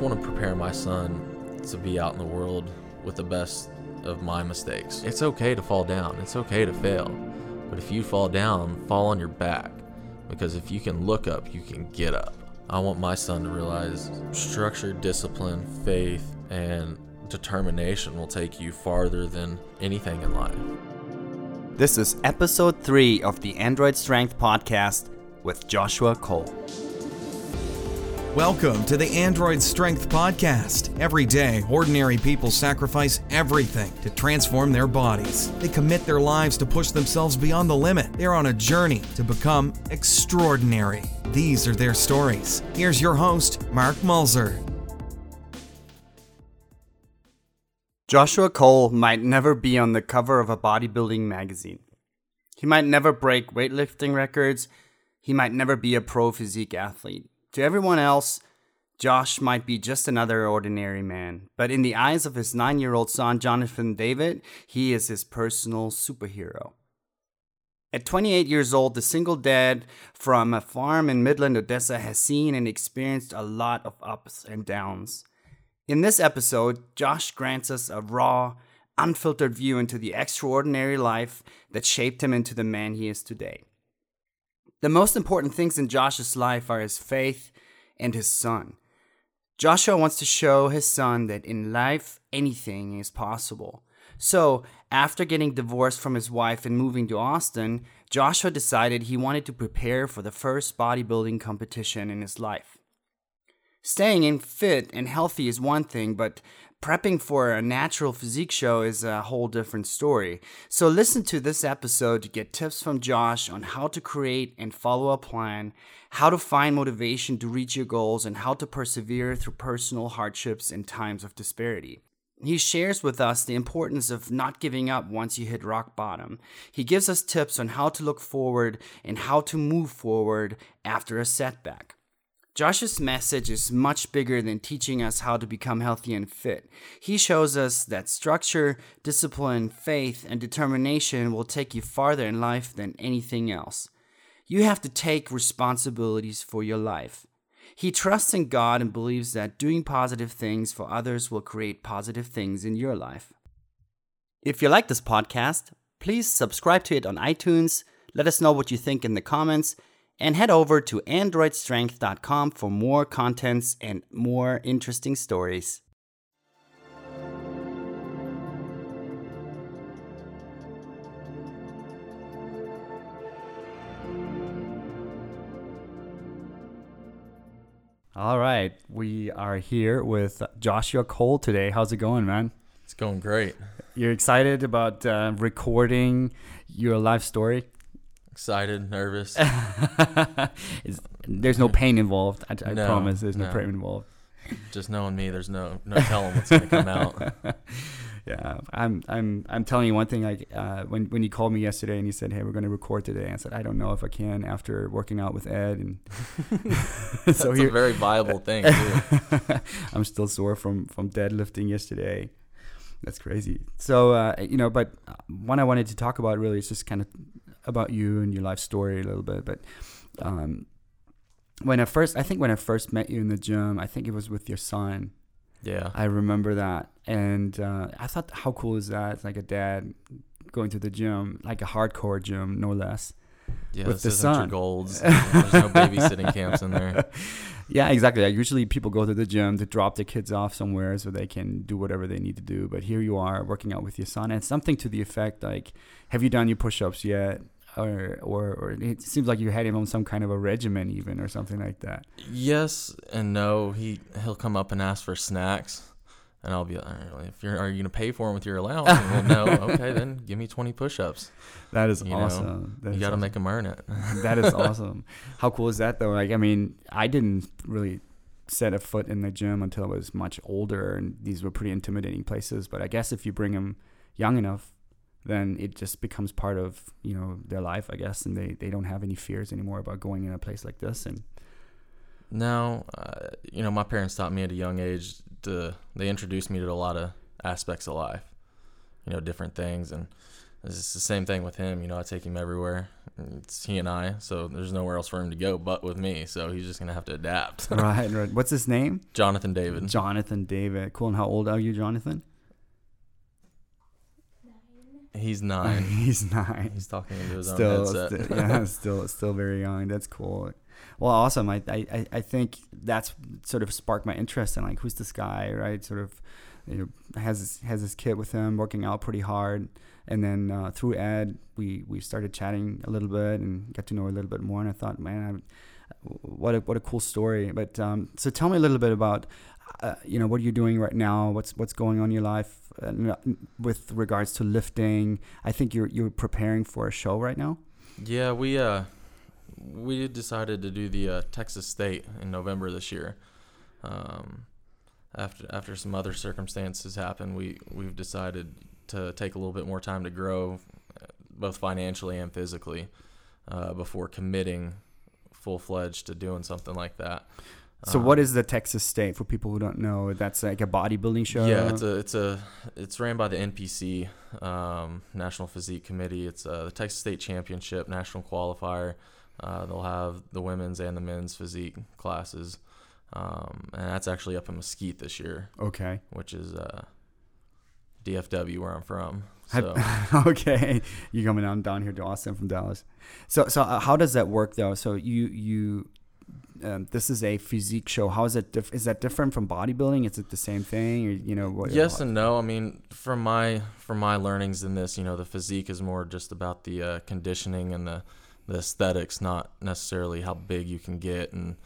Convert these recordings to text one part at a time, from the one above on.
just want to prepare my son to be out in the world with the best of my mistakes. It's okay to fall down. It's okay to fail. But if you fall down, fall on your back. Because if you can look up, you can get up. I want my son to realize structure, discipline, faith, and determination will take you farther than anything in life. This is episode 3 of the Android Strength Podcast with Joshua Cole. Welcome to the Android Strength Podcast. Every day, ordinary people sacrifice everything to transform their bodies. They commit their lives to push themselves beyond the limit. They're on a journey to become extraordinary. These are their stories. Here's your host, Mark Mulzer. Joshua Cole might never be on the cover of a bodybuilding magazine. He might never break weightlifting records. He might never be a pro physique athlete. To everyone else, Josh might be just another ordinary man, but in the eyes of his 9-year-old son, Jonathan David, he is his personal superhero. At 28 years old, the single dad from a farm in Midland, Odessa, has seen and experienced a lot of ups and downs. In this episode, Josh grants us a raw, unfiltered view into the extraordinary life that shaped him into the man he is today. The most important things in Josh's life are his faith and his son. Joshua wants to show his son that in life, anything is possible. So, after getting divorced from his wife and moving to Austin, Joshua decided he wanted to prepare for the first bodybuilding competition in his life. Staying in fit and healthy is one thing, but prepping for a natural physique show is a whole different story. So listen to this episode to get tips from Josh on how to create and follow a plan, how to find motivation to reach your goals, and how to persevere through personal hardships and times of disparity. He shares with us the importance of not giving up once you hit rock bottom. He gives us tips on how to look forward and how to move forward after a setback. Josh's message is much bigger than teaching us how to become healthy and fit. He shows us that structure, discipline, faith, and determination will take you farther in life than anything else. You have to take responsibilities for your life. He trusts in God and believes that doing positive things for others will create positive things in your life. If you like this podcast, please subscribe to it on iTunes. Let us know what you think in the comments. And head over to androidstrength.com for more contents and more interesting stories. All right, we are here with Joshua Cole today. How's it going, man? It's going great. You're excited about recording your life story? Excited, nervous. There's no pain involved. I promise there's no pain involved. Just knowing me, there's no telling what's going to come out. Yeah, I'm telling you one thing. When you called me yesterday and you said, hey, we're going to record today, I said, I don't know if I can after working out with Ed. And that's so a very viable thing, too. I'm still sore from deadlifting yesterday. That's crazy. So, but one I wanted to talk about really is just kind of about you and your life story a little bit. But when I first met you in the gym, I think it was with your son. Yeah, I remember that. And I thought, how cool is that? It's like a dad going to the gym, like a hardcore gym, no less. Yeah, with the son. Golds. There's no babysitting camps in there. Yeah, exactly. Like, usually people go to the gym to drop their kids off somewhere so they can do whatever they need to do. But here you are working out with your son, and something to the effect like, "Have you done your push-ups yet?" Or it seems like you had him on some kind of a regimen, even or something like that. Yes and no. He'll come up and ask for snacks. And I'll be like, are you going to pay for them with your allowance? And well, no. Okay, then give me 20 push-ups. That is awesome. You got to make them earn it. That is awesome. How cool is that, though? Like, I mean, I didn't really set a foot in the gym until I was much older, and these were pretty intimidating places. But I guess if you bring them young enough, then it just becomes part of, their life, I guess, and they don't have any fears anymore about going in a place like this. And now, my parents taught me at a young age. They introduced me to a lot of aspects of life, different things, and It's the same thing with him. You know, I take him everywhere. It's he and I, so there's nowhere else for him to go but with me. So he's just going to have to adapt. Right. What's his name? Jonathan David. Jonathan David. Cool. And how old are you, Jonathan? 9. He's 9. He's talking into his own headset. Still very young. That's cool. Well, awesome. I think that's sort of sparked my interest in, like, who's this guy, right? Sort of, you know, has his kid with him, working out pretty hard. And then through Ed, we started chatting a little bit and got to know a little bit more. And I thought, man, what a cool story. But so tell me a little bit about, you know, what you're doing right now. What's going on in your life with regards to lifting? I think you're preparing for a show right now. Yeah, we decided to do the Texas State in November this year. After some other circumstances happened, we've decided to take a little bit more time to grow, both financially and physically, before committing full-fledged to doing something like that. So what is the Texas State, for people who don't know? That's like a bodybuilding show? Yeah, it's ran by the NPC, National Physique Committee. It's the Texas State Championship, national qualifier. They'll have the women's and the men's physique classes. And that's actually up in Mesquite this year. Okay. Which is DFW, where I'm from. So. Okay. You're coming down here to Austin from Dallas. So how does that work, though? So you this is a physique show. How is it? Is that different from bodybuilding? Is it the same thing? Or, you know, yes and no. I mean, from my learnings in this, you know, the physique is more just about the conditioning and the aesthetics, not necessarily how big you can get and,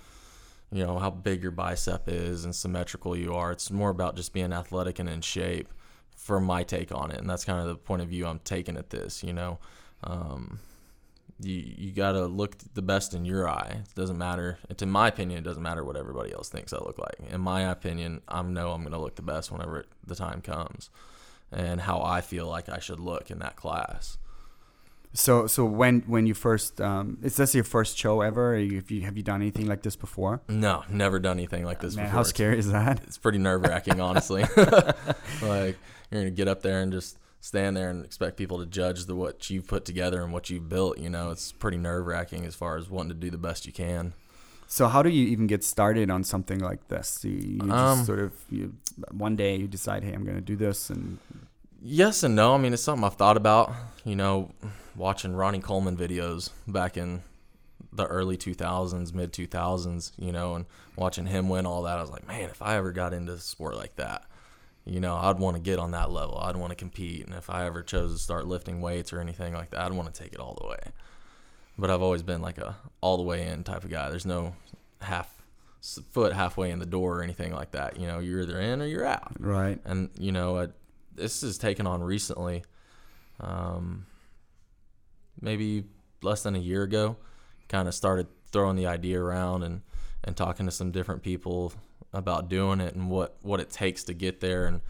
you know, how big your bicep is and symmetrical you are. It's more about just being athletic and in shape, for my take on it. And that's kind of the point of view I'm taking at this, you know. You got to look the best in your eye. It doesn't matter. It's, in my opinion, it doesn't matter what everybody else thinks I look like. In my opinion, I'm going to look the best whenever the time comes and how I feel like I should look in that class. So when you first, is this your first show ever? Have you done anything like this before? No, never done anything like this before. How scary is that? It's pretty nerve-wracking, honestly. Like, you're going to get up there and just stand there and expect people to judge what you've put together and what you've built. You know, it's pretty nerve-wracking as far as wanting to do the best you can. So how do you even get started on something like this? You one day you decide, hey, I'm going to do this and... Yes and no. I mean, it's something I've thought about, you know, watching Ronnie Coleman videos back in the early 2000s, mid 2000s, you know, and watching him win all that. I was like, man, if I ever got into a sport like that, you know, I'd want to get on that level. I'd want to compete. And if I ever chose to start lifting weights or anything like that, I'd want to take it all the way. But I've always been like a all the way in type of guy. There's no halfway in the door or anything like that. You know, you're either in or you're out. Right. And, you know, this is taken on recently, maybe less than a year ago, kind of started throwing the idea around and talking to some different people about doing it and what it takes to get there and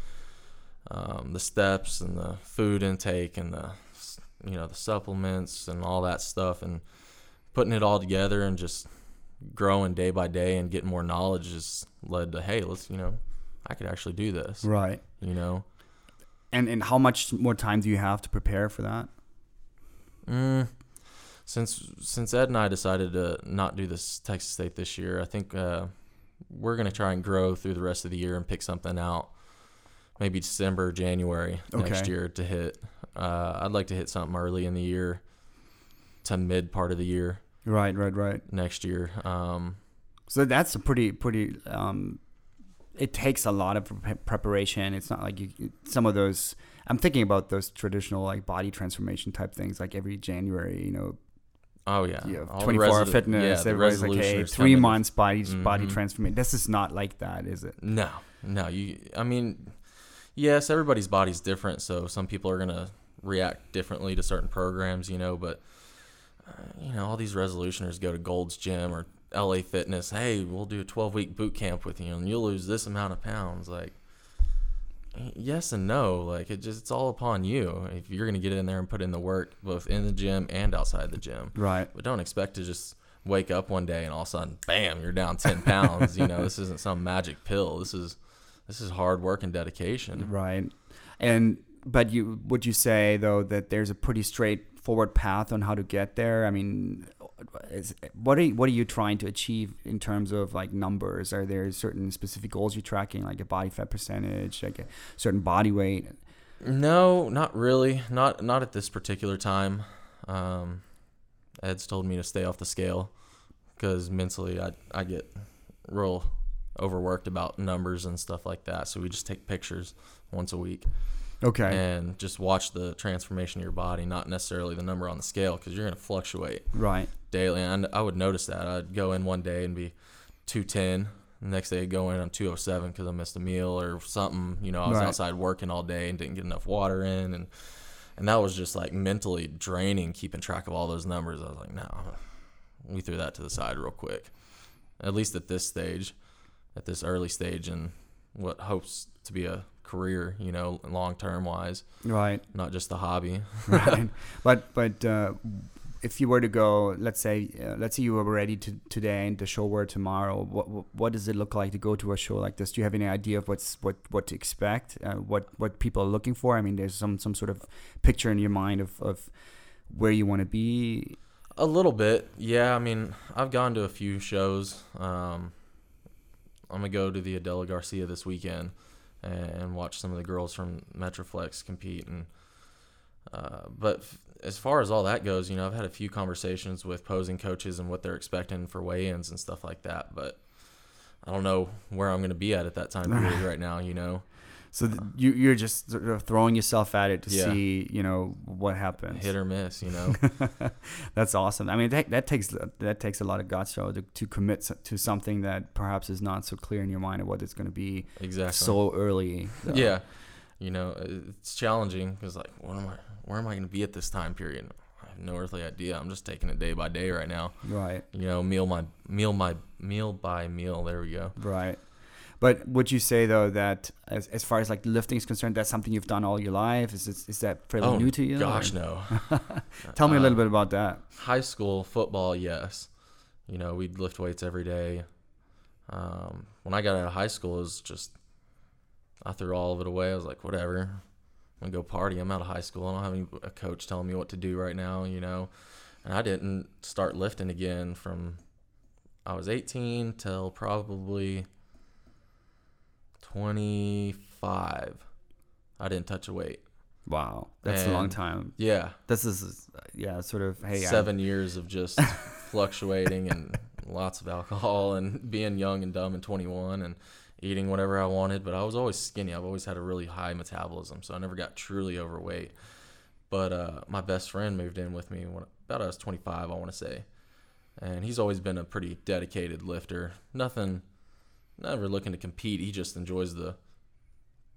the steps and the food intake and the, you know, the supplements and all that stuff and putting it all together and just growing day by day and getting more knowledge just led to, hey, let's, you know, I could actually do this. Right. You know. And how much more time do you have to prepare for that? Since Ed and I decided to not do this Texas State this year, I think we're going to try and grow through the rest of the year and pick something out, maybe December, January next year to hit. I'd like to hit something early in the year to mid part of the year. Right. Next year. So that's a pretty it takes a lot of preparation. It's not like some of those, I'm thinking about those traditional like body transformation type things, like every January, you know. Oh yeah. You know, 24-hour fitness. Yeah, everybody's like, hey, 3 months body transformation. This is not like that, is it? No. I mean, yes, everybody's body's different. So some people are going to react differently to certain programs, you know, but you know, all these resolutioners go to Gold's Gym or LA Fitness, hey, we'll do a 12-week boot camp with you and you'll lose this amount of pounds. Like, yes and no. Like, it's all upon you if you're going to get in there and put in the work, both in the gym and outside the gym. Right. But don't expect to just wake up one day and all of a sudden, bam, you're down 10 pounds. You know, this isn't some magic pill. This is hard work and dedication. Right. And But you would you say, though, that there's a pretty straightforward path on how to get there? I mean, what are you trying to achieve in terms of, like, numbers? Are there certain specific goals you're tracking, like a body fat percentage, like a certain body weight? No, not really. Not at this particular time. Ed's told me to stay off the scale because mentally I get real overworked about numbers and stuff like that. So we just take pictures once a week. Okay. And just watch the transformation of your body, not necessarily the number on the scale, because you're going to fluctuate right daily. And I would notice that. I'd go in one day and be 210. The next day I'd go in, I'm 207 because I missed a meal or something. You know, I was outside working all day and didn't get enough water in. And that was just, like, mentally draining, keeping track of all those numbers. I was like, no, we threw that to the side real quick, at least at this stage, at this early stage in what hopes to be a career, you know, long-term wise. Right. Not just the hobby. Right. But if you were to go, let's say you were ready today and the show were tomorrow, what does it look like to go to a show like this? Do you have any idea of what to expect, what people are looking for? I mean, there's some sort of picture in your mind of where you want to be? A little bit, yeah. I mean, I've gone to a few shows. I'm going to go to the Adela Garcia this weekend and watch some of the girls from Metroflex compete. And but as far as all that goes, you know, I've had a few conversations with posing coaches and what they're expecting for weigh-ins and stuff like that. But I don't know where I'm going to be at that time period right now, you know. So you're just sort of throwing yourself at it to see, you know, what happens. Hit or miss, you know. That's awesome. I mean, that takes a lot of guts to commit to something that perhaps is not so clear in your mind of what it's going to be. Exactly. So early. So. Yeah. You know, it's challenging because, like, where am I going to be at this time period? I have no earthly idea. I'm just taking it day by day right now. Right. You know, meal by meal. There we go. Right. But would you say, though, that as far as, like, lifting is concerned, that's something you've done all your life? Is that fairly new to you? Gosh, no. Tell me a little bit about that. High school football, yes. You know, we'd lift weights every day. When I got out of high school, it was just I threw all of it away. I was like, whatever. I'm going to go party. I'm out of high school. I don't have a coach telling me what to do right now, you know. And I didn't start lifting again from I was 18 till probably 25. I didn't touch a weight. Wow, that's a long time. Yeah, this is sort of 7 years of just fluctuating and lots of alcohol and being young and dumb and 21 and eating whatever I wanted. But I was always skinny. I've always had a really high metabolism, so I never got truly overweight. But my best friend moved in with me when about I was 25, I want to say, and he's always been a pretty dedicated lifter. Never looking to compete. He just enjoys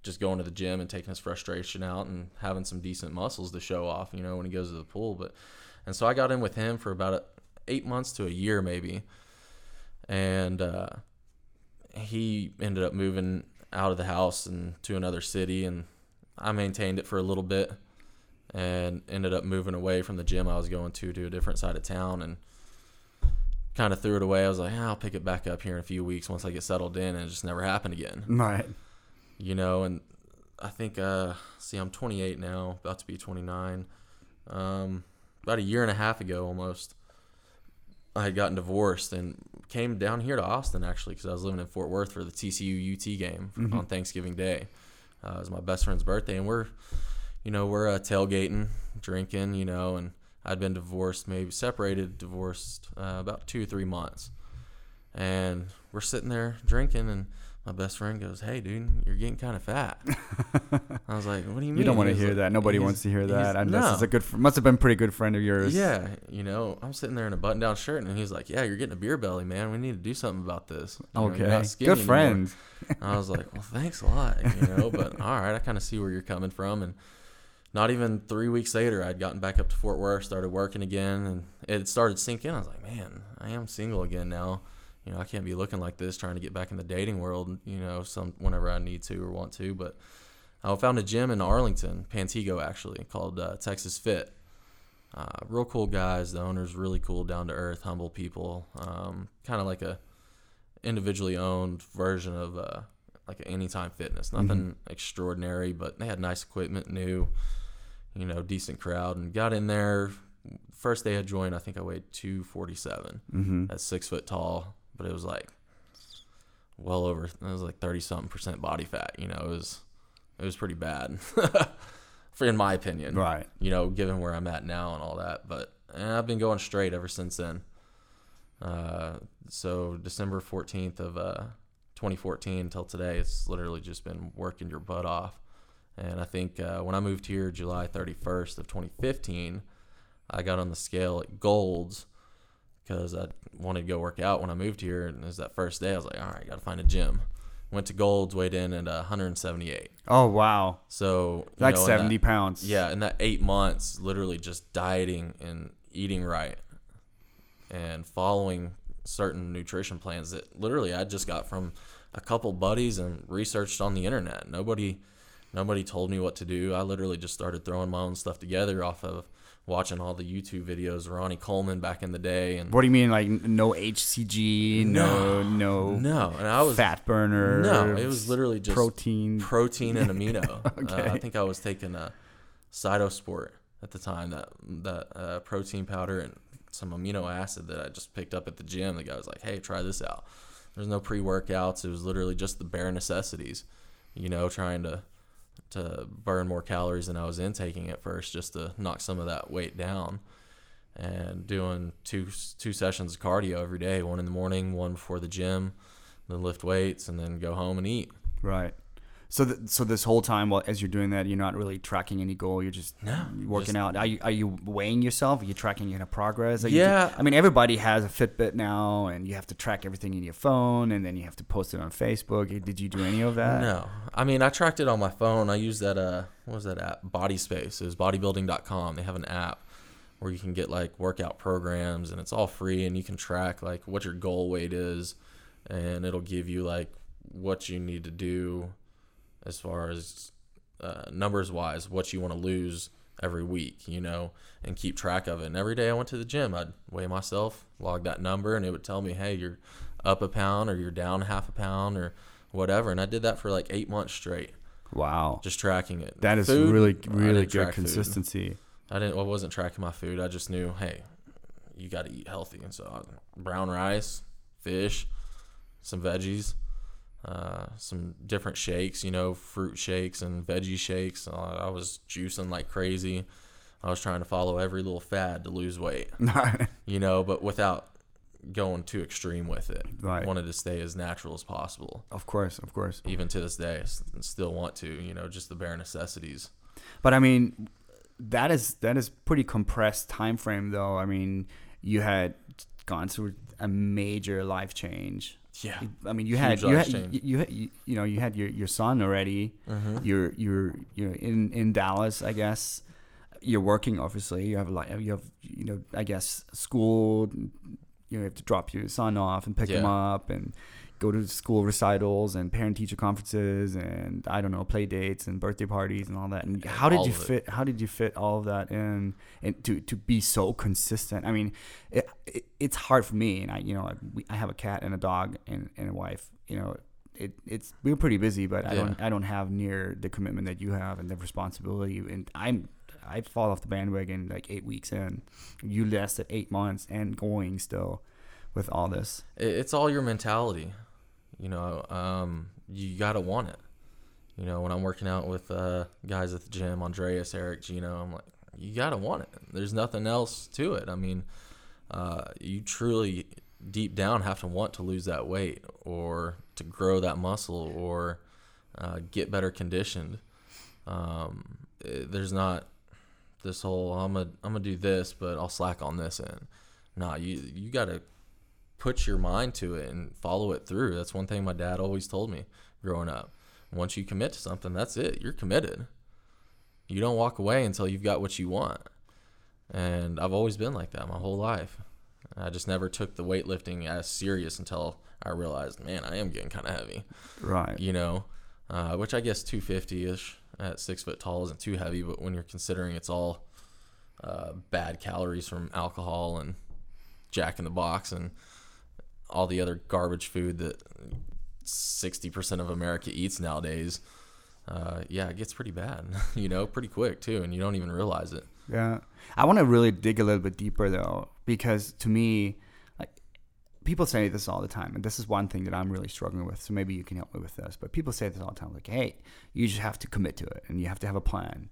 just going to the gym and taking his frustration out and having some decent muscles to show off, you know, when he goes to the pool. And so I got in with him for about 8 months to a year maybe. And he ended up moving out of the house and to another city. And I maintained it for a little bit and ended up moving away from the gym I was going to a different side of town. And kind of threw it away. I was like, I'll pick it back up here in a few weeks once I get settled in, and it just never happened again. Right. You know, and I think, I'm 28 now, about to be 29. About a year and a half ago almost, I had gotten divorced and came down here to Austin, actually, because I was living in Fort Worth for the TCU UT game on Thanksgiving Day. It was my best friend's birthday, and we're tailgating, drinking, you know, and I'd been separated, divorced about 2 or 3 months. And we're sitting there drinking, and my best friend goes, hey, dude, you're getting kind of fat. I was like, what do you mean? You don't want to hear that. Nobody wants to hear that. This is must have been a pretty good friend of yours. Yeah, you know, I'm sitting there in a button-down shirt, and he's like, yeah, you're getting a beer belly, man. We need to do something about this. Okay, good friend. I was like, well, thanks a lot, you know, but all right, I kind of see where you're coming from, and not even 3 weeks later, I'd gotten back up to Fort Worth, started working again, and it started sinking in. I was like, man, I am single again now. You know, I can't be looking like this, trying to get back in the dating world, you know, whenever I need to or want to. But I found a gym in Arlington, Pantego, actually, called Texas Fit. Real cool guys. The owner's really cool, down-to-earth, humble people. Kind of like a individually owned version of like Anytime Fitness. Nothing extraordinary, but they had nice equipment, new, you know, decent crowd, and got in there. First day I joined, I think I weighed 247. That's 6 foot tall, but it was like well over, it was like 30-something% body fat. You know, it was pretty bad, for in my opinion. Right. You know, given where I'm at now and all that, but and I've been going straight ever since then. So December 14th of 2014 until today, it's literally just been working your butt off. And I think when I moved here, July 31st of 2015, I got on the scale at Gold's because I wanted to go work out when I moved here. And it was that first day. I was like, all right, got to find a gym. Went to Gold's, weighed in at 178. Oh, wow. So like 70 pounds. Yeah. In that 8 months, literally just dieting and eating right and following certain nutrition plans that literally I just got from a couple buddies and researched on the internet. Nobody told me what to do. I literally just started throwing my own stuff together off of watching all the YouTube videos, Ronnie Coleman back in the day. And what do you mean, like no HCG, no, and I was fat burner? No, it was literally just protein and amino. Okay. I think I was taking a Cytosport at the time, that protein powder and some amino acid that I just picked up at the gym. The guy was like, hey, try this out. There's no pre-workouts. It was literally just the bare necessities, you know, trying to burn more calories than I was intaking at first just to knock some of that weight down, and doing two sessions of cardio every day, one in the morning, one before the gym, then lift weights, and then go home and eat. Right. So this whole time, well, as you're doing that, you're not really tracking any goal. You're just working out. Are you weighing yourself? Are you tracking your progress? I mean, everybody has a Fitbit now, and you have to track everything in your phone, and then you have to post it on Facebook. Did you do any of that? No. I mean, I tracked it on my phone. I used that, what was that app? BodySpace. It was bodybuilding.com. They have an app where you can get, like, workout programs, and it's all free, and you can track, like, what your goal weight is, and it'll give you, like, what you need to do as far as numbers-wise, what you want to lose every week, you know, and keep track of it. And every day I went to the gym, I'd weigh myself, log that number, and it would tell me, hey, you're up a pound or you're down half a pound or whatever. And I did that for like 8 months straight. Wow. Just tracking it. That is really good consistency. I wasn't tracking my food. I just knew, hey, you got to eat healthy. And so brown rice, fish, some veggies. Some different shakes, you know, fruit shakes and veggie shakes. I was juicing like crazy. I was trying to follow every little fad to lose weight, you know, but without going too extreme with it. Right. I wanted to stay as natural as possible. Of course. Even to this day, I still want to, you know, just the bare necessities. But I mean, that is pretty compressed time frame though. I mean, you had gone through a major life change. Yeah, I mean, you had your son already. Mm-hmm. You're in Dallas, I guess. You're working, obviously. You have I guess school. You have to drop your son off and pick him up and go to school recitals and parent-teacher conferences and I don't know, play dates and birthday parties and all that. And how did you fit all of that in and to be so consistent? I mean, it's hard for me. And I have a cat and a dog and a wife. You know, we're pretty busy, but I don't have near the commitment that you have and the responsibility. And I fall off the bandwagon like 8 weeks in. You lasted 8 months and going still with all this. It's all your mentality. You know, you got to want it. You know, when I'm working out with guys at the gym, Andreas, Eric, Gino, I'm like, you got to want it. There's nothing else to it. I mean, you truly deep down have to want to lose that weight or to grow that muscle or get better conditioned. There's not this whole, I'm gonna do this, but I'll slack on this end. No, you got to put your mind to it and follow it through. That's one thing my dad always told me growing up. Once you commit to something, that's it. You're committed. You don't walk away until you've got what you want. And I've always been like that my whole life. I just never took the weightlifting as serious until I realized, man, I am getting kind of heavy. Right. You know, which I guess 250-ish at 6 foot tall isn't too heavy, but when you're considering it's all bad calories from alcohol and Jack in the Box and all the other garbage food that 60% of America eats nowadays, yeah, it gets pretty bad, you know, pretty quick too, and you don't even realize it. Yeah. I want to really dig a little bit deeper though, because to me, like, people say this all the time, and this is one thing that I'm really struggling with, so maybe you can help me with this, but people say this all the time, like, hey, you just have to commit to it, and you have to have a plan.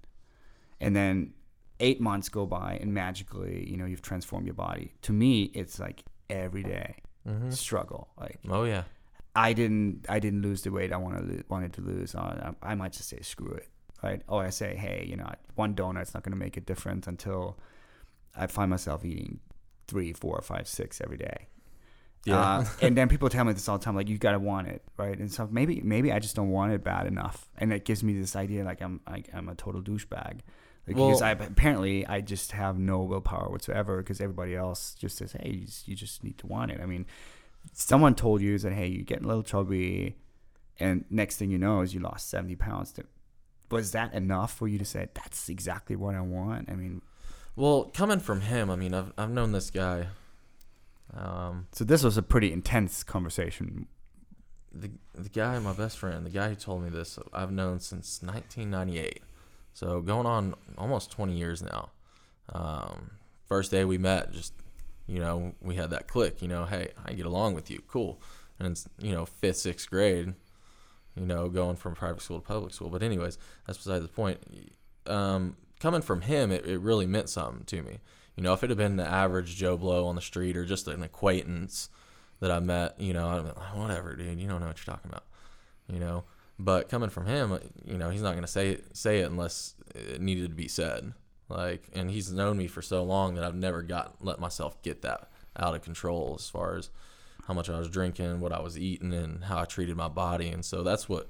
And then 8 months go by, and magically, you know, you've transformed your body. To me, it's like everyday struggle. Like, oh yeah, I didn't lose the weight I wanted to lose. I might just say screw it, right? Or I say, hey, you know, one donut's not going to make a difference, until I find myself eating 3, 4, 5, 6 every day. Yeah. And then people tell me this all the time, like, you gotta want it, right? And so maybe I just don't want it bad enough, and it gives me this idea like I'm a total douchebag. Because apparently I just have no willpower whatsoever, because everybody else just says, hey, you just need to want it. I mean, someone told you that, hey, you're getting a little chubby, and next thing you know is you lost 70 pounds. Was that enough for you to say, that's exactly what I want? I mean, well, coming from him, I mean, I've known this guy. So this was a pretty intense conversation. The guy, my best friend, the guy who told me this, I've known since 1998. So going on almost 20 years now. First day we met, just, you know, we had that click, you know, hey, I get along with you, cool. And it's, you know, 5th, 6th grade, you know, going from private school to public school. But anyways, that's beside the point. Coming from him, it really meant something to me. You know, if it had been the average Joe Blow on the street or just an acquaintance that I met, you know, I'd have been like, whatever, dude, you don't know what you're talking about, you know. But coming from him, you know, he's not going to say it unless it needed to be said. Like, and he's known me for so long that I've never let myself get that out of control as far as how much I was drinking, what I was eating, and how I treated my body. And so that's what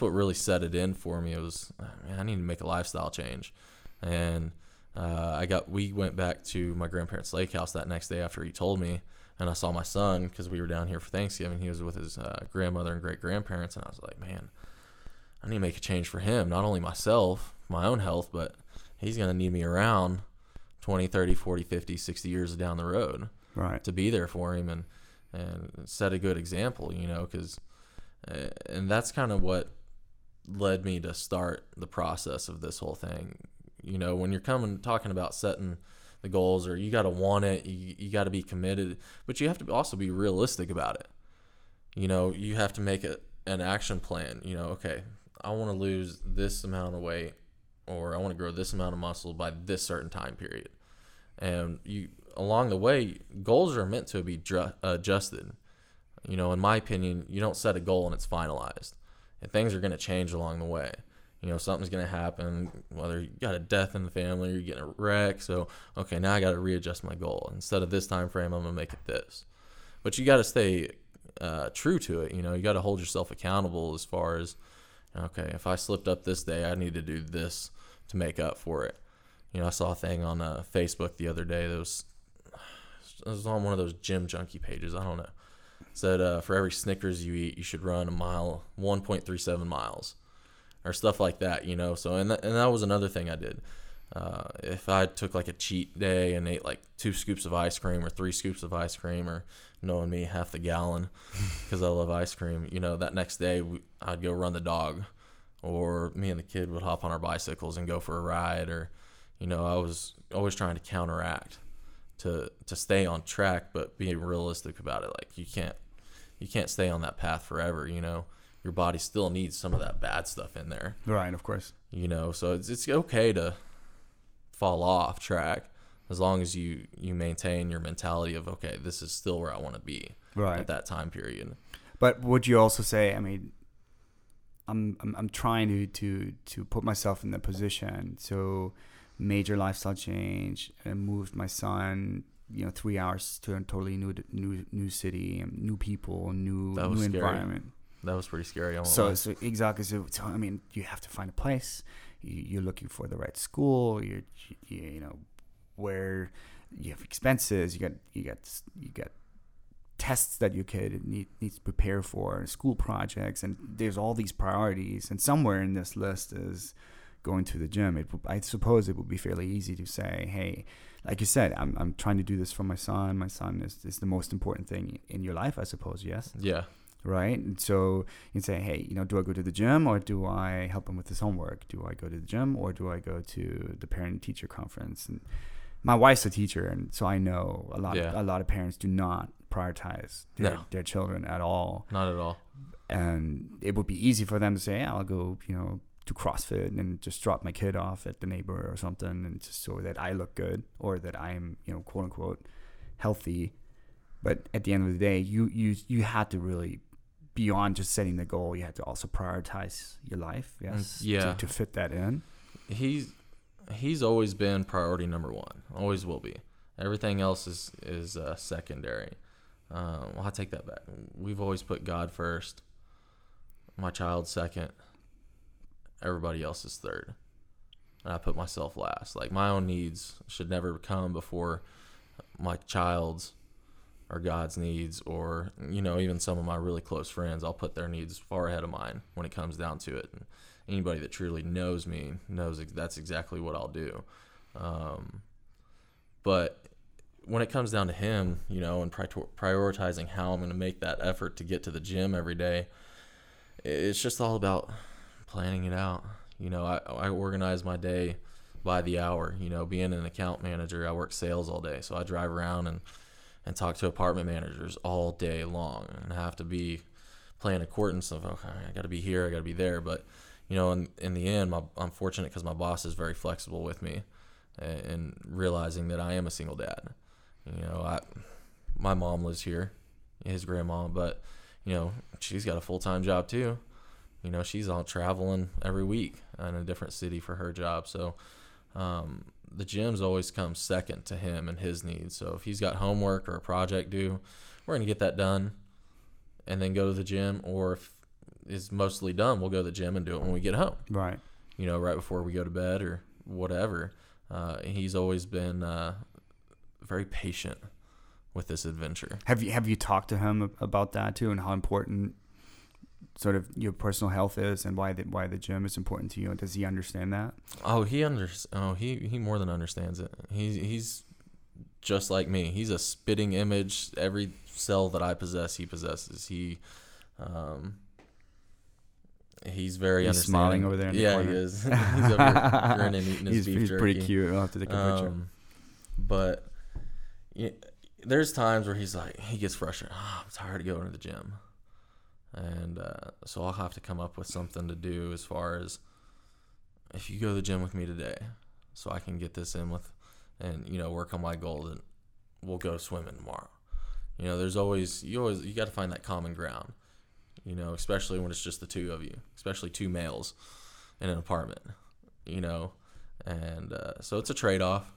really set it in for me. It was, man, I need to make a lifestyle change. And we went back to my grandparents' lake house that next day after he told me, and I saw my son because we were down here for Thanksgiving. He was with his grandmother and great grandparents, and I was like, man, I need to make a change for him, not only myself, my own health, but he's going to need me around 20, 30, 40, 50, 60 years down the road, right, to be there for him and set a good example, you know, because, and that's kind of what led me to start the process of this whole thing. You know, when you're talking about setting the goals, or you got to want it, you got to be committed, but you have to also be realistic about it. You know, you have to make an action plan. You know, okay, I want to lose this amount of weight, or I want to grow this amount of muscle by this certain time period. And you, along the way, goals are meant to be adjusted. You know, in my opinion, you don't set a goal and it's finalized, and things are going to change along the way. You know, something's going to happen, whether you got a death in the family or you're getting a wreck. So, okay, now I got to readjust my goal. Instead of this time frame, I'm going to make it this. But you got to stay true to it. You know, you got to hold yourself accountable as far as, okay, if I slipped up this day, I need to do this to make up for it. You know, I saw a thing on Facebook the other day that was on one of those gym junkie pages. I don't know. It said for every Snickers you eat, you should run a mile, 1.37 miles. Or stuff like that, you know. So, and that was another thing I did. If I took like a cheat day and ate like 2 scoops of ice cream or 3 scoops of ice cream, or knowing me, half the gallon, because I love ice cream, you know, that next day I'd go run the dog, or me and the kid would hop on our bicycles and go for a ride, or, you know, I was always trying to counteract to stay on track, but being realistic about it. Like, you can't stay on that path forever, you know. Your body still needs some of that bad stuff in there. Right, of course. You know, so it's okay to fall off track as long as you maintain your mentality of, okay, this is still where I want to be at that time period. But would you also say, I mean, I'm trying to put myself in that position. So major lifestyle change, I moved my son, you know, 3 hours to a totally new city, new people, new environment. Scary. That was pretty scary. So exactly. So I mean, you have to find a place. You're looking for the right school. You know, where you have expenses. You got tests that your kid needs to prepare for, school projects, and there's all these priorities. And somewhere in this list is going to the gym. I suppose it would be fairly easy to say, hey, like you said, I'm trying to do this for my son. My son is the most important thing in your life, I suppose. Yes. Yeah. right? And so you can say, hey, you know, do I go to the gym or do I help him with his homework? Do I go to the gym or do I go to the parent-teacher conference? And my wife's a teacher, and so I know a lot of parents do not prioritize their children at all. Not at all. And it would be easy for them to say, yeah, I'll go, you know, to CrossFit and just drop my kid off at the neighbor or something, and just so that I look good or that I'm, you know, quote unquote healthy. But at the end of the day, you had to really, beyond just setting the goal, you had to also prioritize your life. Yes. Yeah. To fit that in. He's always been priority number one. Always will be. Everything else is secondary. Well, I'll take that back. We've always put God first, my child second, everybody else is third, and I put myself last. Like, my own needs should never come before my child's or God's needs, or, you know, even some of my really close friends, I'll put their needs far ahead of mine when it comes down to it. And anybody that truly knows me knows that's exactly what I'll do. But when it comes down to him, you know, and prioritizing how I'm going to make that effort to get to the gym every day, it's just all about planning it out. You know, I organize my day by the hour. You know, being an account manager, I work sales all day, so I drive around and talk to apartment managers all day long, and I have to be playing accordance of, okay, I got to be here, I got to be there. But, you know, in the end, I'm fortunate because my boss is very flexible with me and realizing that I am a single dad. You know, my mom lives here, his grandma, but, you know, she's got a full-time job too. You know, she's out traveling every week in a different city for her job. So, the gym's always come second to him and his needs. So if he's got homework or a project due, we're going to get that done and then go to the gym. Or if it's mostly done, we'll go to the gym and do it when we get home. Right. You know, right before we go to bed or whatever. He's always been very patient with this adventure. Have you talked to him about that too, and how important sort of your personal health is, and why the gym is important to you? And does he understand that? Oh, he more than understands it. He's just like me. He's a spitting image. Every cell that I possess, he possesses. He's very understanding. Smiling over there. Yeah, he is. He's over here grinning, eating his beef jerky. He's pretty cute. I'll have to take a picture. But you know, there's times where he gets frustrated. Oh, I'm tired of going to the gym. And so I'll have to come up with something to do as far as, if you go to the gym with me today, so I can get this in with, and, you know, work on my goal, and we'll go swimming tomorrow. You know, there's always you got to find that common ground, you know, especially when it's just the two of you, especially two males in an apartment, you know. And so it's a trade-off.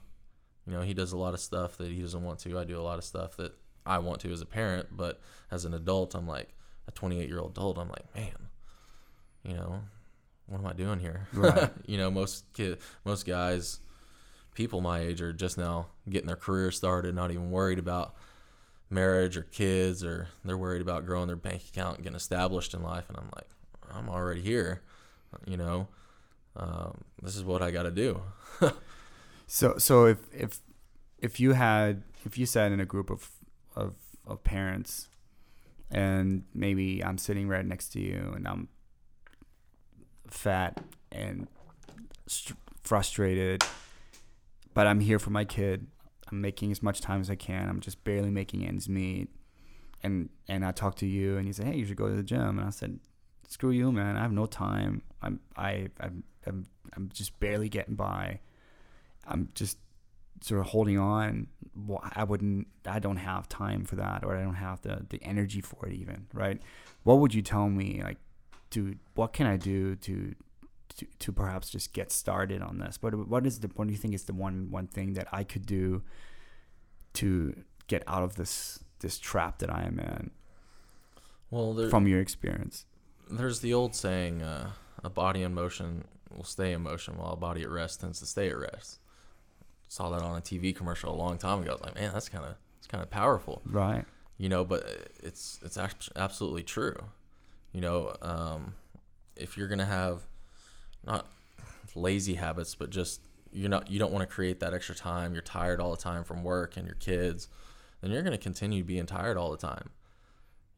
You know, he does a lot of stuff that he doesn't want to. I do a lot of stuff that I want to as a parent, but as an adult, I'm like, a 28-year-old adult, I'm like, man, you know, what am I doing here? Right. You know, most guys, people my age are just now getting their career started, not even worried about marriage or kids, or they're worried about growing their bank account and getting established in life. And I'm like, I'm already here, you know. This is what I got to do. So if you sat in a group of parents, and maybe I'm sitting right next to you, and I'm fat and frustrated, but I'm here for my kid. I'm making as much time as I can. I'm just barely making ends meet. And I talk to you, and you say, hey, you should go to the gym. And I said, screw you, man. I have no time. I'm just barely getting by. I'm just sort of holding on. I don't have time for that, or I don't have the energy for it even, right? What would you tell me, like, dude, what can I do to perhaps just get started on this? What do you think is the one thing that I could do to get out of this trap that I am in? Well, from your experience, there's the old saying, a body in motion will stay in motion, while a body at rest tends to stay at rest. Saw that on a TV commercial a long time ago. I was like, man, it's kind of powerful, right? You know, but it's absolutely true. You know, if you're gonna have not lazy habits, but just you don't want to create that extra time. You're tired all the time from work and your kids, then you're gonna continue being tired all the time.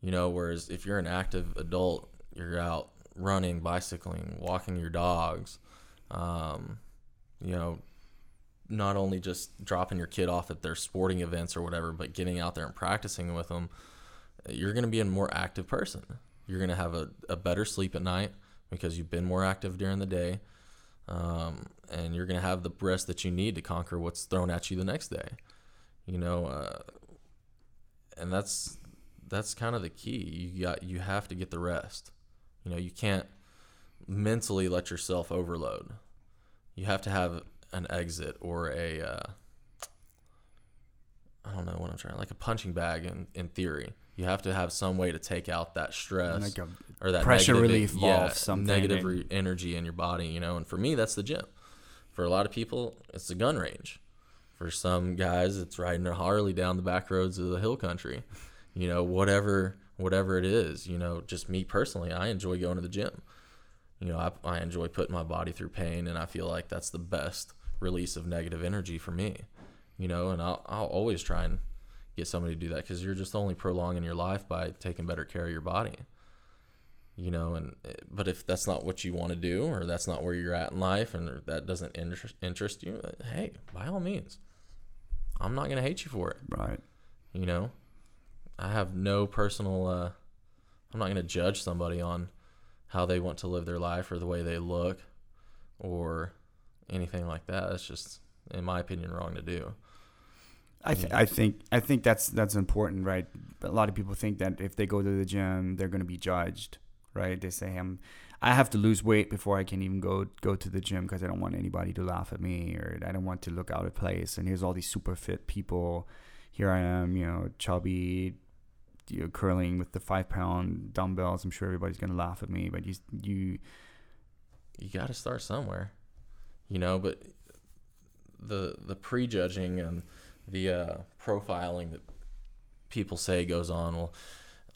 You know, whereas if you're an active adult, you're out running, bicycling, walking your dogs, you know, not only just dropping your kid off at their sporting events or whatever, but getting out there and practicing with them, you're going to be a more active person. You're going to have a better sleep at night because you've been more active during the day, and you're going to have the rest that you need to conquer what's thrown at you the next day. You know, and that's kind of the key. You have to get the rest. You know, you can't mentally let yourself overload. You have to have an exit or a punching bag in theory. You have to have some way to take out that stress or that pressure relief valve, something negative energy in your body, you know. And for me, that's the gym. For a lot of people, it's the gun range. For some guys, it's riding a Harley down the back roads of the hill country. You know, whatever it is, you know, just me personally, I enjoy going to the gym. You know, I enjoy putting my body through pain, and I feel like that's the best release of negative energy for me. You know, and I'll always try and get somebody to do that, because you're just only prolonging your life by taking better care of your body. You know, but if that's not what you want to do, or that's not where you're at in life, and that doesn't interest you, hey, by all means, I'm not gonna hate you for it. Right. You know, I have no personal. I'm not gonna judge somebody on how they want to live their life or the way they look or anything like that. It's just, in my opinion, wrong to do. I think that's important, right? A lot of people think that if they go to the gym, they're going to be judged, right? They say, I have to lose weight before I can even go to the gym because I don't want anybody to laugh at me, or I don't want to look out of place. And here's all these super fit people. Here I am, you know, chubby, you know, curling with the 5-pound dumbbells. I'm sure everybody's going to laugh at me, but you got to start somewhere, you know. But the prejudging and the profiling that people say goes on. Well,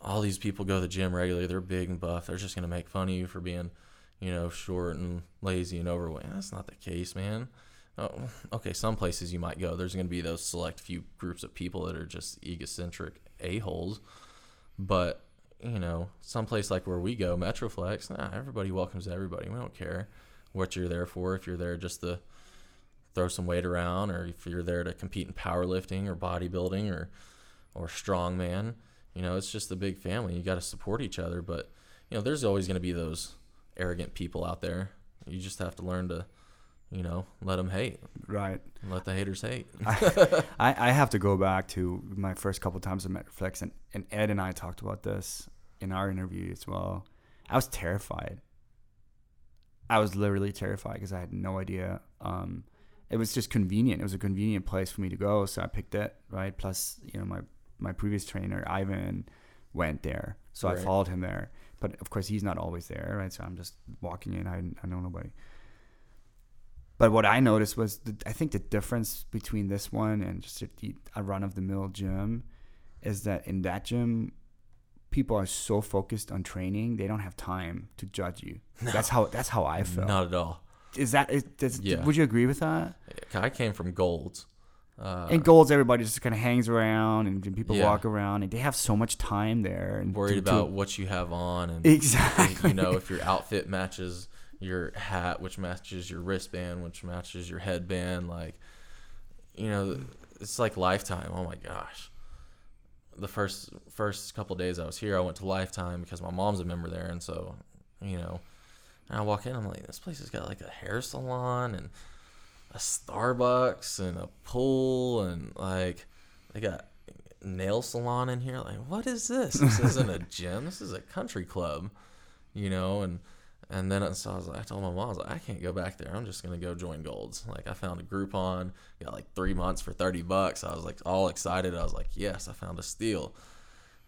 all these people go to the gym regularly. They're big and buff. They're just going to make fun of you for being, you know, short and lazy and overweight. That's not the case, man. Oh, okay, some places you might go, there's going to be those select few groups of people that are just egocentric a-holes. But, you know, someplace like where we go, Metroflex, everybody welcomes everybody. We don't care what you're there for, if you're there just to throw some weight around, or if you're there to compete in powerlifting or bodybuilding or strongman. You know, it's just a big family. You got to support each other. But, you know, there's always going to be those arrogant people out there. You just have to learn to, you know, let them hate. Right. Let the haters hate. I have to go back to my first couple of times at Metroflex, and Ed and I talked about this in our interview as well. I was terrified. I was literally terrified because I had no idea. It was just convenient. It was a convenient place for me to go, so I picked it, right? Plus, you know, my previous trainer, Ivan, went there, so right. I followed him there. But, of course, he's not always there, right? So I'm just walking in. I know nobody. But what I noticed was, I think the difference between this one and just a run-of-the-mill gym is that in that gym, people are so focused on training, they don't have time to judge you. No. That's how I felt. Not at all. Yeah. Would you agree with that? I came from Gold's. And Gold's, everybody just kind of hangs around, and people walk around, and they have so much time there. And worried about what you have on. And exactly. You know, if your outfit matches your hat, which matches your wristband, which matches your headband. Like, you know, it's like Lifetime. Oh, my gosh. The first couple of days I was here, I went to Lifetime because my mom's a member there. And so, you know. And I walk in, I'm like, this place has got like a hair salon and a Starbucks and a pool, and like they got nail salon in here. Like, what is this? This isn't a gym. This is a country club, you know. And then so I told my mom, I was like, I can't go back there. I'm just gonna go join Gold's. Like, I found a Groupon, got like 3 months for $30. I was like all excited. I was like, yes, I found a steal.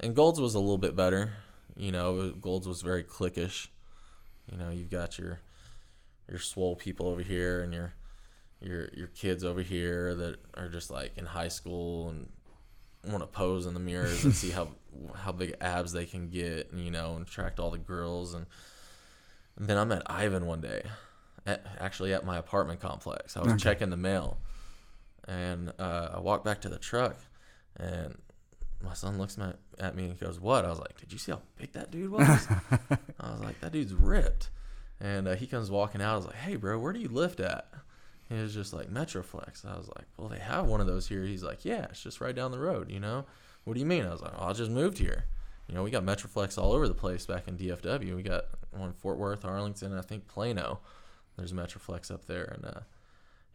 And Gold's was a little bit better, you know. Gold's was very cliquish. You know, you've got your swole people over here, and your kids over here that are just like in high school and want to pose in the mirrors and see how big abs they can get, and, you know, and attract all the girls. And then I met Ivan one day, at my apartment complex. I was checking the mail, and I walked back to the truck, and my son looks at me and goes, what? I was like, did you see how big that dude was? I was like, that dude's ripped. And he comes walking out. I was like, hey, bro, where do you lift at? And he was just like, Metroflex. I was like, well, they have one of those here. He's like, yeah, it's just right down the road, you know? What do you mean? I was like, oh, I just moved here. You know, we got Metroflex all over the place back in DFW. We got one in Fort Worth, Arlington, and I think Plano. There's Metroflex up there. And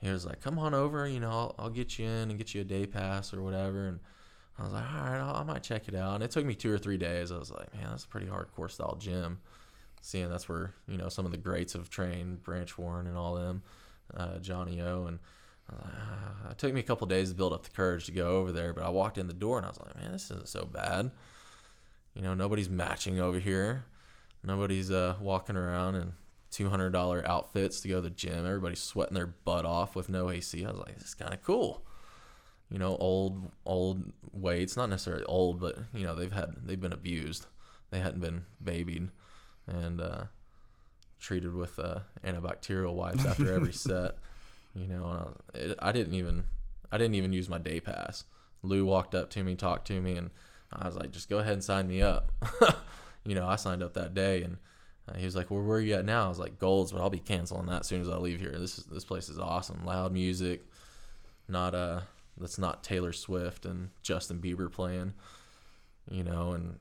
he was like, come on over, you know, I'll get you in and get you a day pass or whatever. And I was like, all right, I might check it out. And it took me 2 or 3 days. I was like, man, that's a pretty hardcore style gym. Seeing that's where, you know, some of the greats have trained, Branch Warren and all them, Johnny O. And it took me a couple of days to build up the courage to go over there. But I walked in the door and I was like, man, this isn't so bad. You know, nobody's matching over here. Nobody's walking around in $200 outfits to go to the gym. Everybody's sweating their butt off with no AC. I was like, this is kind of cool. You know, old weights, not necessarily old, but, you know, they've been abused. They hadn't been babied and treated with antibacterial wipes after every set. You know, and I didn't even use my day pass. Lou walked up to me, talked to me, and I was like, just go ahead and sign me up. You know, I signed up that day, and he was like, well, where are you at now? I was like, Gold's, but I'll be canceling that as soon as I leave here. This place is awesome. Loud music, that's not Taylor Swift and Justin Bieber playing, you know, and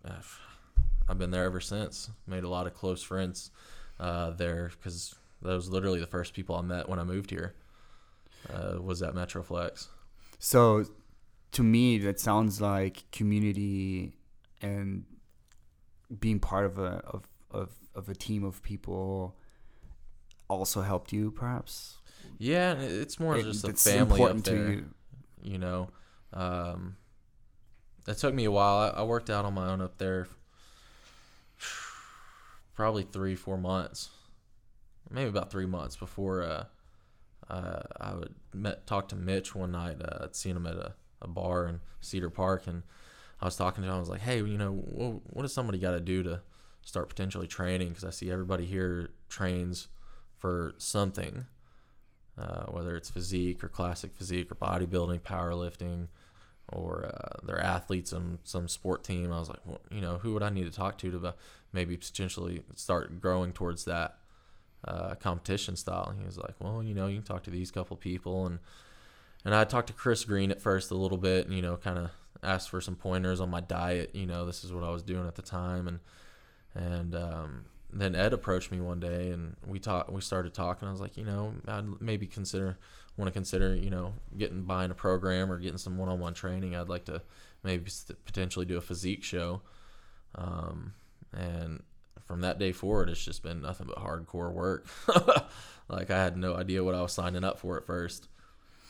I've been there ever since. Made a lot of close friends there because that was literally the first people I met when I moved here was at Metroflex. So to me, that sounds like community and being part of a team of people also helped you, perhaps. Yeah, it's more just a family up there. To you know, that took me a while. I worked out on my own up there probably 3-4 months, maybe about 3 months before I would talk to Mitch one night. I'd seen him at a bar in Cedar Park, and I was talking to him. I was like, hey, you know, what does somebody got to do to start potentially training? Because I see everybody here trains for something, whether it's physique or classic physique or bodybuilding, powerlifting, or they're athletes on some sport team. I was like, well, you know, who would I need to talk to maybe potentially start growing towards that competition style? And he was like, well, you know, you can talk to these couple people. And I talked to Chris Green at first a little bit, and, you know, kind of asked for some pointers on my diet. You know, this is what I was doing at the time. And then Ed approached me one day, and we started talking. I was like, you know, I'd maybe consider, you know, buying a program or getting some one-on-one training. I'd like to maybe potentially do a physique show. And from that day forward, it's just been nothing but hardcore work. Like, I had no idea what I was signing up for at first.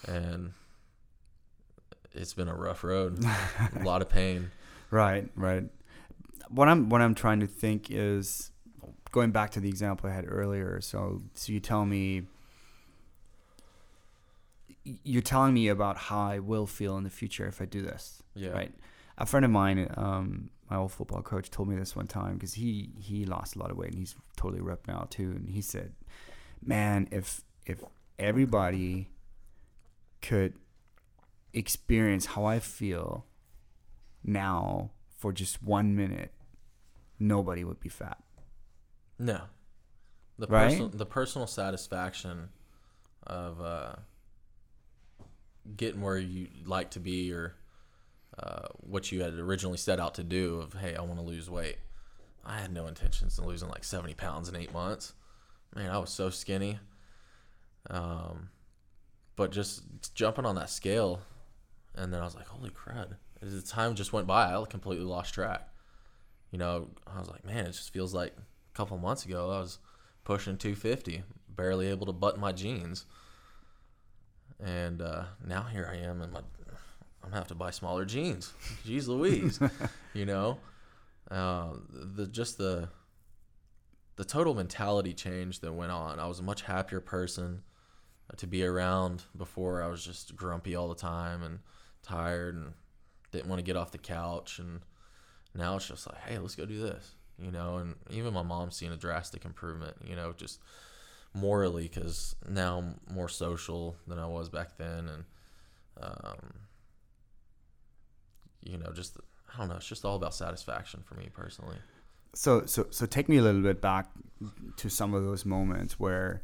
And it's been a rough road, a lot of pain. Right. What I'm trying to think is going back to the example I had earlier. So you tell me, you're telling me about how I will feel in the future if I do this. Yeah. Right. A friend of mine, my old football coach, told me this one time because he lost a lot of weight and he's totally ripped now too. And he said, "Man, if everybody could experience how I feel now for just 1 minute, nobody would be fat." No. The personal satisfaction of getting where you like to be, or what you had originally set out to do of, hey, I want to lose weight. I had no intentions of losing like 70 pounds in 8 months. Man, I was so skinny. But just jumping on that scale, and then I was like, holy crud. As the time just went by, I completely lost track. You know, I was like, man, it just feels like a couple months ago I was pushing 250, barely able to button my jeans. And now here I am, and I'm going to have to buy smaller jeans. Jeez Louise, you know. The total mentality change that went on. I was a much happier person to be around. Before, I was just grumpy all the time and tired and didn't want to get off the couch. And now it's just like, hey, let's go do this, you know. And even my mom's seen a drastic improvement, you know, just morally, because now I'm more social than I was back then. And, you know, just I don't know. It's just all about satisfaction for me personally. So take me a little bit back to some of those moments where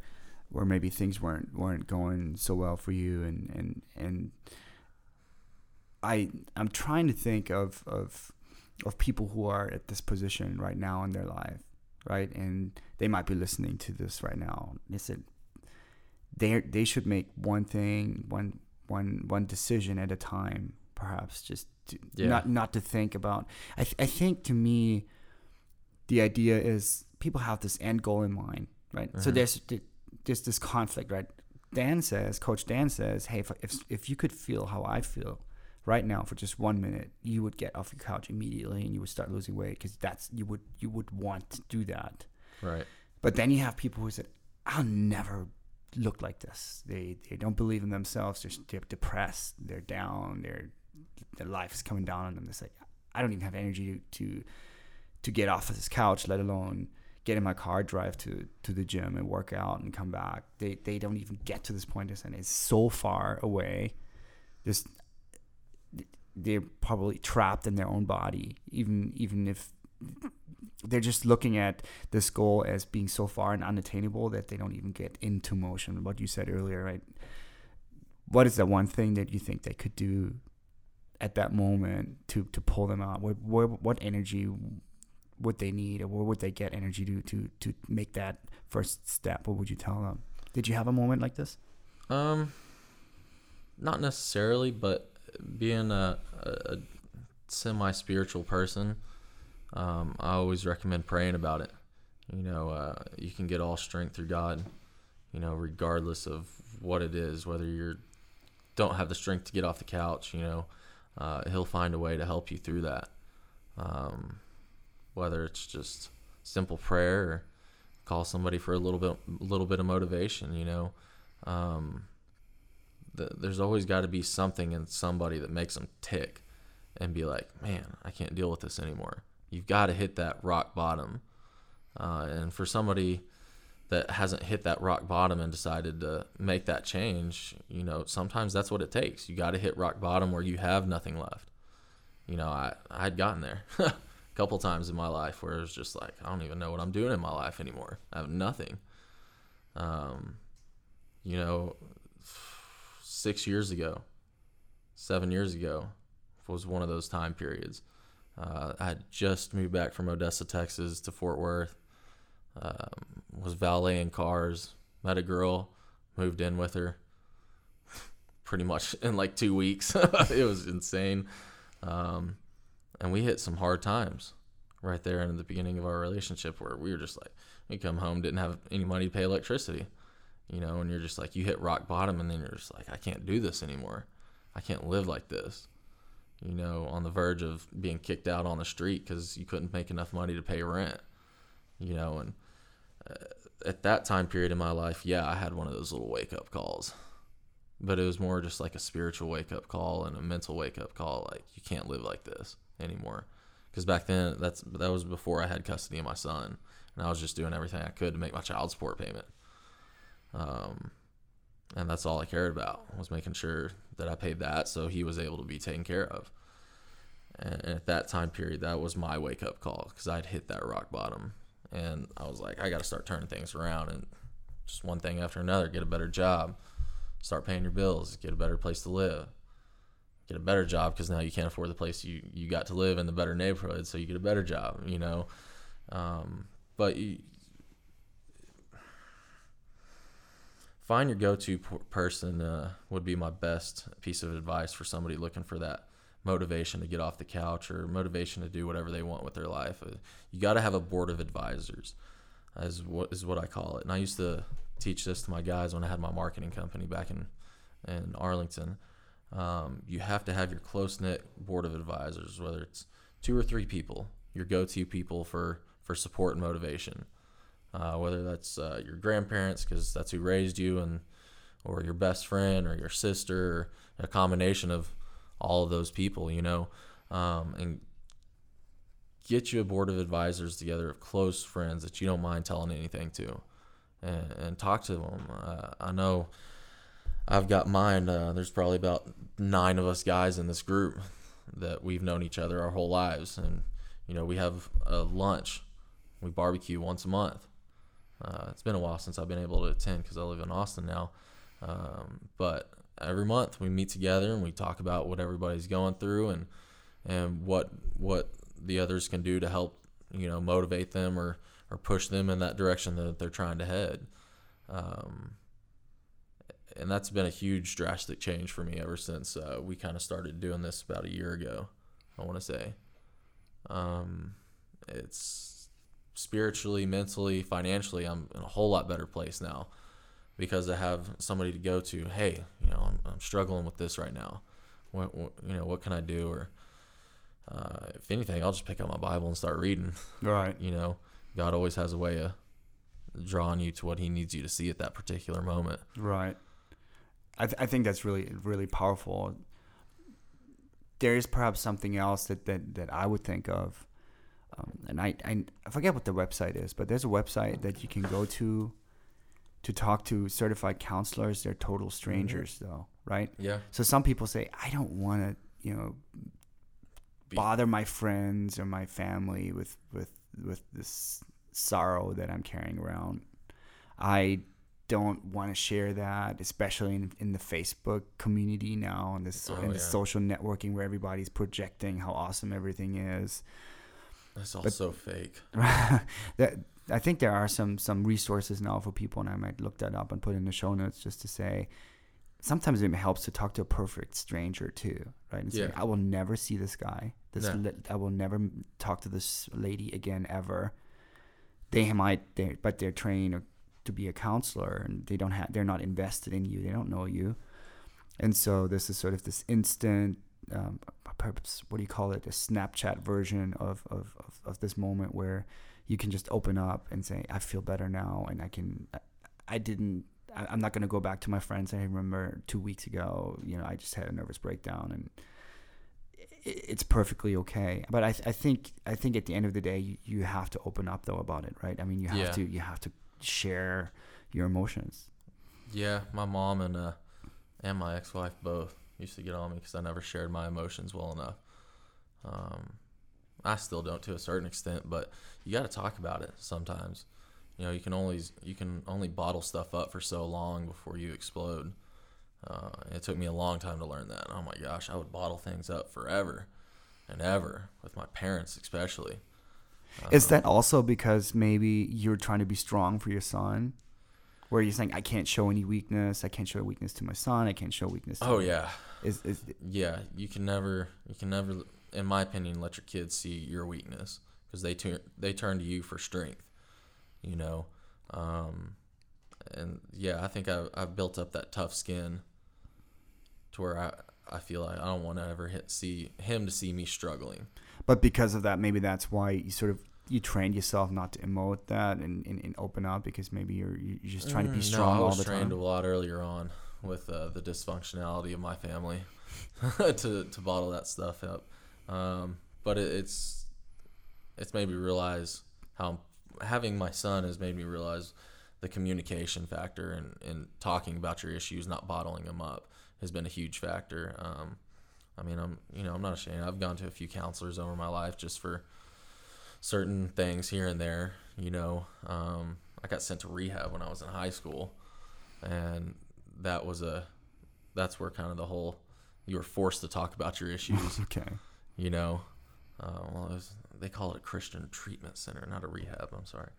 maybe things weren't going so well for you, and I'm trying to think of people who are at this position right now in their life, right? And they might be listening to this right now. They said they should make one decision at a time, perhaps, just to, not to think about. I think, to me, the idea is people have this end goal in mind, right? Mm-hmm. So there's this conflict, right? Coach Dan says, hey, if you could feel how I feel right now for just 1 minute, you would get off your couch immediately and you would start losing weight, because that's you would want to do that, right? But then you have people who said, I'll never look like this. They don't believe in themselves. They're depressed. They're down. Their life is coming down on them. They say, I don't even have energy to get off of this couch, let alone get in my car, drive to the gym and work out and come back. They don't even get to this point. And it's so far away. They're probably trapped in their own body, even if they're just looking at this goal as being so far and unattainable that they don't even get into motion. What you said earlier, right? What is that one thing that you think they could do at that moment to pull them out? What energy would they need, or where would they get energy to make that first step? What would you tell them? Did you have a moment like this? Not necessarily, but being a semi-spiritual person, I always recommend praying about it. You know, you can get all strength through God, you know, regardless of what it is, whether you don't have the strength to get off the couch, you know, he'll find a way to help you through that. Whether it's just simple prayer or call somebody for a little bit of motivation, you know. There's always got to be something in somebody that makes them tick and be like, man, I can't deal with this anymore. You've got to hit that rock bottom. And for somebody that hasn't hit that rock bottom and decided to make that change, you know, sometimes that's what it takes. You got to hit rock bottom where you have nothing left. You know, I had gotten there. Couple times in my life where it was just like, I don't even know what I'm doing in my life anymore. I have nothing. You know, 7 years ago was one of those time periods. I had just moved back from Odessa, Texas to Fort Worth, was valeting cars, met a girl, moved in with her pretty much in like 2 weeks. It was insane. And we hit some hard times right there in the beginning of our relationship, where we were just like, we come home, didn't have any money to pay electricity, you know, and you're just like, you hit rock bottom, and then you're just like, I can't do this anymore. I can't live like this, you know, on the verge of being kicked out on the street because you couldn't make enough money to pay rent, you know. And at that time period in my life, yeah, I had one of those little wake-up calls. But it was more just like a spiritual wake-up call and a mental wake-up call, like, you can't live like this anymore. Because back then, that was before I had custody of my son, and I was just doing everything I could to make my child support payment, and that's all I cared about, was making sure that I paid that so he was able to be taken care of. And at that time period, that was my wake-up call, because I'd hit that rock bottom, and I was like, I got to start turning things around, and just one thing after another, get a better job, start paying your bills, get a better place to live, get a better job, because now you can't afford the place you got to live in, the better neighborhood, so you get a better job, you know. But you find your go-to person would be my best piece of advice for somebody looking for that motivation to get off the couch or motivation to do whatever they want with their life. You got to have a board of advisors, is what I call it. And I used to teach this to my guys when I had my marketing company back in Arlington. You have to have your close-knit board of advisors, whether it's 2 or 3 people, your go-to people for support and motivation, whether that's your grandparents, because that's who raised you, or your best friend or your sister, or a combination of all of those people, you know. And get you a board of advisors together of close friends that you don't mind telling anything to, and talk to them. I know I've got mine. There's probably about 9 of us guys in this group. that we've known each other our whole lives. And, you know, we have a lunch. We barbecue once a month. It's been a while since I've been able to attend because I live in Austin now. But every month we meet together and we talk about what everybody's going through and what the others can do to help, you know, motivate them or push them in that direction that they're trying to head. And that's been a huge drastic change for me ever since we kind of started doing this about a year ago, I want to say. It's spiritually, mentally, financially, I'm in a whole lot better place now because I have somebody to go to. Hey, you know, I'm struggling with this right now. What you know, what can I do? Or if anything, I'll just pick up my Bible and start reading. Right. You know, God always has a way of drawing you to what he needs you to see at that particular moment. Right. I think that's really, really powerful. There is perhaps something else that I would think of. And I forget what the website is, but there's a website that you can go to talk to certified counselors. They're total strangers, though, right? Yeah. So some people say, I don't want to, you know, bother my friends or my family with this sorrow that I'm carrying around. I don't want to share that, especially in the Facebook community now, and the social networking where everybody's projecting how awesome everything is. That's all so fake. I think there are some resources now for people, and I might look that up and put in the show notes just to say, sometimes it helps to talk to a perfect stranger too, right? And say, I will never see this guy. I will never talk to this lady again ever. But they're trained to be a counselor, and they're not invested in you. They don't know you, and so this is sort of this instant, what do you call it? A Snapchat version of this moment where you can just open up and say, "I feel better now," and I'm not going to go back to my friends. I remember 2 weeks ago, you know, I just had a nervous breakdown, and it's perfectly okay. But I think at the end of the day, you have to open up though about it, right? I mean, you have to share your emotions. Yeah, my mom and my ex-wife both used to get on me because I never shared my emotions well enough. I still don't to a certain extent, but you got to talk about it sometimes. You know, you can only bottle stuff up for so long before you explode. It took me a long time to learn that. Oh my gosh, I would bottle things up forever and ever, with my parents especially. Is that also because maybe you're trying to be strong for your son, where you're saying, I can't show any weakness. I can't show weakness to my son. I can't show weakness to him. Yeah. Yeah, you can never, in my opinion, let your kids see your weakness, because they turn to you for strength, you know? And yeah, I think I've built up that tough skin to where I feel like I don't want to ever see him to see me struggling. But because of that, maybe that's why you sort of you trained yourself not to emote that and open up, because maybe you're just trying to be strong all the time. I was trained a lot earlier on with the dysfunctionality of my family to bottle that stuff up. But it's made me realize how having my son has made me realize the communication factor and talking about your issues, not bottling them up, has been a huge factor. I mean, I'm not ashamed. I've gone to a few counselors over my life just for certain things here and there, you know. I got sent to rehab when I was in high school, and that's where kind of the whole, you were forced to talk about your issues. Okay. You know, they call it a Christian treatment center, not a rehab. I'm sorry.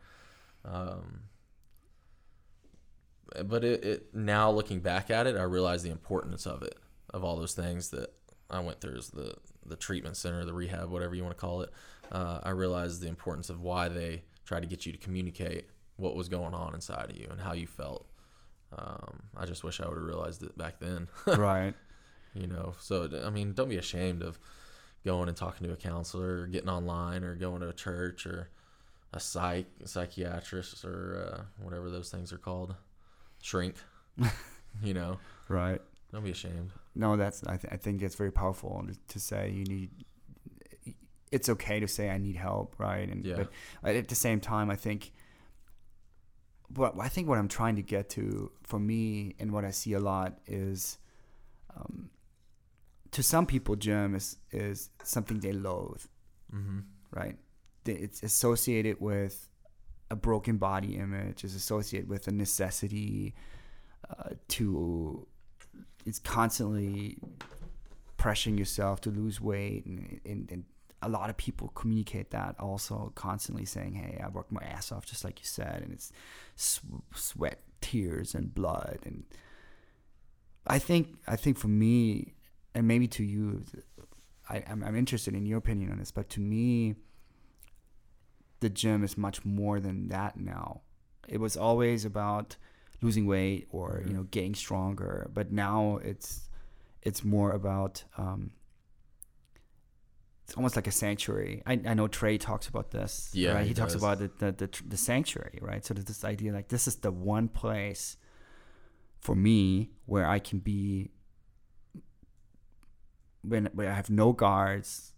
But it now looking back at it, I realize the importance of it, of all those things that I went through as the treatment center, the rehab, whatever you want to call it. I realized the importance of why they tried to get you to communicate what was going on inside of you and how you felt. I just wish I would have realized it back then. Right. You know, so, I mean, don't be ashamed of going and talking to a counselor or getting online or going to a church or a psychiatrist or whatever those things are called. Shrink, you know. Right. Don't be ashamed. No, I think that's very powerful to say it's okay to say I need help, right? And but at the same time, I think what I'm trying to get to for me and what I see a lot is to some people, gym is something they loathe, mm-hmm. right? It's associated with a broken body image. It's associated with a necessity to. It's constantly pressuring yourself to lose weight, and a lot of people communicate that also, constantly saying, "Hey, I worked my ass off," just like you said, and it's sweat, tears, and blood. And I think for me, and maybe to you, I'm interested in your opinion on this, but to me, the gym is much more than that now. It was always about losing weight or mm-hmm. Getting stronger, but now it's more about it's almost like a sanctuary. I know Trey talks about this. Yeah, right? He talks about the sanctuary, right? So there's this idea like this is the one place for me where I can be when I have no guards.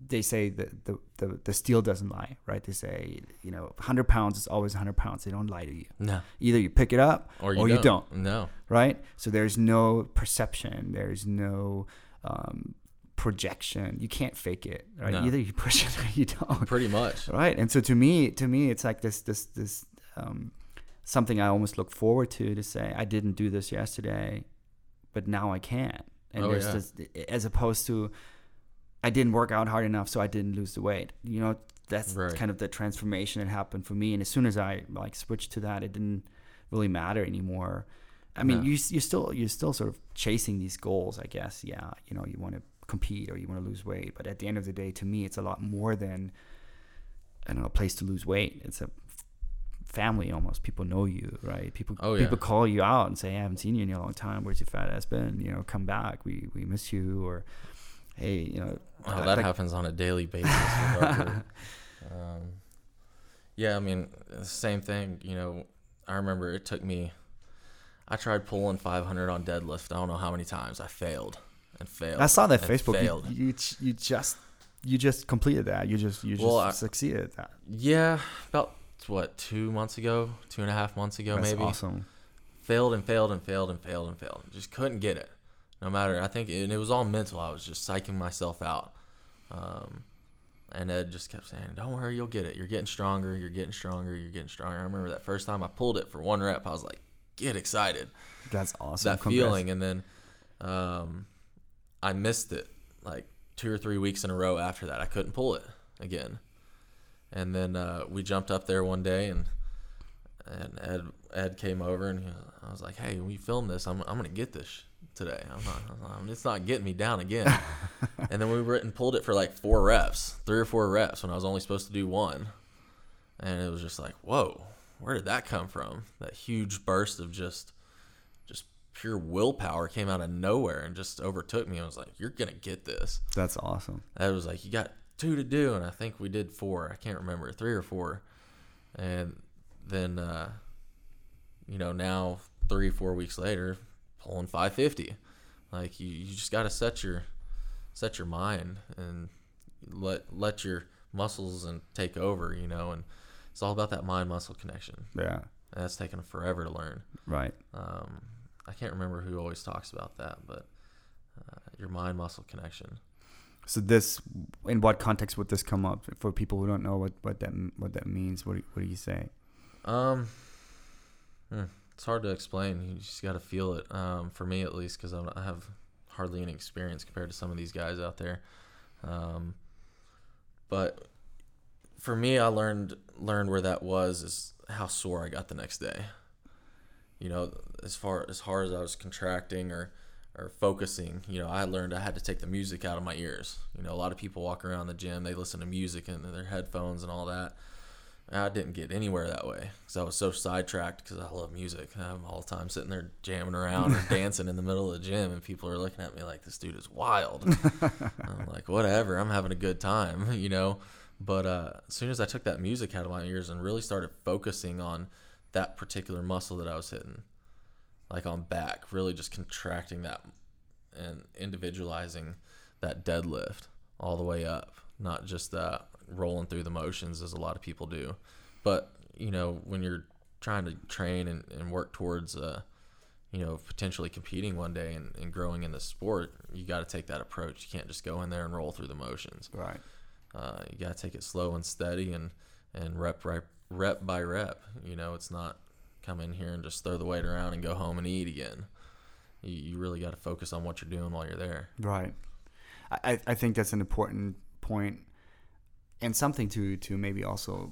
They say that the steel doesn't lie, right? They say, 100 pounds is always 100 pounds. They don't lie to you. No. Either you pick it up or you don't. No. Right? So there's no perception. There's no projection. You can't fake it, right? No. Either you push it or you don't. Pretty much. Right? And so to me, it's like this something I almost look forward to say, I didn't do this yesterday, but now I can. And this, as opposed to, I didn't work out hard enough, so I didn't lose the weight. That's right. Kind of the transformation that happened for me. And as soon as I switched to that, it didn't really matter anymore. I mean, you're still sort of chasing these goals, I guess. Yeah, you want to compete or you want to lose weight, but at the end of the day, to me, it's a lot more than a place to lose weight. It's a family almost. People know you, right? People call you out and say, "I haven't seen you in a long time. Where's your fat ass been? Come back. We miss you." Or hey, that happens on a daily basis. Yeah, I mean, same thing. I remember it took me. I tried pulling 500 on deadlift. I don't know how many times I failed. I saw that Facebook. You just completed that. You succeeded at that. Yeah, about 2.5 months ago, maybe. That's awesome. Failed. Just couldn't get it. No matter, I think, and it was all mental. I was just psyching myself out, and Ed just kept saying, "Don't worry, you'll get it. You're getting stronger. You're getting stronger. You're getting stronger." I remember that first time I pulled it for one rep. I was like, "Get excited!" That's awesome. That feeling, and then I missed it 2 or 3 weeks in a row after that. I couldn't pull it again, and then we jumped up there one day, and Ed came over, and I was like, "Hey, we filmed this. I'm gonna get this today. It's not getting me down again." And then we went and pulled it for 3 or 4 reps when I was only supposed to do one. And it was just like, whoa, where did that come from? That huge burst of just pure willpower came out of nowhere and just overtook me. I was like, you're gonna get this. That's awesome. I was like, you got 2 to do, and I think we did 4. I can't remember, 3 or 4. And then now 3 or 4 weeks later, pulling 550. You just got to set your mind and let your muscles and take over, and it's all about that mind muscle connection. Yeah. And that's taken forever to learn. Right. I can't remember who always talks about that, but your mind muscle connection. So this, in what context would this come up for people who don't know what that means? What do you say? It's hard to explain. You just got to feel it, for me at least, because I have hardly any experience compared to some of these guys out there. But for me, I learned where that was is how sore I got the next day. As hard as I was contracting or focusing, I learned I had to take the music out of my ears. A lot of people walk around the gym, they listen to music in their headphones and all that. I didn't get anywhere that way because I was so sidetracked because I love music. I'm all the time sitting there jamming around or dancing in the middle of the gym, and people are looking at me like, this dude is wild. I'm like, whatever, I'm having a good time, But as soon as I took that music out of my ears and really started focusing on that particular muscle that I was hitting, on back, really just contracting that and individualizing that deadlift all the way up, not just that rolling through the motions as a lot of people do. But when you're trying to train and work towards you know, potentially competing one day and growing in the sport, you got to take that approach. You can't just go in there and roll through the motions. Right. You got to take it slow and steady and rep by rep. You know, it's not come in here and just throw the weight around and go home and eat again. You really got to focus on what you're doing while you're there. Right. I think that's an important point and something to maybe also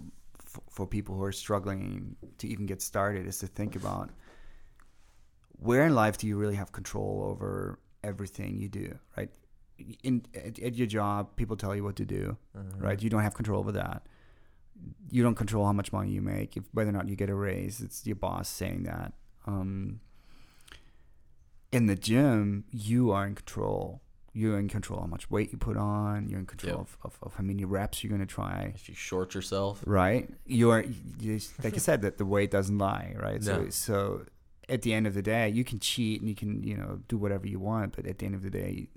for people who are struggling to even get started is to think about where in life do you really have control over everything you do, right? At your job, people tell you what to do, mm-hmm. right? You don't have control over that. You don't control how much money you make, whether or not you get a raise. It's your boss saying that. In the gym, you are in control. You're in control how much weight you put on. You're in control yep. of how many reps you're going to try. If you short yourself. Right. You like you said, that the weight doesn't lie, right? No. So at the end of the day, you can cheat and you can, you know, do whatever you want. But at the end of the day,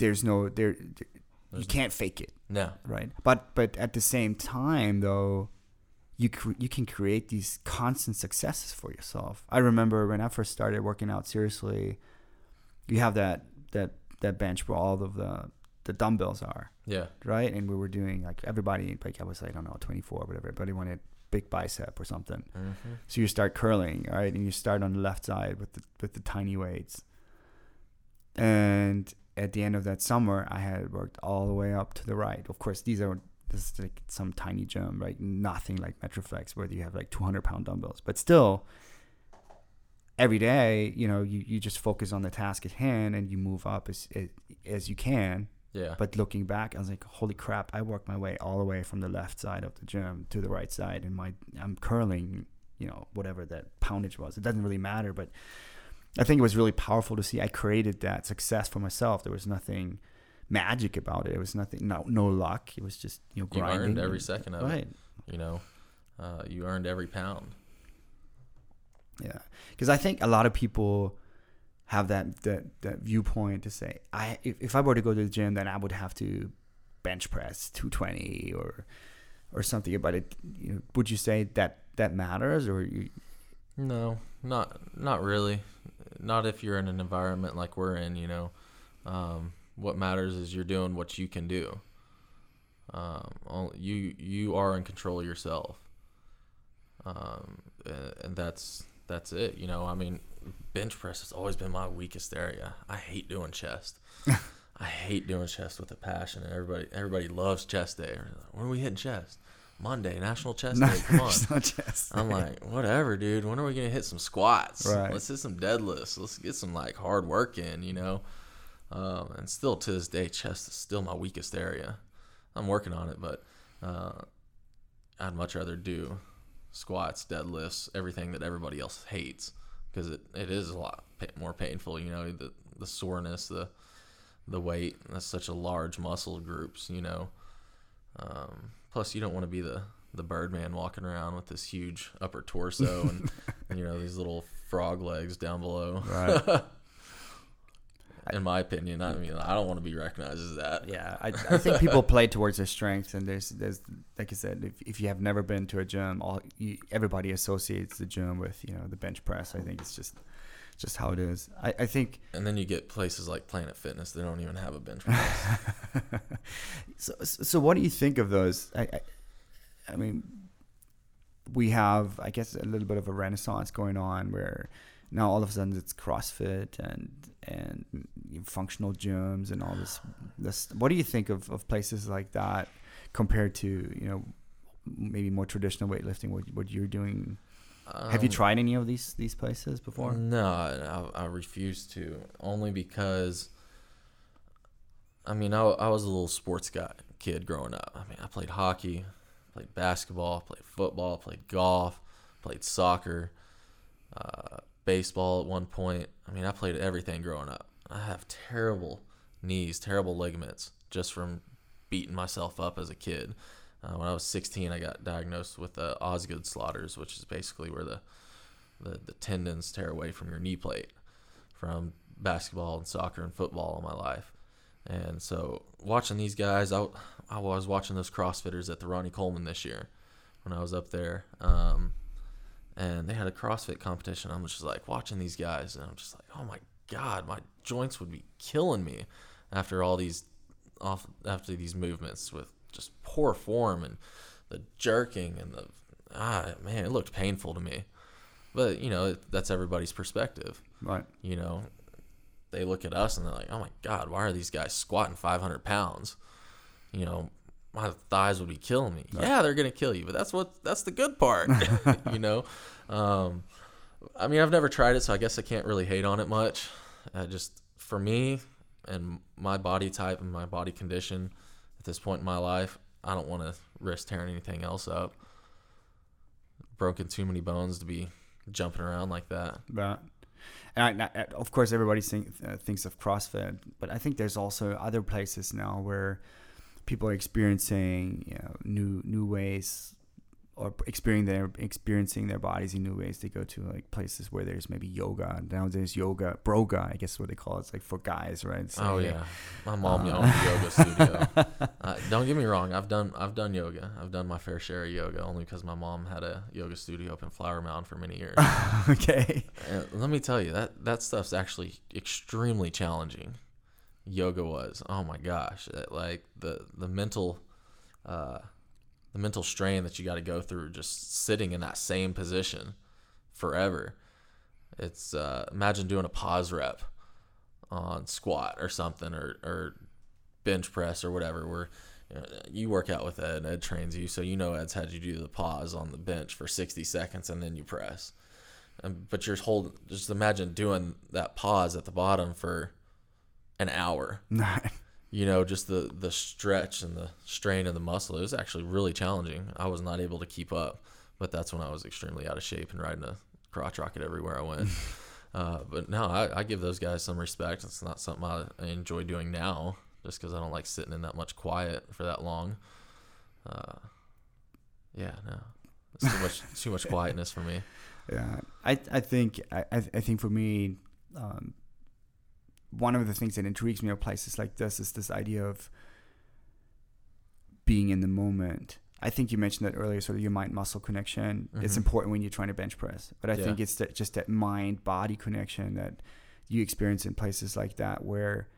you can't fake it. No. Right. But at the same time, though, you can create these constant successes for yourself. I remember when I first started working out seriously, you have that bench where all of the dumbbells are. Yeah. Right? And we were doing everybody, I was like, I don't know, 24 or whatever. Everybody wanted big bicep or something. Mm-hmm. So you start curling, all right? And you start on the left side with the tiny weights. And at the end of that summer, I had worked all the way up to the right. Of course, this is like some tiny gym, right? Nothing like Metroflex where you have 200-pound dumbbells. But still, every day, you know, you just focus on the task at hand and you move up as you can. Yeah. But looking back, I was like, holy crap, I worked my way all the way from the left side of the gym to the right side. And I'm curling, you know, whatever that poundage was. It doesn't really matter, but I think it was really powerful to see. I created that success for myself. There was nothing magic about it. It was nothing, no luck. It was just, you know, grinding. You earned every second of right. it. You know, you earned every pound. Yeah, because I think a lot of people have that viewpoint to say, if I were to go to the gym, then I would have to bench press 220 or something. But it, you know, would you say that matters or you? No, not really. Not if you're in an environment like we're in, you know. What matters is you're doing what you can do. You are in control of yourself. And that's it. You know, I mean, bench press has always been my weakest area. I hate doing chest. I hate doing chest with a passion. And everybody loves chest day. When are we hitting chest? Monday, National Chest Day. Come on. National Chest Day. I'm like, whatever, dude. When are we gonna hit some squats? Right. Let's hit some deadlifts. Let's get some hard work in, you know. And still to this day, chest is still my weakest area. I'm working on it, but I'd much rather do squats, deadlifts, everything that everybody else hates, because it is a lot more painful. You know, the soreness, the weight. That's such a large muscle groups. You know. Plus, you don't want to be the Birdman walking around with this huge upper torso and, you know, these little frog legs down below. Right. In my opinion, I mean, I don't want to be recognized as that. Yeah, I think people play towards their strengths, and there's like I said, if you have never been to a gym, everybody associates the gym with, you know, the bench press. I think it's just how it is. I think. And then you get places like Planet Fitness that don't even have a bench press. So what do you think of those? I mean, we have, I guess, a little bit of a renaissance going on where now all of a sudden it's CrossFit and functional gyms and all this. What do you think of places like that compared to, you know, maybe more traditional weightlifting, what you're doing? Have you tried any of these places before? No, I refuse to, only because, I mean, I was a little sports kid growing up. I mean, I played hockey, played basketball, played football, played golf, played soccer, baseball at one point. I mean, I played everything growing up. I have terrible knees, terrible ligaments just from beating myself up as a kid. When I was 16, I got diagnosed with Osgood slaughters, which is basically where the tendons tear away from your knee plate from basketball and soccer and football all my life. And so watching these guys, I was watching those CrossFitters at the Ronnie Coleman this year when I was up there. and they had a CrossFit competition. I'm just like watching these guys, and I'm just like, oh my God, my joints would be killing me after these movements with just poor form and the jerking and the man, it looked painful to me. But you know, that's everybody's perspective, right? You know, they look at us and they're like, oh my God, why are these guys squatting 500 pounds? You know, my thighs would be killing me. Right. Yeah, they're gonna kill you, but that's the good part. You know, I mean, I've never tried it, so I guess I can't really hate on it much. Just for me and my body type and my body condition at this point in my life, I don't want to risk tearing anything else up. Broken too many bones to be jumping around like that. Right. And of course, everybody thinks of CrossFit, but I think there's also other places now where people are experiencing, you know, new ways, or experiencing their bodies in new ways. They go to like places where there's maybe yoga. Now there's yoga, broga, I guess is what they call it. It's like for guys, right? So, oh yeah, my mom owned a yoga studio. Don't get me wrong, I've done yoga. I've done my fair share of yoga, only because my mom had a yoga studio up in Flower Mound for many years. Okay. And let me tell you, that stuff's actually extremely challenging. Yoga was, oh my gosh, like the mental. The mental strain that you got to go through just sitting in that same position forever. It's imagine doing a pause rep on squat or something, or bench press or whatever, where you work out with Ed, and Ed trains you, so you know Ed's had you do the pause on the bench for 60 seconds and then you press. But you're holding, just imagine doing that pause at the bottom for an hour. You know, just the stretch and the strain of the muscle. It was actually really challenging. I was not able to keep up, but that's when I was extremely out of shape and riding a crotch rocket everywhere I went. But no, I give those guys some respect. It's not something I enjoy doing now, just because I don't like sitting in that much quiet for that long. Yeah, no, it's too much quietness for me. Yeah, I think for me. One of the things that intrigues me at places like this is this idea of being in the moment. I think you mentioned that earlier, sort of your mind-muscle connection. Mm-hmm. It's important when you're trying to bench press. But I think it's just that mind-body connection that you experience in places like that where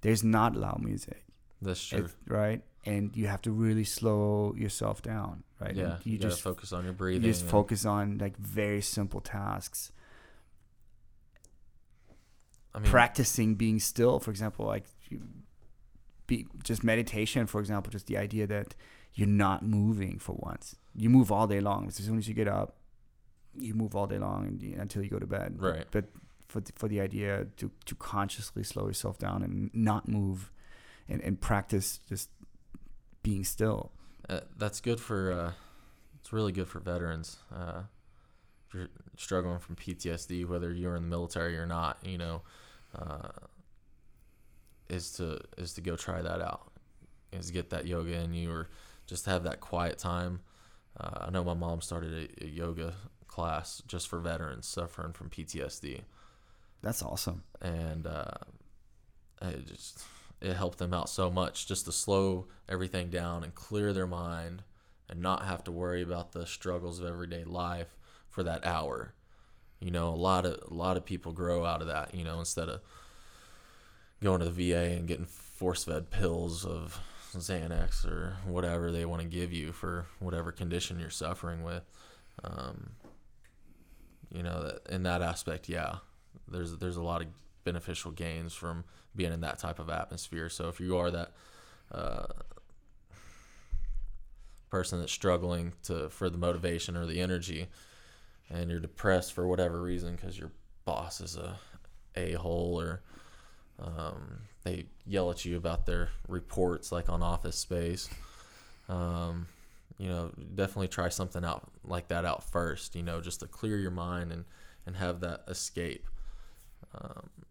there's not loud music. That's true. Right? And you have to really slow yourself down, right? Yeah, and you just focus on your breathing. You just focus on like very simple tasks. I mean, practicing being still, for example, like just meditation, for example, just the idea that you're not moving for once. You move all day long. As soon as you get up, you move all day long until you go to bed. Right. But for the idea to consciously slow yourself down and not move and practice just being still. That's good for, it's really good for veterans. If you're struggling from PTSD, whether you're in the military or not, you know, is to go try that out, is get that yoga in you, or just have that quiet time. I know my mom started a yoga class just for veterans suffering from PTSD. That's awesome. And it helped them out so much, just to slow everything down and clear their mind and not have to worry about the struggles of everyday life for that hour. You know, a lot of people grow out of that, you know, instead of going to the VA and getting force-fed pills of Xanax or whatever they want to give you for whatever condition you're suffering with. You know, in that aspect, yeah, there's a lot of beneficial gains from being in that type of atmosphere. So if you are that person that's struggling for the motivation or the energy, and you're depressed for whatever reason because your boss is a a-hole, or they yell at you about their reports, like on Office Space. You know, definitely try something out like that out first. You know, just to clear your mind and have that escape.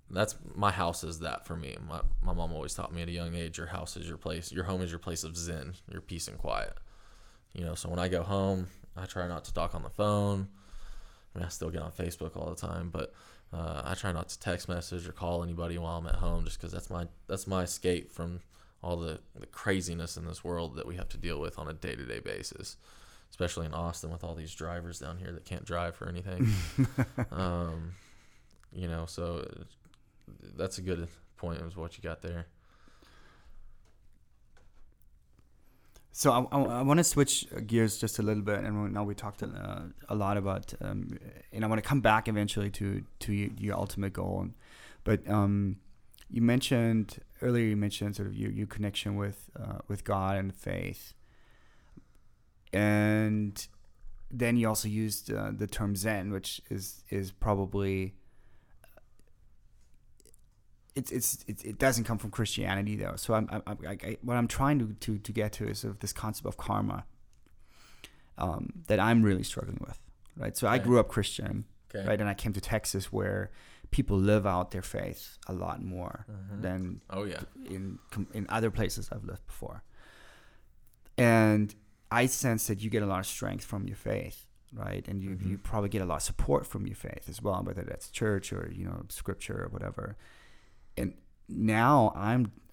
That's my house is that for me. My mom always taught me at a young age, your house is your place, your home is your place of zen, your peace and quiet. You know, so when I go home, I try not to talk on the phone. I mean, I still get on Facebook all the time, but I try not to text message or call anybody while I'm at home, just because that's my escape from all the craziness in this world that we have to deal with on a day-to-day basis. especially in Austin with all these drivers down here that can't drive for anything. You know, so that's a good point is what you got there. So I want to switch gears just a little bit, and now we talked a lot about, and I want to come back eventually to your ultimate goal. But you mentioned earlier, sort of your connection with God and faith, and then you also used the term Zen, which is probably it doesn't come from Christianity though. So what I'm trying to get to is sort of this concept of karma that I'm really struggling with, right? So okay. I grew up Christian, okay. right, and I came to Texas where people live out their faith a lot more mm-hmm. than in other places I've lived before. And I sense that you get a lot of strength from your faith, right? And mm-hmm. you probably get a lot of support from your faith as well, whether that's church or scripture or whatever. And now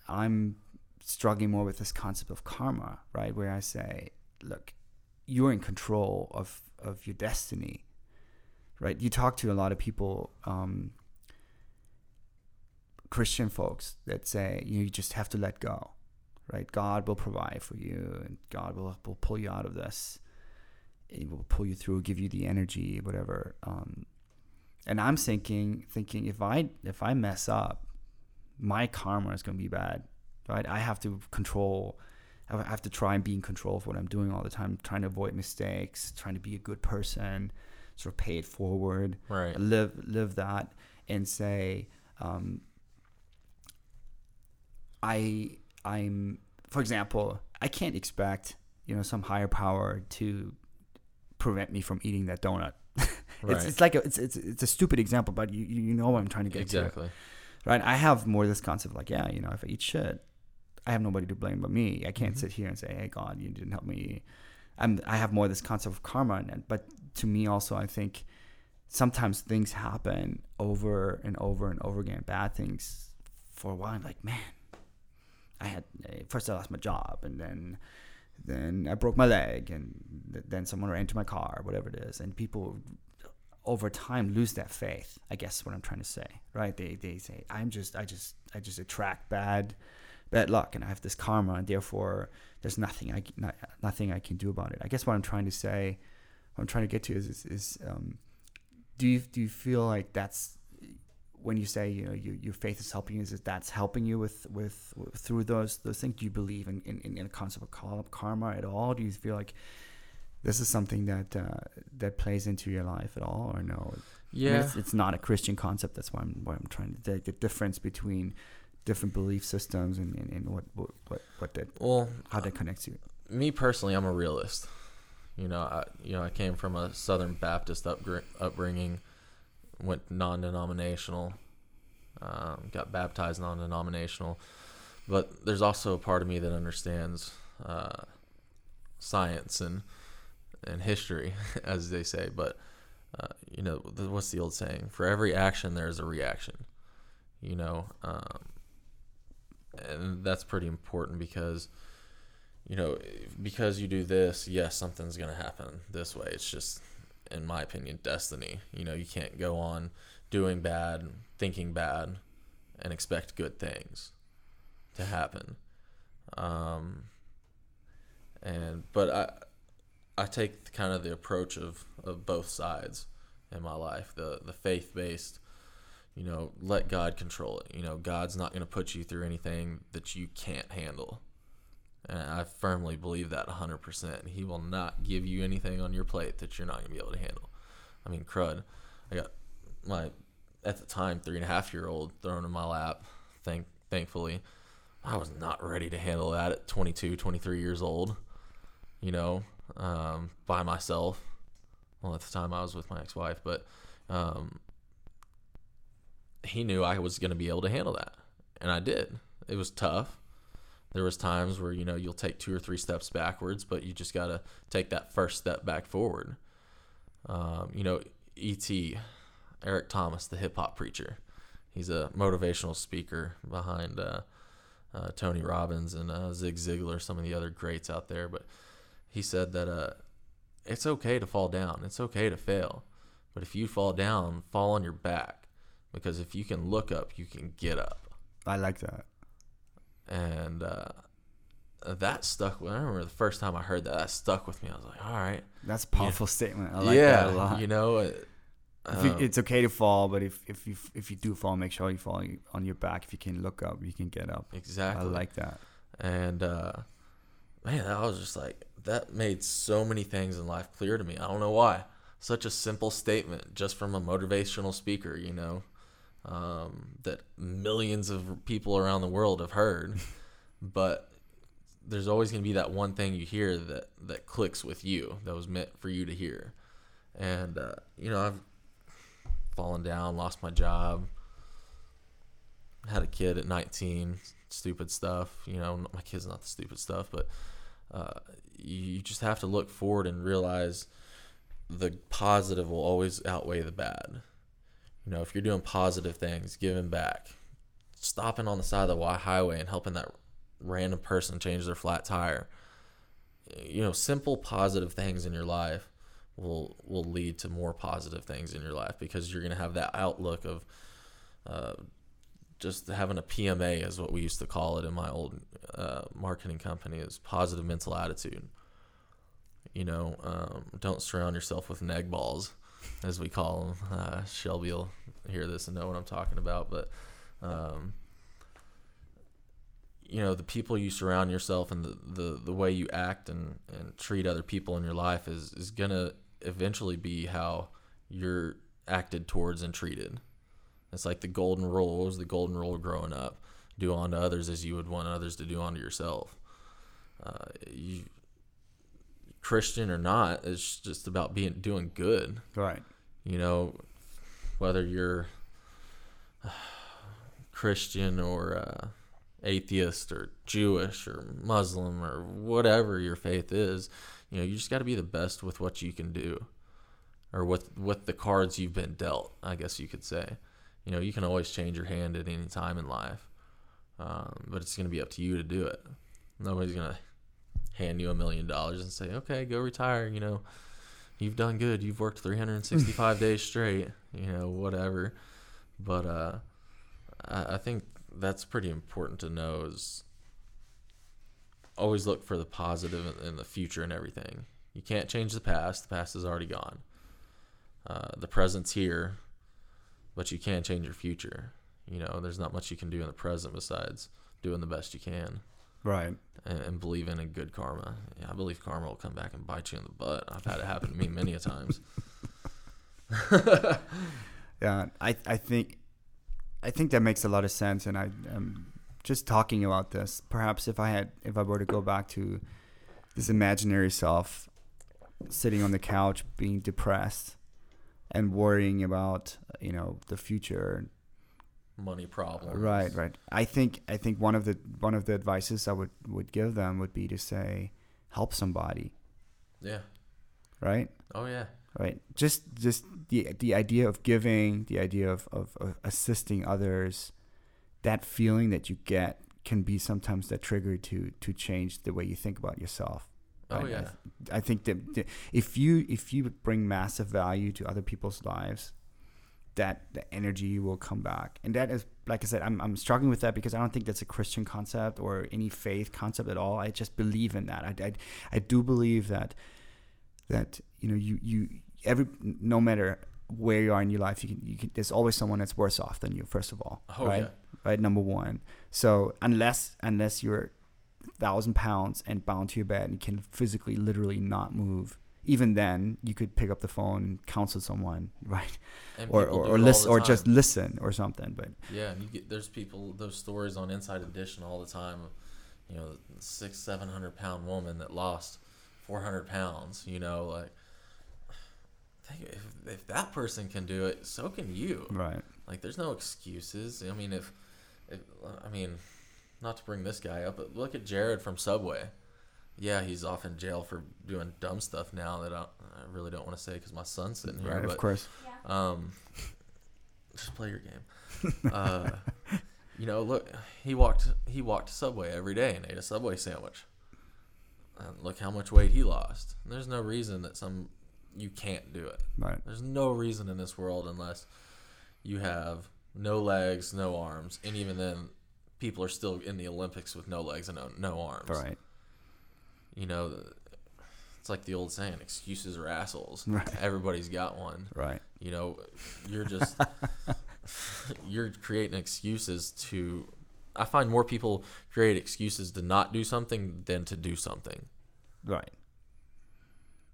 I'm struggling more with this concept of karma, right? Where I say, look, you're in control of your destiny, right? You talk to a lot of people, Christian folks, that say you just have to let go, right? God will provide for you, and God will pull you out of this. He will pull you through, give you the energy, whatever. And I'm thinking if I mess up, my karma is going to be bad, right? I have to control. I have to try and be in control of what I'm doing all the time, trying to avoid mistakes, trying to be a good person, sort of pay it forward, right? Live that, and say, I'm, for example, I can't expect some higher power to prevent me from eating that donut. Right. It's like it's a stupid example, but you know what I'm trying to get exactly. to. Right, I have more this concept of like, if I eat shit, I have nobody to blame but me. I can't mm-hmm. sit here and say, hey, God, you didn't help me. I have more this concept of karma. But to me also, I think sometimes things happen over and over and over again, bad things for a while. I'm like, man, first I lost my job, and then I broke my leg, and then someone ran into my car, whatever it is. And people over time lose that faith, I guess is what I'm trying to say, right? They say, I just attract bad luck, and I have this karma, and therefore there's nothing I can do about it. I guess what I'm trying to say, what I'm trying to get to is do you feel like that's when you say your faith is helping you, is that that's helping you with through those things? Do you believe in a concept of karma at all? Do you feel like this is something that plays into your life at all, or no? Yeah, I mean, it's not a Christian concept. That's why I'm trying to the difference between different belief systems and what that how that connects you. Me personally, I'm a realist. I came from a Southern Baptist upbringing, went non-denominational, got baptized non-denominational, but there's also a part of me that understands science and history, as they say. But what's the old saying? For every action, there's a reaction. And that's pretty important because you do this, yes, something's gonna happen this way. It's just, in my opinion, destiny. You can't go on doing bad, thinking bad, and expect good things to happen. But I take kind of the approach of both sides in my life, the faith-based, let God control it. God's not going to put you through anything that you can't handle. And I firmly believe that 100%. He will not give you anything on your plate that you're not going to be able to handle. I mean, crud. I got my, at the time, 3.5-year-old thrown in my lap, thankfully. I was not ready to handle that at 22, 23 years old, by myself. Well, at the time I was with my ex-wife, but he knew I was going to be able to handle that, and I did. It was tough. There was times where you'll take 2 or 3 steps backwards, but you just got to take that first step back forward. ET, Eric Thomas, the hip-hop preacher, he's a motivational speaker behind Tony Robbins and Zig Ziglar, some of the other greats out there, but he said that it's okay to fall down. It's okay to fail. But if you fall down, fall on your back. Because if you can look up, you can get up. I like that. And that stuck with me. I remember the first time I heard that, that stuck with me. I was like, all right. That's a powerful statement. I like that a lot. You know, it's okay to fall, but if you do fall, make sure you fall on your back. If you can look up, you can get up. Exactly. I like that. And, man, I was just like, that made so many things in life clear to me. I don't know why. Such a simple statement just from a motivational speaker, you know, that millions of people around the world have heard. But there's always going to be that one thing you hear that clicks with you, that was meant for you to hear. And, you know, I've fallen down, lost my job, had a kid at 19, stupid stuff. You know, my kid's not the stupid stuff, but you just have to look forward and realize the positive will always outweigh the bad. You know, if you're doing positive things, giving back, stopping on the side of the highway and helping that random person change their flat tire, you know, simple positive things in your life will lead to more positive things in your life, because you're going to have that outlook of just having a PMA is what we used to call it in my old marketing company, is positive mental attitude. You know, don't surround yourself with neg balls, as we call them. Shelby will hear this and know what I'm talking about. But, you know, the people you surround yourself and the way you act and treat other people in your life is going to eventually be how you're acted towards and treated. It's like the golden rule. What was the golden rule growing up? Do unto others as you would want others to do unto yourself. You Christian or not, it's just about doing good. Right. You know, whether you're Christian or atheist or Jewish or Muslim or whatever your faith is, you know, you just got to be the best with what you can do, or with the cards you've been dealt, I guess you could say. You know, you can always change your hand at any time in life, but it's going to be up to you to do it. Nobody's going to hand you $1 million and say, okay, go retire. You know, you've done good. You've worked 365 days straight, you know, whatever. But I think that's pretty important to know, is always look for the positive in the future and everything. You can't change the past. The past is already gone. The present's here, but you can change your future. You know, there's not much you can do in the present besides doing the best you can. Right. And believing in good karma. Yeah, I believe karma will come back and bite you in the butt. I've had it happen to me many a times. Yeah, I think that makes a lot of sense. And I am just talking about this. Perhaps if I were to go back to this imaginary self sitting on the couch being depressed and worrying about, you know, the future, money problems. Right. I think one of the advices I would give them would be to say, help somebody. Yeah. Right? Oh yeah. Right. Just the idea of giving, the idea of assisting others, that feeling that you get can be sometimes that trigger to change the way you think about yourself. Right? Oh yeah. I think that if you bring massive value to other people's lives, that the energy will come back. And that is, like I said, I'm struggling with that because I don't think that's a Christian concept or any faith concept at all. I just believe in that. I do believe that you know, you no matter where you are in your life, you can there's always someone that's worse off than you, first of all. Oh, right? Yeah. Right, number one. So unless you're 1,000 pounds and bound to your bed and can physically literally not move, even then, you could pick up the phone and counsel someone, right? And or listen, or just listen, or something. But yeah, and there's people, those stories on Inside Edition all the time. You know, 600-700 pound woman that lost 400 pounds. You know, like, if that person can do it, so can you. Right. Like, there's no excuses. I mean, if not to bring this guy up, but look at Jared from Subway. Yeah, he's off in jail for doing dumb stuff now that I really don't want to say because my son's sitting here. Right, but, of course. Yeah. Just play your game. You know, look, he walked Subway every day and ate a Subway sandwich. And look how much weight he lost. And there's no reason that you can't do it. Right. There's no reason in this world unless you have no legs, no arms. And even then, people are still in the Olympics with no legs and no arms. Right. You know, it's like the old saying, excuses are assholes. Right. Everybody's got one. Right. You know, you're just you're creating excuses to – I find more people create excuses to not do something than to do something. Right.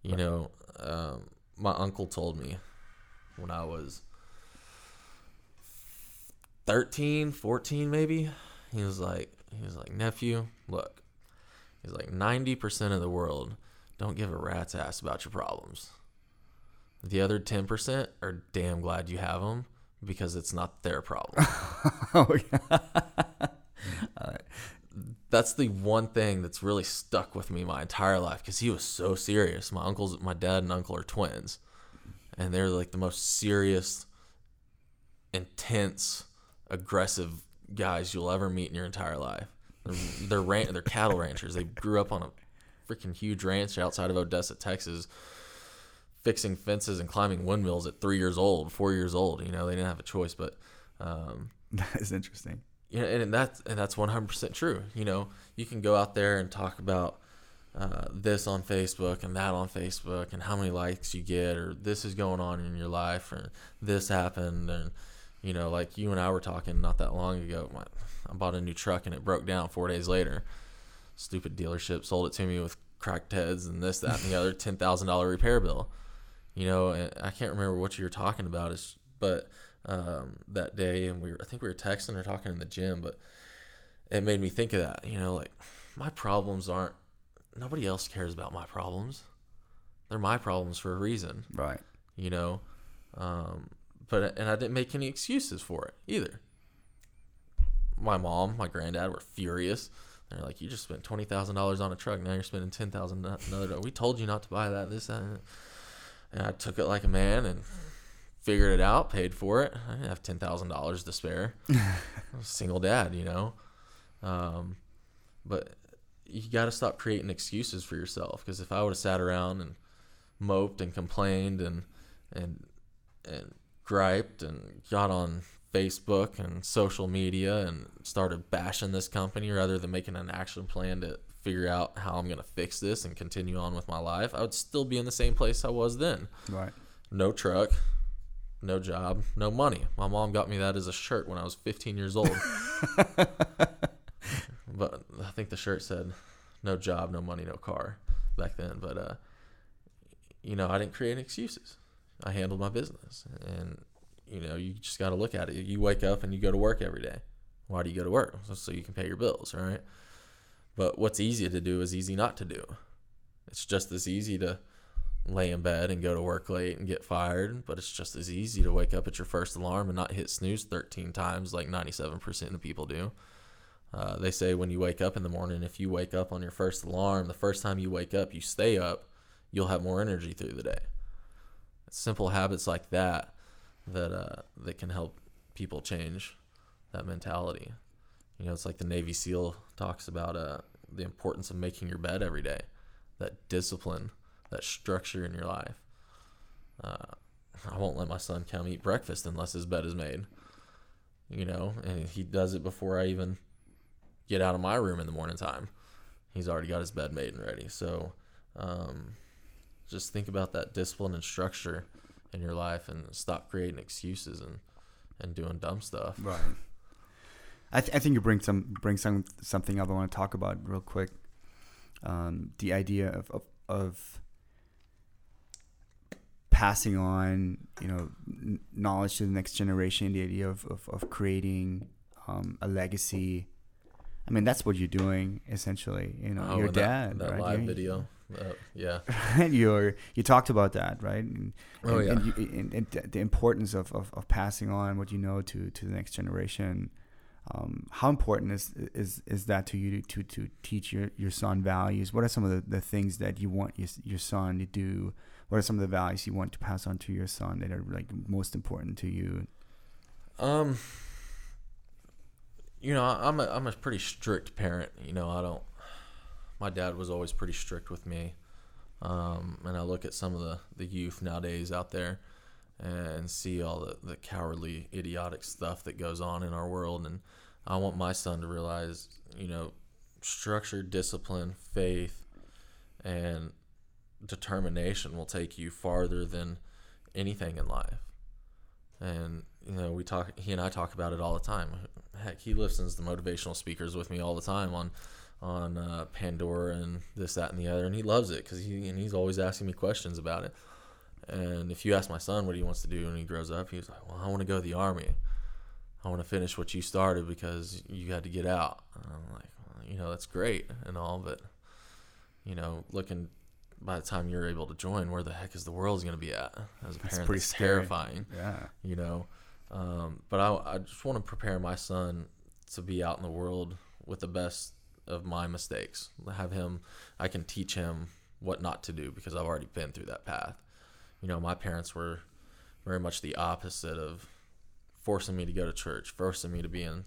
You know, my uncle told me when I was 13, 14 maybe, he was like, nephew, look. He's like, 90% of the world – don't give a rat's ass about your problems. The other 10% are damn glad you have them because it's not their problem. Oh, yeah. Right. That's the one thing that's really stuck with me my entire life because he was so serious. My dad and uncle are twins, and they're like the most serious, intense, aggressive guys you'll ever meet in your entire life. They're cattle ranchers. They grew up on a freaking huge ranch outside of Odessa, Texas, fixing fences and climbing windmills at 4 years old. You know, they didn't have a choice, but that is interesting. Yeah, and that's 100% true. You know, you can go out there and talk about this on Facebook and that on Facebook and how many likes you get, or this is going on in your life, or this happened, and you know, like you and I were talking not that long ago. I bought a new truck and it broke down 4 days later. Stupid dealership sold it to me with cracked heads and this, that, and the other, $10,000 repair bill. You know, and I can't remember what you were talking about, but that day, and I think we were texting or talking in the gym, but it made me think of that. You know, like nobody else cares about my problems. They're my problems for a reason. Right. You know, and I didn't make any excuses for it either. My mom, my granddad were furious. They're like, you just spent $20,000 on a truck. Now you're spending $10,000 another truck. We told you not to buy that, this, that, and I took it like a man and figured it out, paid for it. I didn't have $10,000 to spare. I was a single dad, you know. But you got to stop creating excuses for yourself, because if I would have sat around and moped and complained and griped and got on Facebook and social media and started bashing this company rather than making an action plan to figure out how I'm going to fix this and continue on with my life, I would still be in the same place I was then. Right. No truck, no job, no money. My mom got me that as a shirt when I was 15 years old. But I think the shirt said, no job, no money, no car back then. But, you know, I didn't create excuses. I handled my business. And you know, you just got to look at it. You wake up and you go to work every day. Why do you go to work? So you can pay your bills, right? But what's easy to do is easy not to do. It's just as easy to lay in bed and go to work late and get fired, but it's just as easy to wake up at your first alarm and not hit snooze 13 times like 97% of people do. They say when you wake up in the morning, if you wake up on your first alarm, the first time you wake up, you stay up, you'll have more energy through the day. It's simple habits like that that can help people change that mentality. You know, it's like the Navy SEAL talks about the importance of making your bed every day, that discipline, that structure in your life. I won't let my son come eat breakfast unless his bed is made, you know, and he does it before I even get out of my room in the morning time. He's already got his bed made and ready. So just think about that discipline and structure in your life, and stop creating excuses and doing dumb stuff. Right. I think you bring something up I want to talk about real quick. The idea of passing on, you know, knowledge to the next generation. The idea of creating a legacy. I mean, that's what you're doing essentially. You know, your dad. That right? Live video. Yeah. You talked about that, right? And the importance of passing on what you know to the next generation. How important is that to you to teach your son values? What are some of the things that you want your son to do? What are some of the values you want to pass on to your son that are like most important to you? You know, I'm a pretty strict parent. You know, I don't my dad was always pretty strict with me. And I look at some of the youth nowadays out there and see all the cowardly, idiotic stuff that goes on in our world. And I want my son to realize, you know, structure, discipline, faith, and determination will take you farther than anything in life. And, you know, he and I talk about it all the time. Heck, he listens to motivational speakers with me all the time on Pandora and this, that, and the other, and he loves it because he's always asking me questions about it. And if you ask my son what he wants to do when he grows up, he's like, well, I want to go to the Army. I want to finish what you started because you had to get out. And I'm like, well, you know, that's great and all, but, you know, looking by the time you're able to join, where the heck is the world's going to be at? As a parent, that's pretty terrifying. Yeah. You know, but I just want to prepare my son to be out in the world with the best of my mistakes. I can teach him what not to do because I've already been through that path. You know, my parents were very much the opposite of forcing me to go to church, forcing me to be in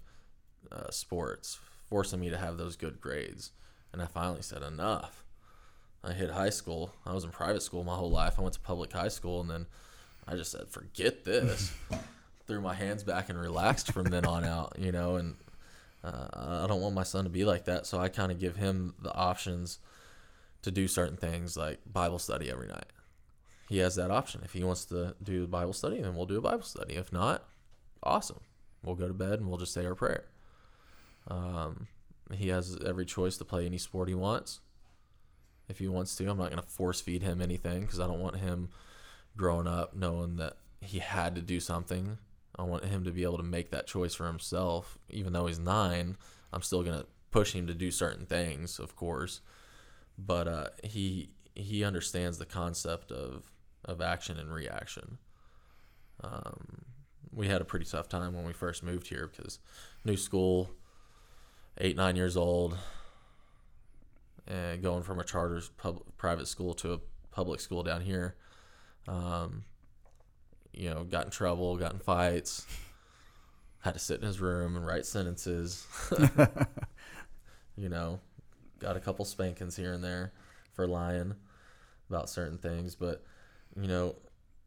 sports, forcing me to have those good grades. And I finally said, enough. I hit high school. I was in private school my whole life. I went to public high school, and then I just said, forget this. Threw my hands back and relaxed from then on out, you know, and I don't want my son to be like that, so I kind of give him the options to do certain things like Bible study every night. He has that option. If he wants to do Bible study, then we'll do a Bible study. If not, awesome. We'll go to bed and we'll just say our prayer. He has every choice to play any sport he wants. If he wants to, I'm not going to force feed him anything because I don't want him growing up knowing that he had to do something. I want him to be able to make that choice for himself. Even though he's 9, I'm still going to push him to do certain things, of course. But he understands the concept of action and reaction. We had a pretty tough time when we first moved here because new school, 8-9 years old, and going from a charter private school to a public school down here. You know, got in trouble, got in fights, had to sit in his room and write sentences, you know, got a couple spankings here and there for lying about certain things. But, you know,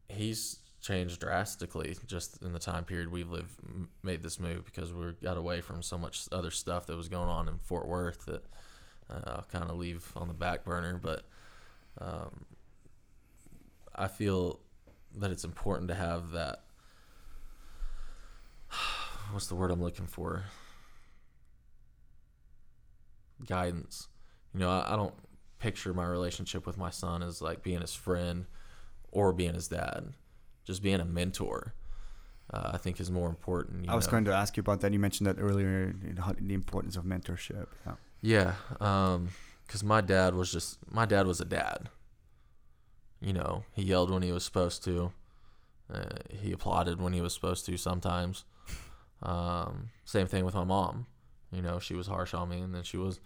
he's changed drastically just in the time period we've made this move because we got away from so much other stuff that was going on in Fort Worth that I'll kind of leave on the back burner. But I feel that it's important to have that, what's the word I'm looking for? Guidance. You know, I don't picture my relationship with my son as like being his friend or being his dad, just being a mentor. I think is more important. You know? I was going to ask you about that. You mentioned that earlier, the importance of mentorship. Yeah. Cause my dad was a dad. You know, he yelled when he was supposed to. He applauded when he was supposed to sometimes. Same thing with my mom. You know, she was harsh on me, and then she was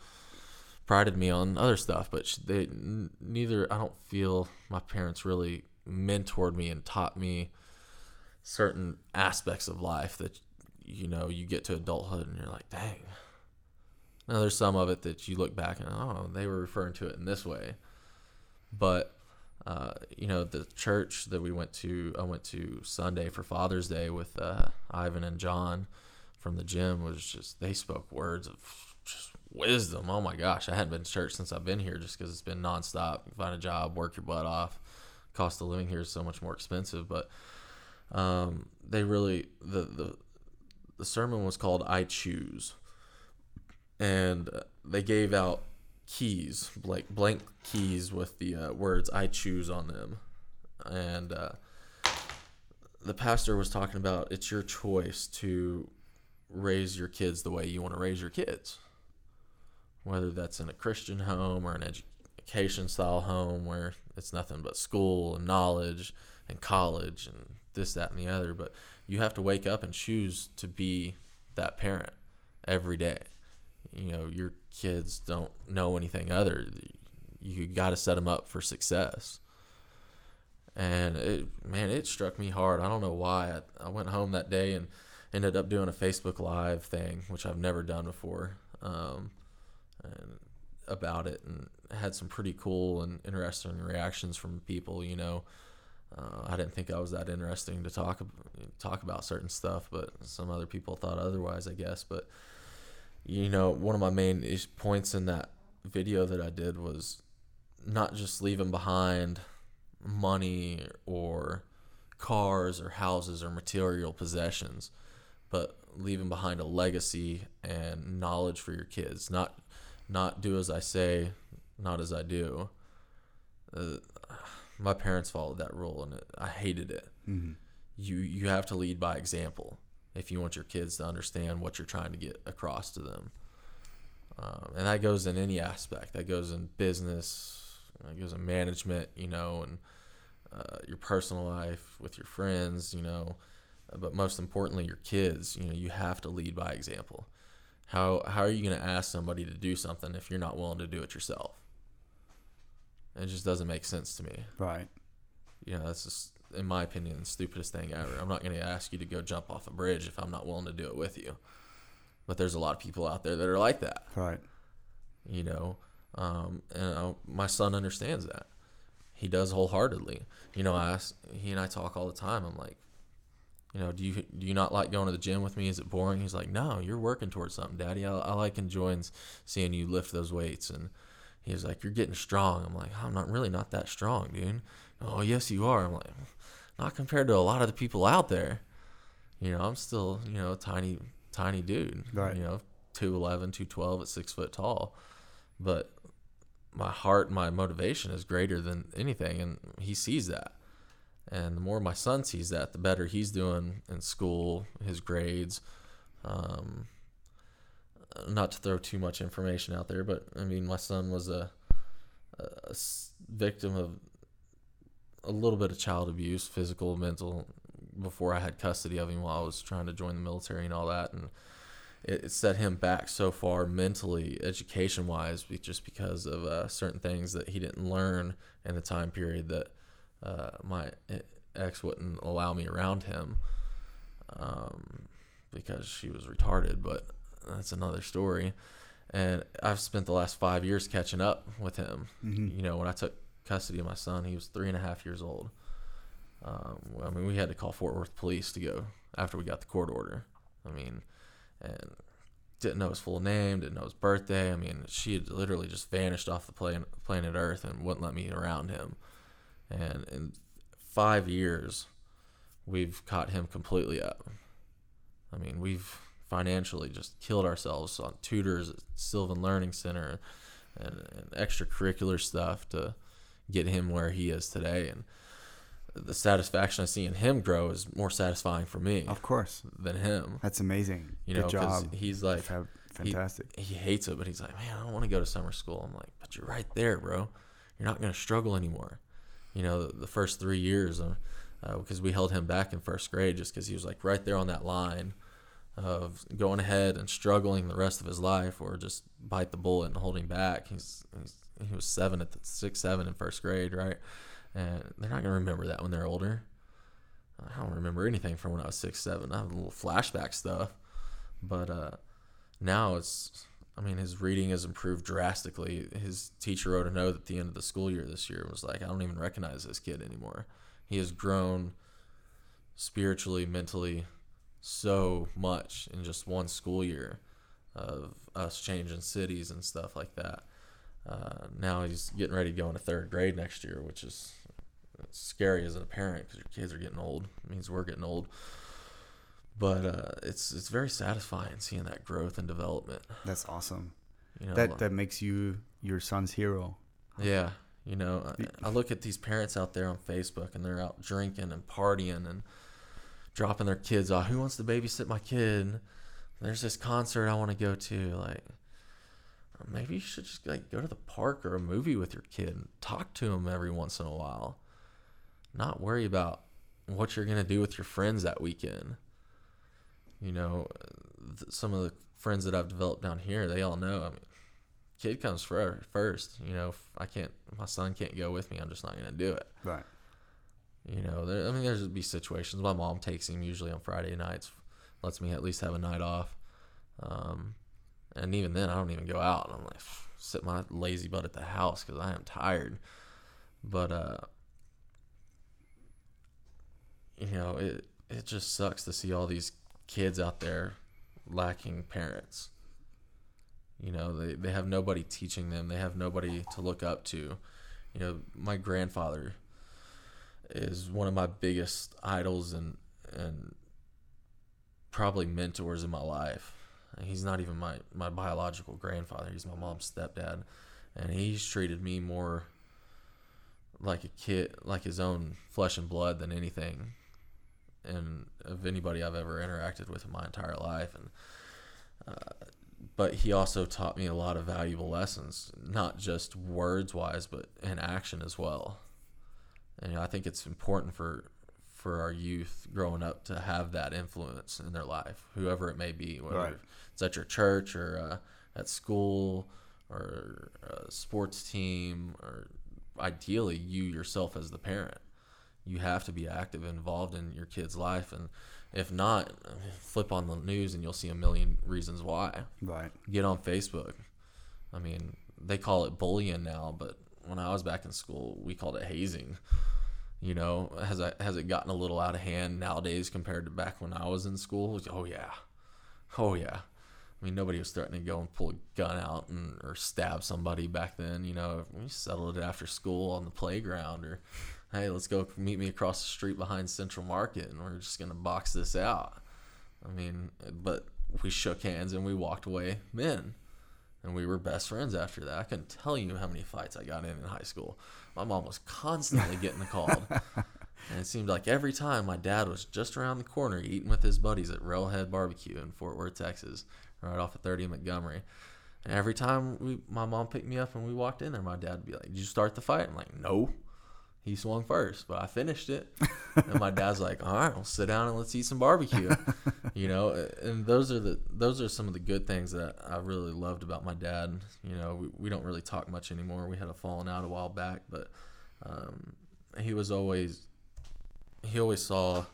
prided me on other stuff. But I don't feel my parents really mentored me and taught me certain aspects of life that, you know, you get to adulthood and you're like, dang. Now, there's some of it that you look back and, oh, they were referring to it in this way. But you know, the church that I went to Sunday for Father's Day with Ivan and John from the gym was just, they spoke words of just wisdom. Oh my gosh, I hadn't been to church since I've been here just because it's been nonstop. Find a job, work your butt off. Cost of living here is so much more expensive, but they really, the sermon was called I Choose, and they gave out keys, like blank keys with the words I choose on them. And the pastor was talking about it's your choice to raise your kids the way you want to raise your kids, whether that's in a Christian home or an education style home where it's nothing but school and knowledge and college and this, that, and the other. But you have to wake up and choose to be that parent every day. You know, your kids don't know anything other. You got to set them up for success. And it struck me hard. I don't know why. I went home that day and ended up doing a Facebook Live thing, which I've never done before. And about it and had some pretty cool and interesting reactions from people, you know. I didn't think I was that interesting to talk about certain stuff, but some other people thought otherwise, I guess. But, you know, one of my main points in that video that I did was not just leaving behind money or cars or houses or material possessions, but leaving behind a legacy and knowledge for your kids. Not do as I say, not as I do. My parents followed that rule, and I hated it. Mm-hmm. You have to lead by example if you want your kids to understand what you're trying to get across to them. And that goes in any aspect. That goes in business. That goes in management, you know, and your personal life with your friends, you know. But most importantly, your kids, you know, you have to lead by example. How are you going to ask somebody to do something if you're not willing to do it yourself? It just doesn't make sense to me. Right. You know, that's just, in my opinion, the stupidest thing ever. I'm not going to ask you to go jump off a bridge if I'm not willing to do it with you. But there's a lot of people out there that are like that. Right. You know, and my son understands that. He does wholeheartedly. You know, he and I talk all the time. I'm like, you know, do you not like going to the gym with me? Is it boring? He's like, no, you're working towards something, Daddy. I like enjoying seeing you lift those weights. And he's like, you're getting strong. I'm like, I'm not that strong, dude. Oh, yes, you are. I'm like, not compared to a lot of the people out there. You know, I'm still, you know, tiny dude. Right. You know, 211, 212 at 6 foot tall. But my heart and my motivation is greater than anything, and he sees that. And the more my son sees that, the better he's doing in school, his grades. Not to throw too much information out there, but, I mean, my son was a victim of a little bit of child abuse, physical, mental, before I had custody of him while I was trying to join the military and all that. And it set him back so far mentally, education-wise, just because of certain things that he didn't learn in the time period that my ex wouldn't allow me around him, because she was retarded, but that's another story. And I've spent the last 5 years catching up with him. Mm-hmm. You know, when I took custody of my son, he was 3.5 years old. I mean, we had to call Fort Worth police to go after we got the court order. I mean, and didn't know his full name, didn't know his birthday. I mean, she had literally just vanished off the planet Earth and wouldn't let me around him. And in 5 years, we've caught him completely up. I mean, we've financially just killed ourselves on tutors at Sylvan Learning Center and extracurricular stuff to get him where he is today. And the satisfaction of seeing him grow is more satisfying for me, of course, than him. That's amazing. You know, because he's like, fantastic. He hates it, but he's like, man, I don't want to go to summer school. I'm like, but you're right there, bro. You're not going to struggle anymore. You know, the first 3 years, because we held him back in first grade just because he was, like, right there on that line of going ahead and struggling the rest of his life or just bite the bullet and holding back. He was 6, 7 in first grade, right? And they're not going to remember that when they're older. I don't remember anything from when I was 6, 7. I have a little flashback stuff. But now it's – I mean, his reading has improved drastically. His teacher wrote a note at the end of the school year this year and was like, I don't even recognize this kid anymore. He has grown spiritually, mentally so much in just one school year of us changing cities and stuff like that. Now he's getting ready to go into third grade next year, which is scary as a parent because your kids are getting old. It means we're getting old. But it's very satisfying seeing that growth and development. That's awesome. You know, that makes you your son's hero. Yeah. You know, I look at these parents out there on Facebook, and they're out drinking and partying and dropping their kids off. Who wants to babysit my kid? There's this concert I want to go to, like... Maybe you should just like go to the park or a movie with your kid and talk to him every once in a while. Not worry about what you're going to do with your friends that weekend. You know, some of the friends that I've developed down here, they all know, I mean, kid comes first. You know, my son can't go with me. I'm just not going to do it. Right. You know, there's be situations. My mom takes him usually on Friday nights, lets me at least have a night off. And even then, I don't even go out. I'm like, sit my lazy butt at the house because I am tired. But, you know, it just sucks to see all these kids out there lacking parents. You know, they have nobody teaching them. They have nobody to look up to. You know, my grandfather is one of my biggest idols and probably mentors in my life. He's not even my biological grandfather. He's my mom's stepdad. And he's treated me more like a kid, like his own flesh and blood than anything. And of anybody I've ever interacted with in my entire life. And but he also taught me a lot of valuable lessons, not just words-wise, but in action as well. And you know, I think it's important for our youth growing up to have that influence in their life, whoever it may be, whether right. it's at your church or at school or a sports team, or ideally you yourself as the parent. You have to be active and involved in your kid's life. And if not, flip on the news and you'll see a million reasons why. Right. Get on Facebook. I mean, they call it bullying now, but when I was back in school, we called it hazing. You know, has it gotten a little out of hand nowadays compared to back when I was in school? Oh, yeah. Oh, yeah. I mean, nobody was threatening to go and pull a gun out or stab somebody back then. You know, we settled it after school on the playground, or hey, let's go meet me across the street behind Central Market, and we're just going to box this out. I mean, but we shook hands and we walked away men, and we were best friends after that. I couldn't tell you how many fights I got in high school. My mom was constantly getting called, and it seemed like every time my dad was just around the corner eating with his buddies at Railhead Barbecue in Fort Worth, Texas, right off of 30 and Montgomery. And every time my mom picked me up and we walked in there, my dad would be like, "Did you start the fight?" I'm like, "No. He swung first, but I finished it." And my dad's like, "All right, well, sit down and let's eat some barbecue." You know, and those are some of the good things that I really loved about my dad. You know, we don't really talk much anymore. We had a falling out a while back, but he always saw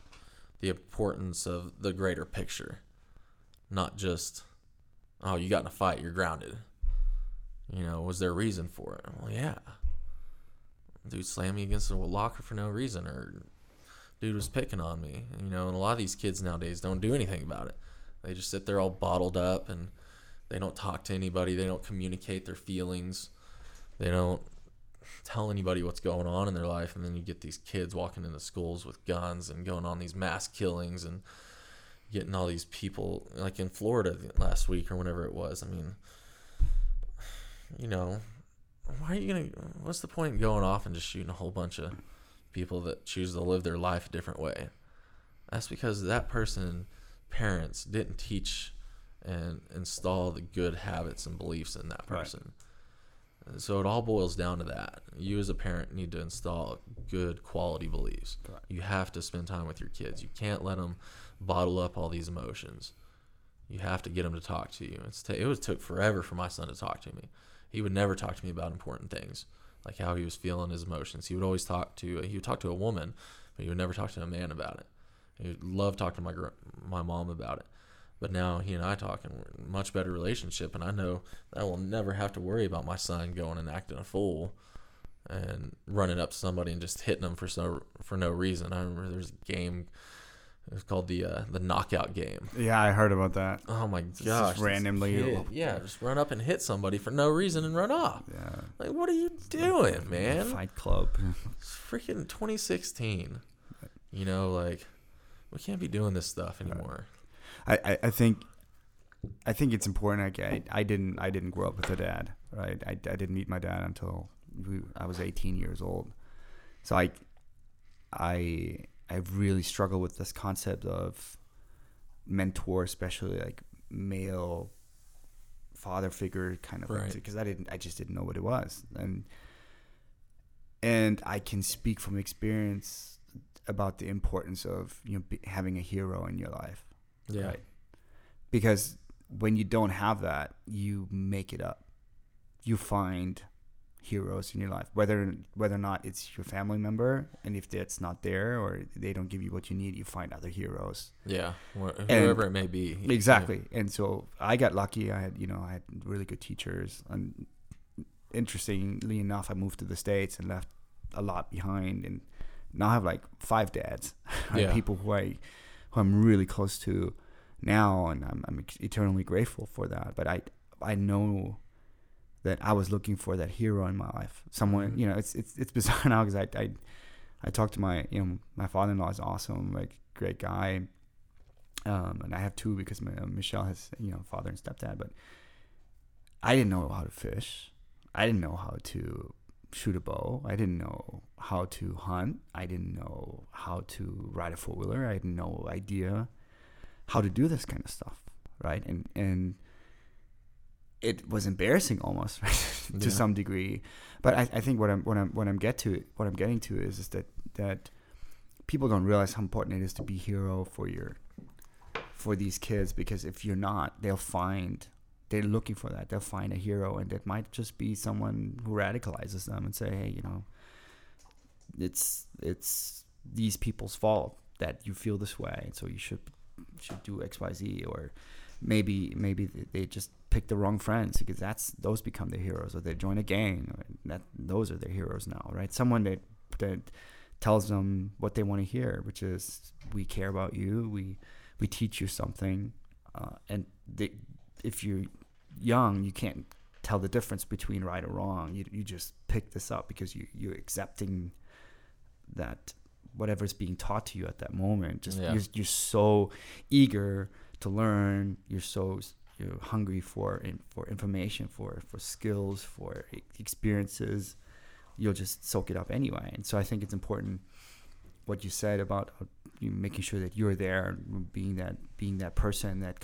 the importance of the greater picture, not just, "Oh, you got in a fight, you're grounded." You know, was there a reason for it? Well, yeah. Dude slammed me against the locker for no reason, or dude was picking on me. You know, and a lot of these kids nowadays don't do anything about it. They just sit there all bottled up, and they don't talk to anybody. They don't communicate their feelings. They don't tell anybody what's going on in their life. And then you get these kids walking into schools with guns and going on these mass killings and getting all these people, like in Florida last week or whenever it was. I mean, you know, what's the point in going off and just shooting a whole bunch of people that choose to live their life a different way? That's because that person, parents, didn't teach and install the good habits and beliefs in that person. Right. So it all boils down to that. You as a parent need to install good quality beliefs. Right. You have to spend time with your kids. You can't let them bottle up all these emotions. You have to get them to talk to you. It took forever for my son to talk to me. He would never talk to me about important things, like how he was feeling, his emotions. He would talk to a woman, but he would never talk to a man about it. He would love talking to my mom about it. But now he and I talk, and we're in a much better relationship, and I know that I will never have to worry about my son going and acting a fool and running up to somebody and just hitting them for no reason. I remember there was a game. It was called the knockout game. Yeah, I heard about that. Oh, my gosh. Just randomly. Yeah, just run up and hit somebody for no reason and run off. Yeah. Like, what are you doing, man? Fight Club. It's freaking 2016. You know, like, we can't be doing this stuff anymore. I think it's important. Like, I didn't grow up with a dad, right? I didn't meet my dad until I was 18 years old. So I really struggle with this concept of mentor, especially like male father figure kind of, right. Because I just didn't know what it was, and I can speak from experience about the importance of, you know, having a hero in your life. Yeah, right? Because when you don't have that, you make it up. You find heroes in your life, whether or not it's your family member, and if that's not there or they don't give you what you need, you find other heroes. Yeah, whoever it may be. Exactly. Yeah. And so I got lucky. I had really good teachers, and interestingly enough, I moved to the States and left a lot behind, and now I have like 5 dads, right? Yeah. People who I'm really close to now, and I'm eternally grateful for that. But I know that I was looking for that hero in my life, someone, mm-hmm. you know, it's bizarre now because I talked to my, you know, my father-in-law is awesome, like great guy, and I have 2 because Michelle has, you know, father and stepdad, but I didn't know how to fish, I didn't know how to shoot a bow, I didn't know how to hunt, I didn't know how to ride a four-wheeler, I had no idea how to do this kind of stuff, right? And it was embarrassing almost, right? to yeah. some degree. But I think what I'm getting to is that people don't realize how important it is to be a hero for these kids, because if you're not, they're looking for that. They'll find a hero, and it might just be someone who radicalizes them and say, hey, you know, it's these people's fault that you feel this way, and so you should do XYZ, or maybe they just pick the wrong friends, because those become their heroes, or they join a gang, or those are their heroes now, right? Someone that tells them what they want to hear, which is, we care about you, we teach you something, and if you're young, you can't tell the difference between right or wrong. You just pick this up because you're accepting that whatever's being taught to you at that moment. Just yeah. you're so eager to learn. You're hungry for information, for skills, for experiences. You'll just soak it up anyway. And so I think it's important what you said about making sure that you're there, being that person that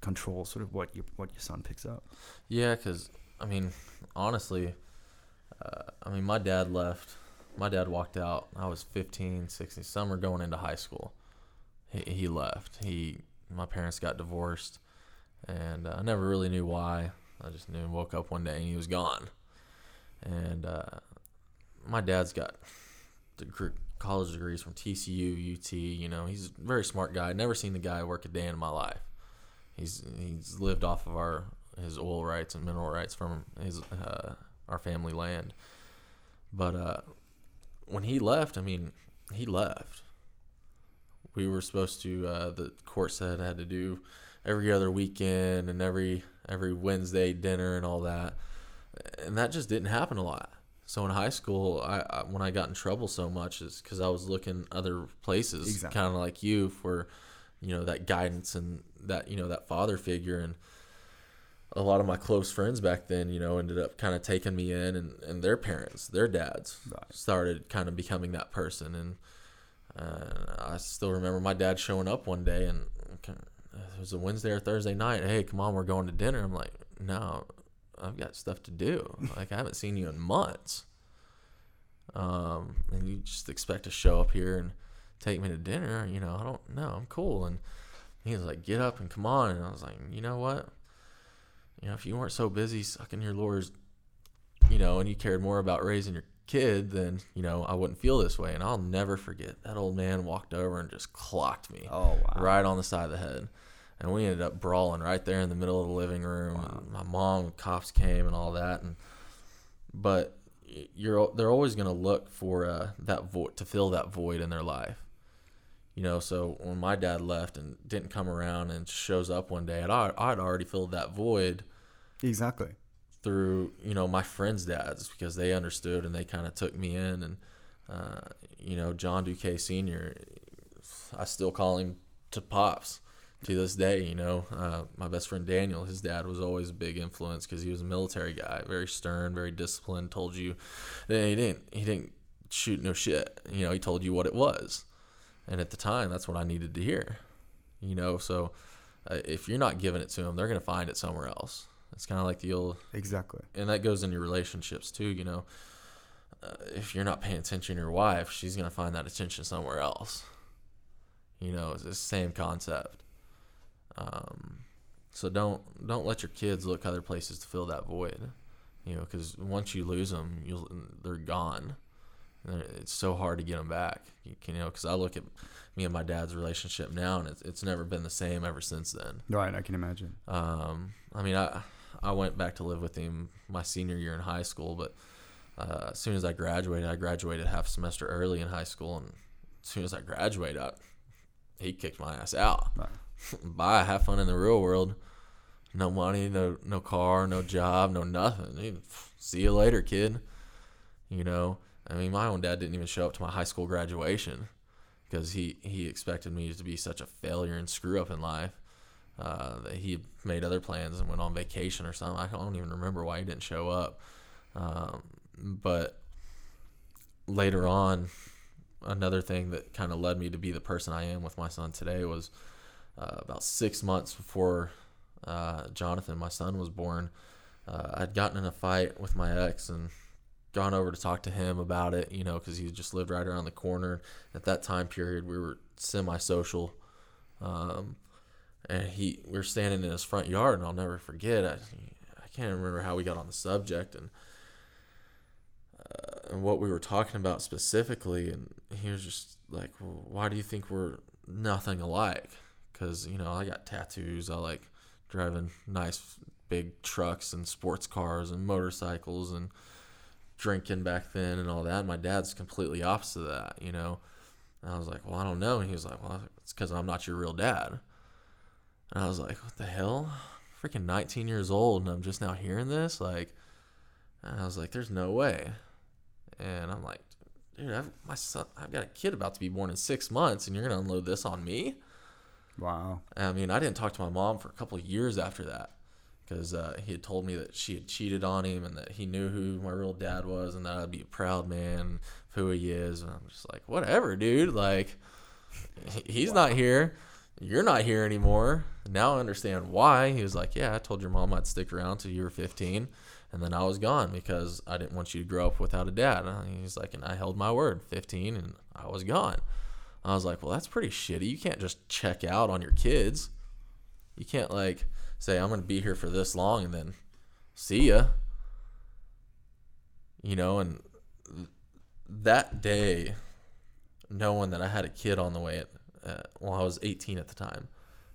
control sort of what your son picks up. Yeah, because I mean, honestly, my dad left. My dad walked out. I was 15, 16, summer going into high school. He left. My parents got divorced, and I never really knew why. I just knew. Woke up one day and he was gone. And my dad's got college degrees from TCU, UT. You know, he's a very smart guy. I'd never seen the guy work a day in my life. He's lived off of his oil rights and mineral rights from our family land. But when he left, I mean, he left. We were supposed to. The court said I had to do every other weekend and every Wednesday dinner and all that, and that just didn't happen a lot. So in high school, when I got in trouble so much is because I was looking other places, exactly. kind of like you for. You know, that guidance and that, you know, that father figure. And a lot of my close friends back then, you know, ended up kind of taking me in, and their parents, their dads right. started kind of becoming that person. And I still remember my dad showing up one day, and it was a Wednesday or Thursday night. Hey, come on, we're going to dinner. I'm like, no, I've got stuff to do. Like, I haven't seen you in months. And you just expect to show up here and take me to dinner, you know, I don't know, I'm cool. And he was like, get up and come on. And I was like, you know what? You know, if you weren't so busy sucking your lures, you know, and you cared more about raising your kid, then, you know, I wouldn't feel this way. And I'll never forget that old man walked over and just clocked me right on the side of the head. And we ended up brawling right there in the middle of the living room. Wow. My mom, cops came and all that. But they're always going to look for that void, to fill that void in their life. You know, so when my dad left and didn't come around and shows up one day, I'd already filled that void. Exactly. Through, you know, my friends' dads, because they understood and they kind of took me in. And, you know, John Duque Sr., I still call him to Pops to this day, you know. My best friend Daniel, his dad was always a big influence because he was a military guy, very stern, very disciplined, told you that he didn't shoot no shit. You know, he told you what it was. And at the time, that's what I needed to hear, you know. So if you're not giving it to them, they're going to find it somewhere else. It's kind of like the old – Exactly. And that goes in your relationships too, you know. If you're not paying attention to your wife, she's going to find that attention somewhere else. You know, it's the same concept. So don't let your kids look other places to fill that void, you know, because once you lose them, they're gone. It's so hard to get them back, you know, because I look at me and my dad's relationship now, and it's never been the same ever since then. Right, I can imagine. I mean, I I went back to live with him my senior year in high school, but as soon as I graduated half a semester early in high school, and as soon as I graduated, he kicked my ass out. Right. Bye, have fun in the real world. No money, no car, no job, no nothing. Dude, see you later, kid. You know, I mean, my own dad didn't even show up to my high school graduation because he expected me to be such a failure and screw up in life that he made other plans and went on vacation or something. I don't even remember why he didn't show up. But later on, another thing that kind of led me to be the person I am with my son today was about 6 months before Jonathan, my son, was born. I'd gotten in a fight with my ex and gone over to talk to him about it, you know, because he just lived right around the corner. At that time period, we were semi-social, and we were standing in his front yard, and I'll never forget. I can't remember how we got on the subject and what we were talking about specifically, and he was just like, well, why do you think we're nothing alike? Because, you know, I got tattoos, I like driving nice big trucks and sports cars and motorcycles and drinking back then and all that. My dad's completely opposite of that, you know. And I was like, well, I don't know. And he was like, well, it's because I'm not your real dad. And I was like, what the hell? I'm freaking 19 years old and I'm just now hearing this? Like, and I was like, there's no way. And I'm like, dude, I've got a kid about to be born in 6 months and you're going to unload this on me? Wow. I mean, I didn't talk to my mom for a couple of years after that because he had told me that she had cheated on him and that he knew who my real dad was and that I'd be a proud man of who he is. And I'm just like, whatever, dude. Like, he's not here. You're not here anymore. Now I understand why. He was like, yeah, I told your mom I'd stick around until you were 15. And then I was gone because I didn't want you to grow up without a dad. And he's like, and I held my word, 15, and I was gone. I was like, well, that's pretty shitty. You can't just check out on your kids. You can't, like, say, I'm going to be here for this long and then see ya. You know, and that day, knowing that I had a kid on the way, I was 18 at the time.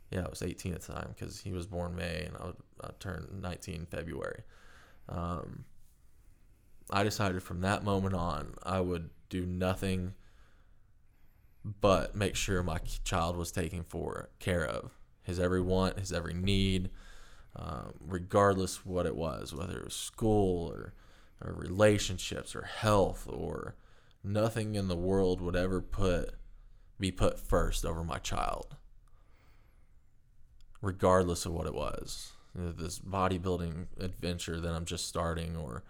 Yeah, I was 18 at the time because he was born May and I turned 19 February. I decided from that moment on I would do nothing but make sure my child was taken care of, his every want, his every need, regardless what it was, whether it was school or relationships or health, or nothing in the world would ever be put first over my child, regardless of what it was. This bodybuilding adventure that I'm just starting, or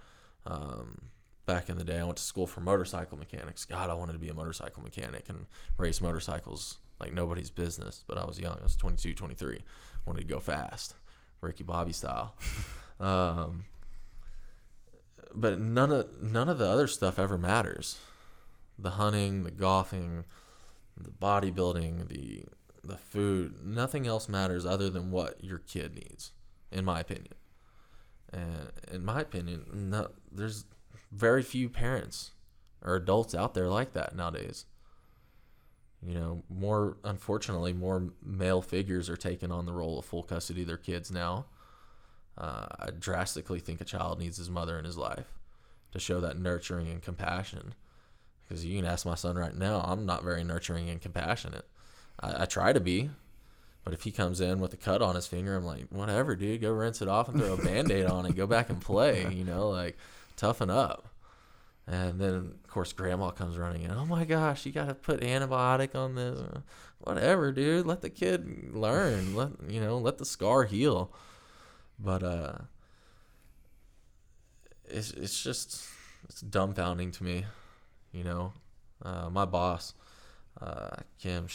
back in the day I went to school for motorcycle mechanics. God, I wanted to be a motorcycle mechanic and race motorcycles like nobody's business, but I was young. I was 22, 23. Wanted to go fast, Ricky Bobby style. But none of the other stuff ever matters. The hunting, the golfing, the bodybuilding, the food, nothing else matters other than what your kid needs. In my opinion, and in my opinion, there's very few parents or adults out there like that nowadays. You know, unfortunately, more male figures are taking on the role of full custody of their kids now. I drastically think a child needs his mother in his life to show that nurturing and compassion. Because you can ask my son right now, I'm not very nurturing and compassionate. I try to be. But if he comes in with a cut on his finger, I'm like, whatever, dude, go rinse it off and throw a Band-Aid on it. Go back and play, you know, like, toughen up. And then, of course, grandma comes running in. Oh, my gosh, you got to put antibiotic on this. Whatever, dude, let the kid learn. Let the scar heal. But it's just, it's dumbfounding to me, you know. My boss, Kim,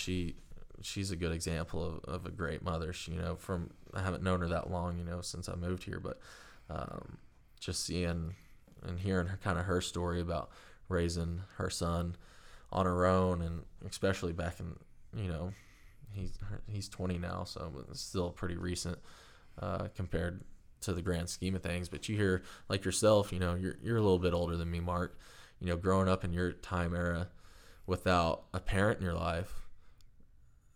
she's a good example of a great mother. She, you know, I haven't known her that long, you know, since I moved here, but just seeing and hearing her kind of her story about raising her son on her own, and especially back in, you know, he's 20 now, so it's still pretty recent compared to the grand scheme of things. But you hear, like yourself, you know, you're a little bit older than me, Mark. You know, growing up in your time era without a parent in your life,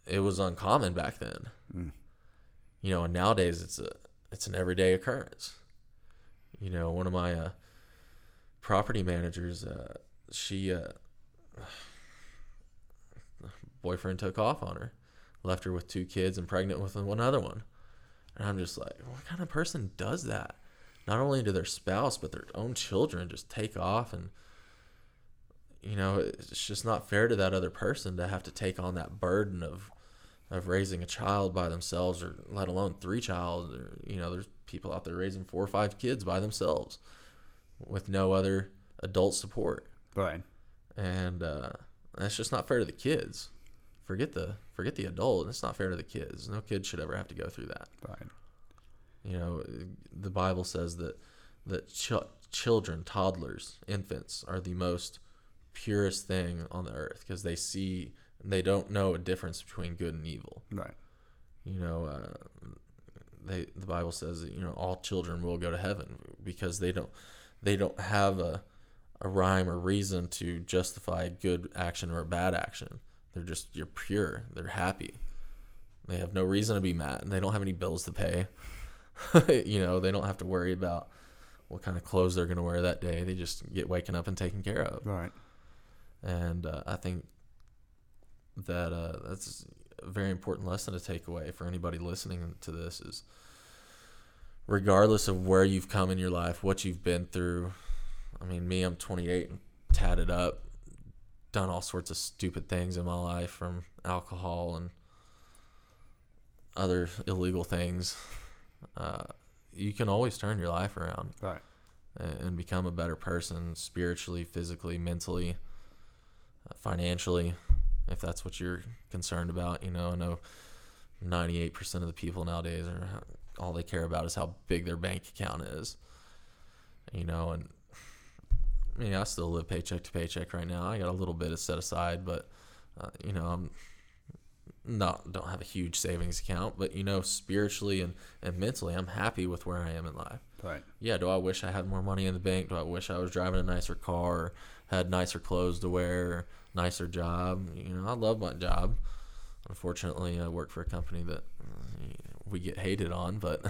it was uncommon back then. You know, and nowadays it's it's an everyday occurrence. You know, one of my property managers, boyfriend took off on her, left her with 2 kids and pregnant with another one. And I'm just like, what kind of person does that? Not only do their spouse, but their own children just take off. And, you know, it's just not fair to that other person to have to take on that burden of raising a child by themselves, or let alone 3 children. Or, you know, there's people out there raising 4 or 5 kids by themselves with no other adult support. Right. And that's just not fair to the kids. Forget the adult. It's not fair to the kids. No kid should ever have to go through that. Right. You know, the Bible says that children, toddlers, infants are the most purest thing on the earth, because they see, they don't know a difference between good and evil. Right. You know, the Bible says that, you know, all children will go to heaven, because they don't have a rhyme or reason to justify a good action or a bad action. They're just, you're pure. They're happy. They have no reason to be mad, and they don't have any bills to pay. You know, they don't have to worry about what kind of clothes they're going to wear that day. They just get waking up and taken care of. Right. And I think that that's a very important lesson to take away for anybody listening to this, is regardless of where you've come in your life, what you've been through. I mean, me, I'm 28 and tatted up. Done all sorts of stupid things in my life, from alcohol and other illegal things. You can always turn your life around, right, and become a better person spiritually, physically, mentally, financially, if that's what you're concerned about. You know, I know 98% of the people nowadays are, all they care about is how big their bank account is. You know, and I mean, I still live paycheck to paycheck right now. I got a little bit of set aside, but, you know, I'm don't have a huge savings account. But, you know, spiritually and mentally, I'm happy with where I am in life. Right. Yeah, do I wish I had more money in the bank? Do I wish I was driving a nicer car, or had nicer clothes to wear, nicer job? You know, I love my job. Unfortunately, I work for a company that we get hated on, but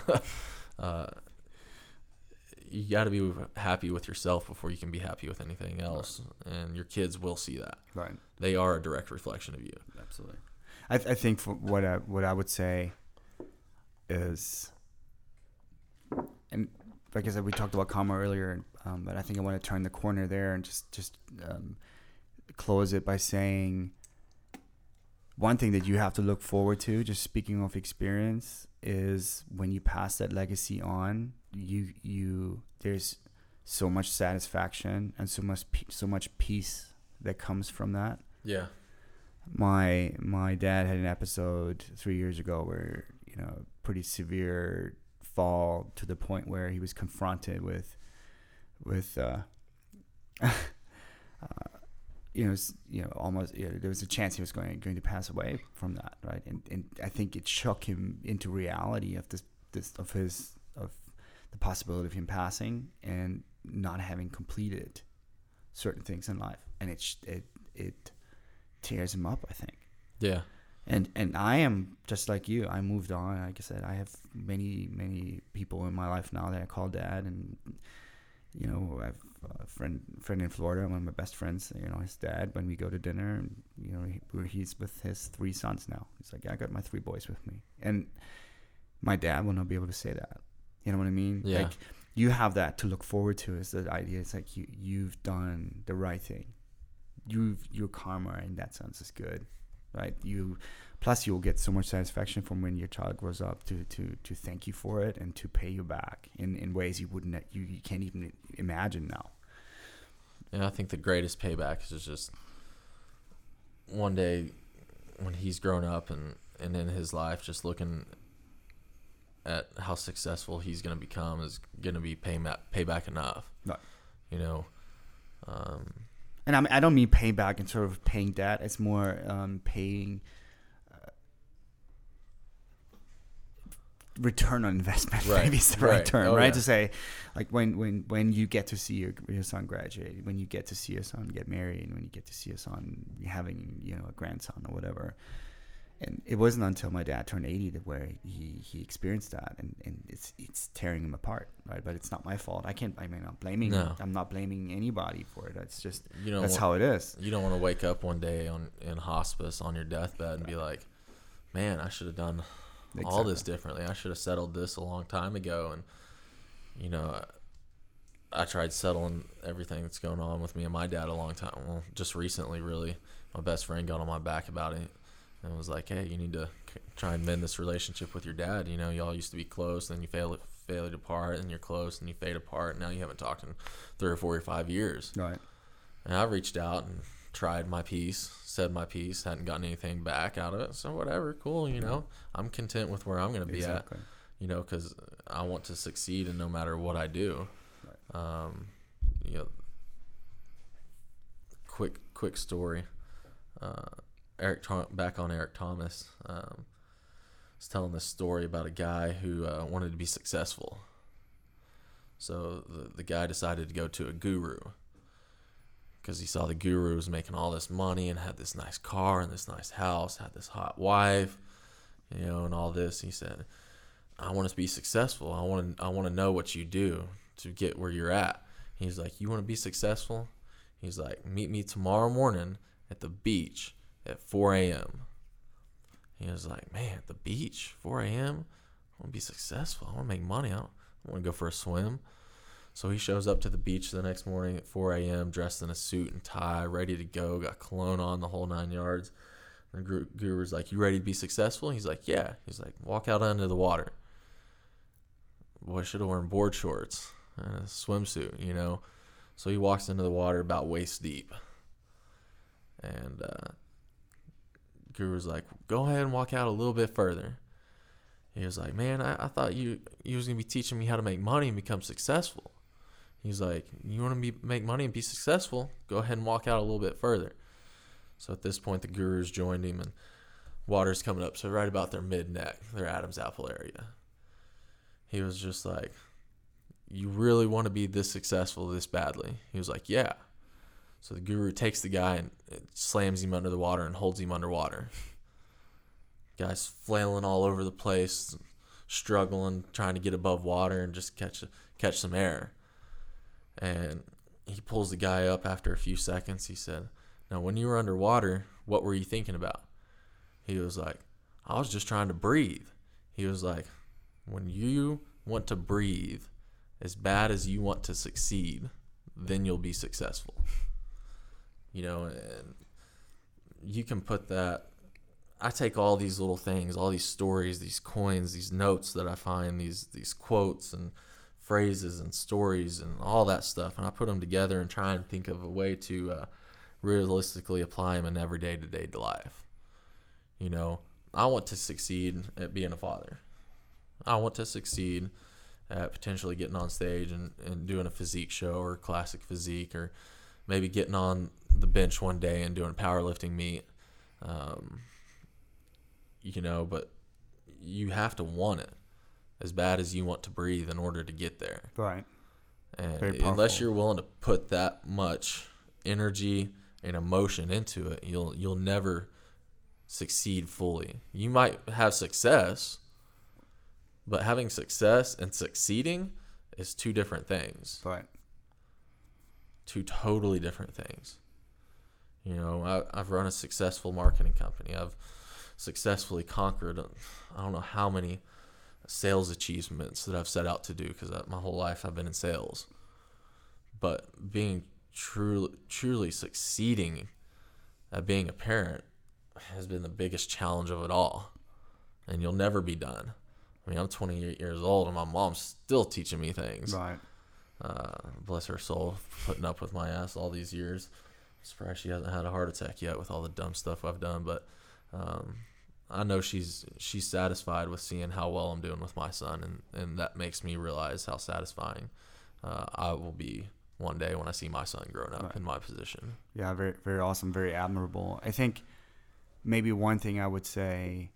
you got to be happy with yourself before you can be happy with anything else. Right. And your kids will see that. Right. They are a direct reflection of you. Absolutely. I think for what I would say is, and like I said, we talked about karma earlier, but I think I want to turn the corner there and just close it by saying one thing that you have to look forward to, just speaking of experience, is when you pass that legacy on, you there's so much satisfaction and so much peace that comes from that. Yeah. My dad had an episode 3 years ago where, you know, pretty severe fall, to the point where he was confronted with you know, there was a chance he was going to pass away from that, right? And I think it shook him into reality of this of the possibility of him passing and not having completed certain things in life, and it tears him up, I think. Yeah. And I am just like you. I moved on. Like I said, I have many people in my life now that I call dad, and you know, I have a friend in Florida, one of my best friends. You know, his dad, when we go to dinner, and, you know, he's with his 3 sons now. He's like, yeah, I got my 3 boys with me, and my dad will not be able to say that. You know what I mean? Yeah. Like, you have that to look forward to. Is the idea? It's like you've done the right thing. Your karma in that sense is good, right? Plus you'll get so much satisfaction from when your child grows up to thank you for it and to pay you back in ways you wouldn't, you can't even imagine now. And I think the greatest payback is just one day when he's grown up and in his life, just looking at how successful he's going to become is going to be payback enough. Right. You know, and I don't mean payback in sort of paying debt. It's more paying return on investment. Right. Maybe it's the right term, oh, right? Yeah. To say, like, when you get to see your son graduate, when you get to see your son get married, and when you get to see your son having, you know, a grandson or whatever, And it wasn't until my dad turned 80 that where he experienced that, and it's tearing him apart, right? But it's not my fault. I'm not blaming anybody for it. That's just how it is. You don't want to wake up one day in hospice on your deathbed and be like, man, I should have done all this differently. I should have settled this a long time ago. And I tried settling everything that's going on with me and my dad a long time. Well, just recently, really, my best friend got on my back about it. And was like, hey, you need to try and mend this relationship with your dad. You know, y'all used to be close, then you failed apart, and you're close, and you fade apart. And now you haven't talked in 3 or 4 or 5 years. Right. And I reached out and tried my piece, said my piece, hadn't gotten anything back out of it. So whatever, cool, you know. I'm content with where I'm going to be at, because I want to succeed and no matter what I do. Right. Quick story. Eric Thomas was telling this story about a guy who wanted to be successful. So the guy decided to go to a guru because he saw the guru was making all this money and had this nice car and this nice house, had this hot wife, and all this. He said, I want to be successful. I want to know what you do to get where you're at. He's like, you want to be successful? He's like, meet me tomorrow morning at the beach at 4 a.m. He was like, man, the beach, 4 a.m.? I want to be successful. I want to make money. I want to go for a swim. So he shows up to the beach the next morning at 4 a.m., dressed in a suit and tie, ready to go, got cologne on, the whole 9 yards. And the guru's like, you ready to be successful? He's like, yeah. He's like, walk out under the water. Boy, should have worn board shorts and a swimsuit, So he walks into the water about waist deep. And Guru's like, go ahead and walk out a little bit further. He was like, man, I thought you was going to be teaching me how to make money and become successful. He's like, you want to make money and be successful? Go ahead and walk out a little bit further. So at this point, the Guru's joined him, and water's coming up. So right about their mid-neck, their Adam's apple area. He was just like, you really want to be this successful this badly? He was like, yeah. So the guru takes the guy and slams him under the water and holds him underwater. Guy's flailing all over the place, struggling, trying to get above water and just catch some air. And he pulls the guy up after a few seconds. He said, now, when you were underwater, what were you thinking about? He was like, I was just trying to breathe. He was like, when you want to breathe as bad as you want to succeed, then you'll be successful. And you can put that. I take all these little things, all these stories, these coins, these notes that I find, these quotes and phrases and stories and all that stuff, and I put them together and try and think of a way to realistically apply them in every day-to-day life. I want to succeed at being a father. I want to succeed at potentially getting on stage and doing a physique show or classic physique, or maybe getting on the bench one day and doing powerlifting meet, but you have to want it as bad as you want to breathe in order to get there. Right. And unless you're willing to put that much energy and emotion into it, you'll never succeed fully. You might have success, but having success and succeeding is two different things. Right. Two totally different things. I've run a successful marketing company. I've successfully conquered I don't know how many sales achievements that I've set out to do, because my whole life I've been in sales. But being truly succeeding at being a parent has been the biggest challenge of it all. And you'll never be done. I mean, I'm 28 years old, and my mom's still teaching me things. Right. Bless her soul, putting up with my ass all these years. I'm surprised she hasn't had a heart attack yet with all the dumb stuff I've done. But I know she's satisfied with seeing how well I'm doing with my son, and that makes me realize how satisfying I will be one day when I see my son growing up in my position. Yeah, very, very awesome, very admirable. I think maybe one thing I would say,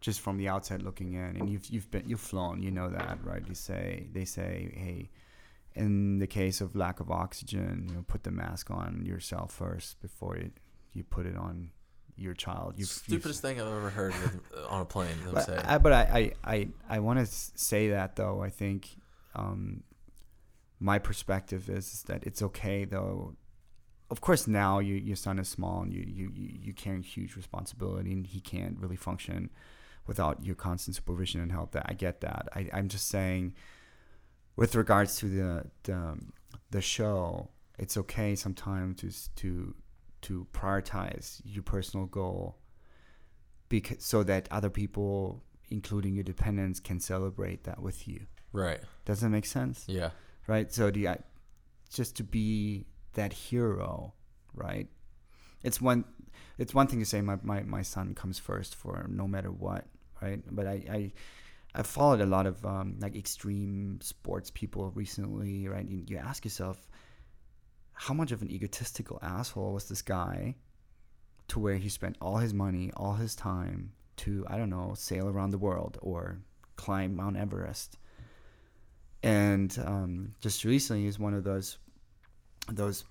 just from the outside looking in, and you've flown, that, right? They say, hey, in the case of lack of oxygen, put the mask on yourself first before you put it on your child. Stupidest thing I've ever heard on a plane. But I want to say that, though. I think my perspective is that it's okay, though. Of course, now your son is small and you carrying huge responsibility, and he can't really function without your constant supervision and help. That I get that. I'm just saying, with regards to the show, it's okay sometimes to prioritize your personal goal, because so that other people, including your dependents, can celebrate that with you. Right. Does that make sense? Yeah. Right. So just to be that hero, right? It's one thing to say my son comes first for no matter what, right? But I followed a lot of like extreme sports people recently, right? And you ask yourself, how much of an egotistical asshole was this guy, to where he spent all his money, all his time to, I don't know, sail around the world or climb Mount Everest. And just recently is one of those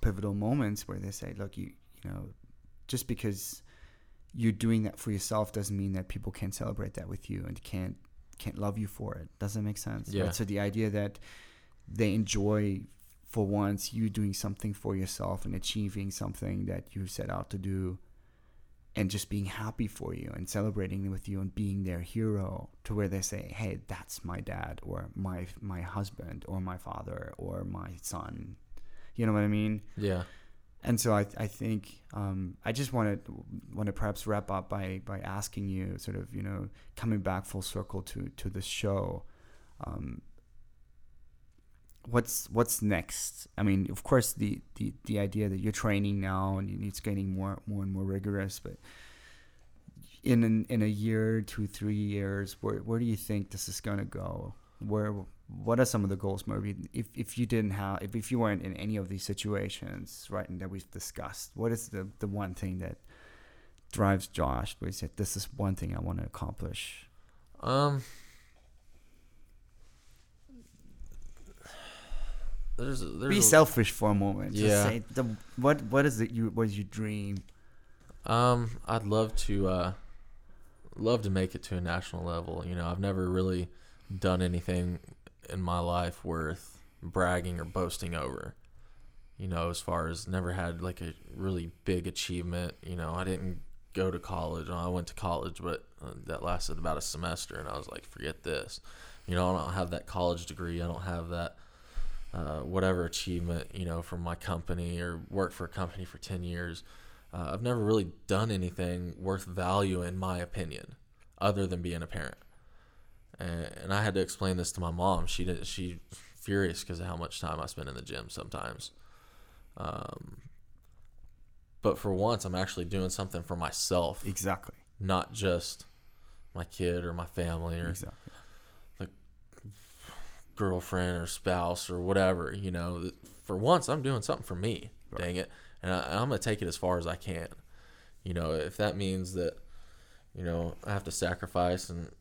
pivotal moments where they say, look, you know, just because you're doing that for yourself doesn't mean that people can't celebrate that with you and can't love you for it. Does that make sense? Yeah. Right? So the idea that they enjoy, for once, you doing something for yourself and achieving something that you set out to do, and just being happy for you and celebrating with you and being their hero, to where they say, hey, that's my dad or my husband or my father or my son. You know what I mean? Yeah. And so I think I just want to perhaps wrap up by asking you, sort of, you know, coming back full circle to this show, what's next? I mean, of course, the idea that you're training now and it's getting more and more rigorous, but in a year, 2-3 years, where do you think this is going to go? What are some of the goals, maybe, if you didn't have, if you weren't in any of these situations, right, and that we've discussed? What is the one thing that drives Josh, where he said, this is one thing I want to accomplish? Be selfish for a moment. Yeah. Just say what is your dream? I'd love to make it to a national level. You know, I've never really done anything in my life worth bragging or boasting over, you know, as far as never had like a really big achievement. You know, I didn't go to college. I went to college, but that lasted about a semester, and I was like, forget this. You know, I don't have that college degree. I don't have that whatever achievement, you know, from my company, or worked for a company for 10 years. I've never really done anything worth value, in my opinion, other than being a parent. And I had to explain this to my mom. She furious because of how much time I spend in the gym sometimes. But for once, I'm actually doing something for myself. Exactly. Not just my kid or my family or the girlfriend or spouse or whatever. You know, for once, I'm doing something for me. Right. Dang it. And I'm going to take it as far as I can. You know, if that means that, you know, I have to sacrifice and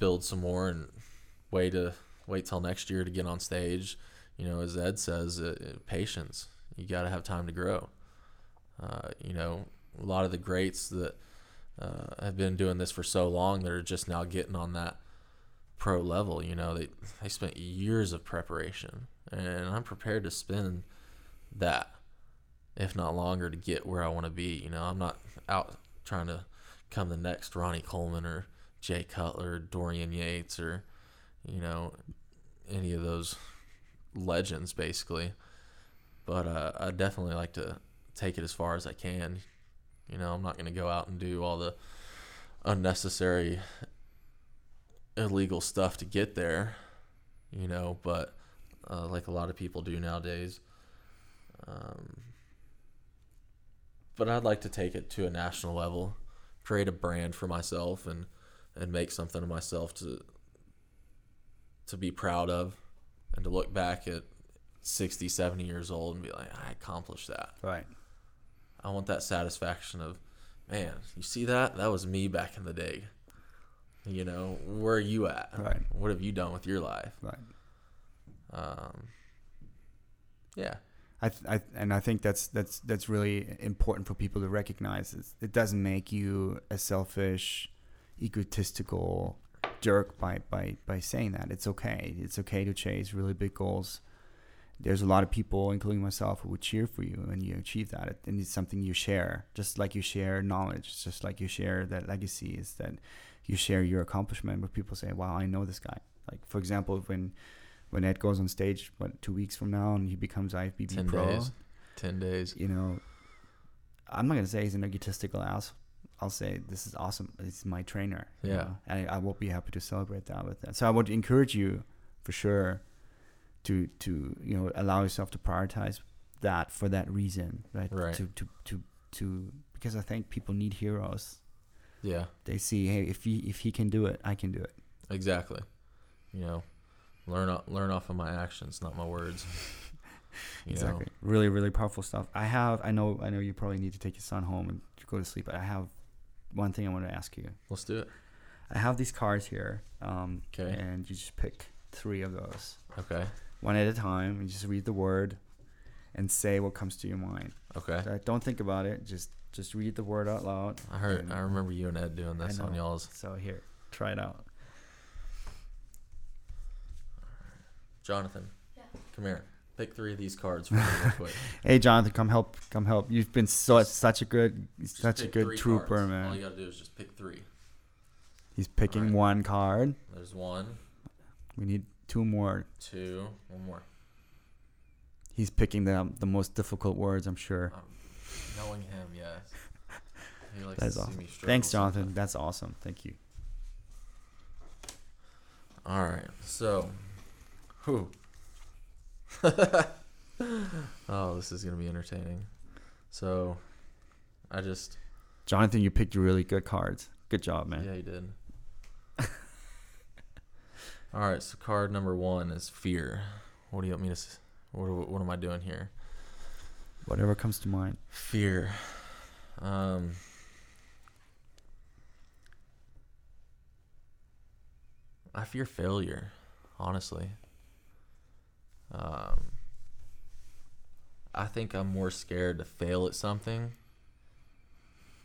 build some more and wait till next year to get on stage. You know, as Ed says, patience. You got to have time to grow. You know, a lot of the greats that have been doing this for so long, they're just now getting on that pro level. You know, they spent years of preparation, and I'm prepared to spend that, if not longer, to get where I want to be. You know, I'm not out trying to become the next Ronnie Coleman or Jay Cutler, Dorian Yates, or, you know, any of those legends, basically. But I definitely like to take it as far as I can. You know, I'm not going to go out and do all the unnecessary illegal stuff to get there, you know, but like a lot of people do nowadays. But I'd like to take it to a national level, create a brand for myself, and make something of myself to be proud of, and to look back at 60, 70 years old and be like, I accomplished that. Right. I want that satisfaction of, man, you see that? That was me back in the day. You know, where are you at? Right. What have you done with your life? Right. Yeah. I think that's really important for people to recognize. It doesn't make you a selfish, egotistical jerk by saying that. It's okay. It's okay to chase really big goals. There's a lot of people, including myself, who would cheer for you when you achieve that. And it's something you share, just like you share knowledge, just like you share that legacy, is that you share your accomplishment. But people say, wow, I know this guy. Like, for example, when Ed goes on stage, 2 weeks from now, and he becomes IFBB 10 pro. Days. 10 days. You know, I'm not going to say he's an egotistical ass. I'll say, this is awesome. It's my trainer. Yeah. You know? I will be happy to celebrate that with that. So I would encourage you, for sure, to you know, allow yourself to prioritize that for that reason. Right. Right. To because I think people need heroes. Yeah. They see, hey, if he can do it, I can do it. Exactly. You know, learn off of my actions, not my words. Exactly. Know. Really, really powerful stuff. I know you probably need to take your son home and go to sleep, but I have one thing I want to ask you. Let's do it. I have these cards here. Okay. And you just pick three of those. Okay. One at a time, and just read the word and say what comes to your mind. Okay. So don't think about it. Just read the word out loud. I remember you and Ed doing this on y'all's. So here, try it out. Jonathan, yeah. Come here. Pick three of these cards for me real quick. Hey, Jonathan, come help. You've been such a good trooper, cards. Man. All you gotta do is just pick three. He's picking one card. There's one. We need two more. One more. He's picking the most difficult words, I'm sure. Knowing him, yes. He likes to see me struggle. Thanks, Jonathan. Sometimes. That's awesome. Thank you. All right, so. Oh, this is going to be entertaining. So, Jonathan, you picked really good cards. Good job, man. Yeah, you did. All right, so card number one is fear. What do you want me to... What am I doing here? Whatever comes to mind. Fear. I fear failure, honestly. I think I'm more scared to fail at something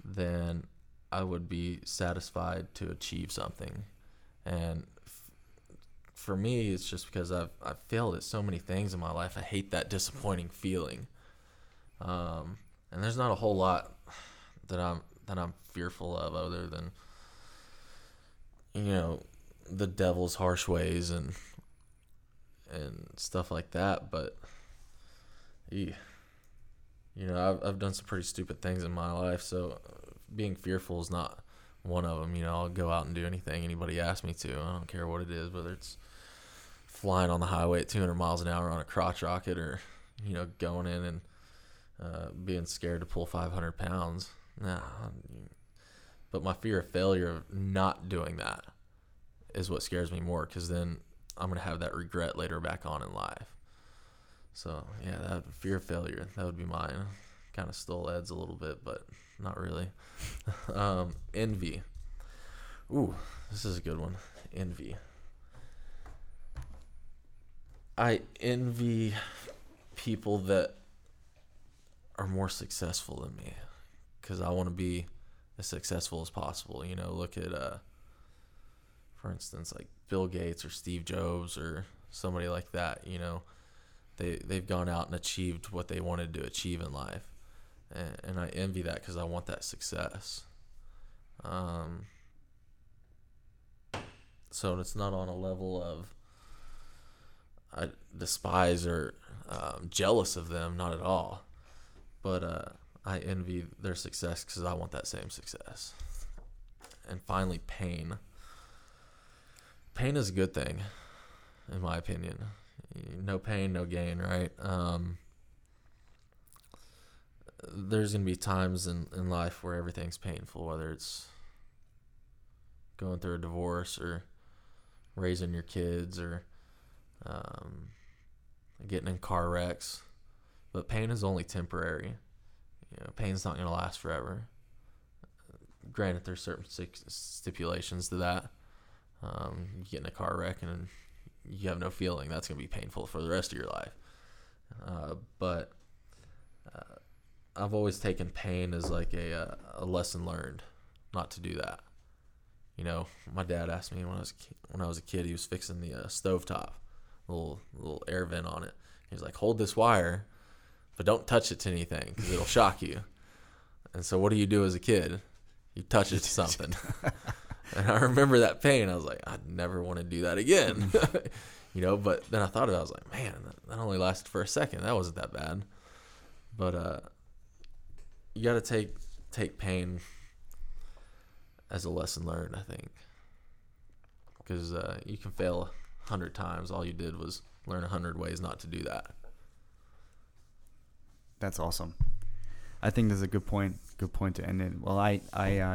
than I would be satisfied to achieve something. And for me, it's just because I've failed at so many things in my life. I hate that disappointing feeling. And there's not a whole lot that I'm fearful of, other than, you know, the devil's harsh ways and stuff like that. But you know, I've done some pretty stupid things in my life, so being fearful is not one of them. You know, I'll go out and do anything anybody asks me to. I don't care what it is, whether it's flying on the highway at 200 miles an hour on a crotch rocket, or, you know, going in and being scared to pull 500 pounds. Nah, but my fear of failure of not doing that is what scares me more, because then I'm going to have that regret later back on in life. So, yeah, that fear of failure, that would be mine. Kind of stole Ed's a little bit, but not really. Envy. Ooh, this is a good one. Envy. I envy people that are more successful than me, because I want to be as successful as possible. You know, look at, for instance, like Bill Gates or Steve Jobs or somebody like that. You know, they've gone out and achieved what they wanted to achieve in life, and I envy that because I want that success. So it's not on a level of I despise or jealous of them, not at all, but I envy their success because I want that same success. And finally, pain. Pain is a good thing, in my opinion. No pain, no gain, right? There's going to be times in life where everything's painful, whether it's going through a divorce or raising your kids or getting in car wrecks. But pain is only temporary. You know, pain's not going to last forever. Granted, there's certain stipulations to that. You get in a car wreck and you have no feeling. That's going to be painful for the rest of your life. But I've always taken pain as like a lesson learned, not to do that. You know, my dad asked me when I was a kid, he was fixing the stovetop, little air vent on it. He's like, hold this wire, but don't touch it to anything because it'll shock you. And so what do you do as a kid? You touch it to something. And I remember that pain. I was like, I'd never want to do that again. You know, but then I thought about it. I was like, man, that only lasted for a second. That wasn't that bad. But you got to take pain as a lesson learned, I think. Because you can fail 100 times. All you did was learn 100 ways not to do that. That's awesome. I think that's a good point to end it. Well, I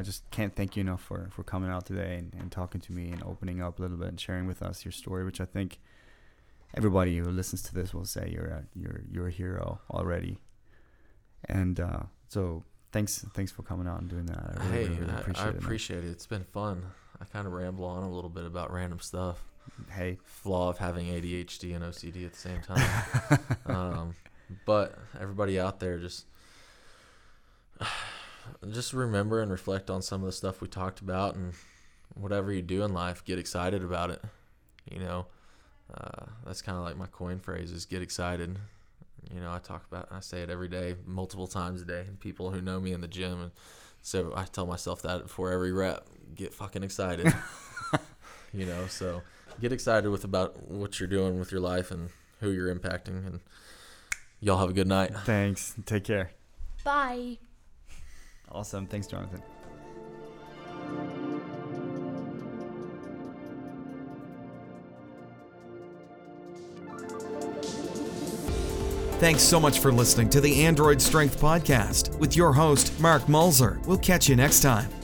just can't thank you enough for coming out today and talking to me and opening up a little bit and sharing with us your story, which I think everybody who listens to this will say you're a hero already. And so thanks for coming out and doing that. I really, really appreciate it. I appreciate it. It's been fun. I kind of ramble on a little bit about random stuff. Hey, flaw of having ADHD and OCD at the same time. But everybody out there, just remember and reflect on some of the stuff we talked about, and whatever you do in life, get excited about it. You know, that's kind of like my coin phrase is get excited. You know, I say it every day, multiple times a day, and people who know me in the gym. And so I tell myself that before every rep, get fucking excited. You know, so get excited about what you're doing with your life and who you're impacting. And y'all have a good night. Thanks. Take care. Bye. Awesome. Thanks, Jonathan. Thanks so much for listening to the Android Strength Podcast with your host, Mark Mulzer. We'll catch you next time.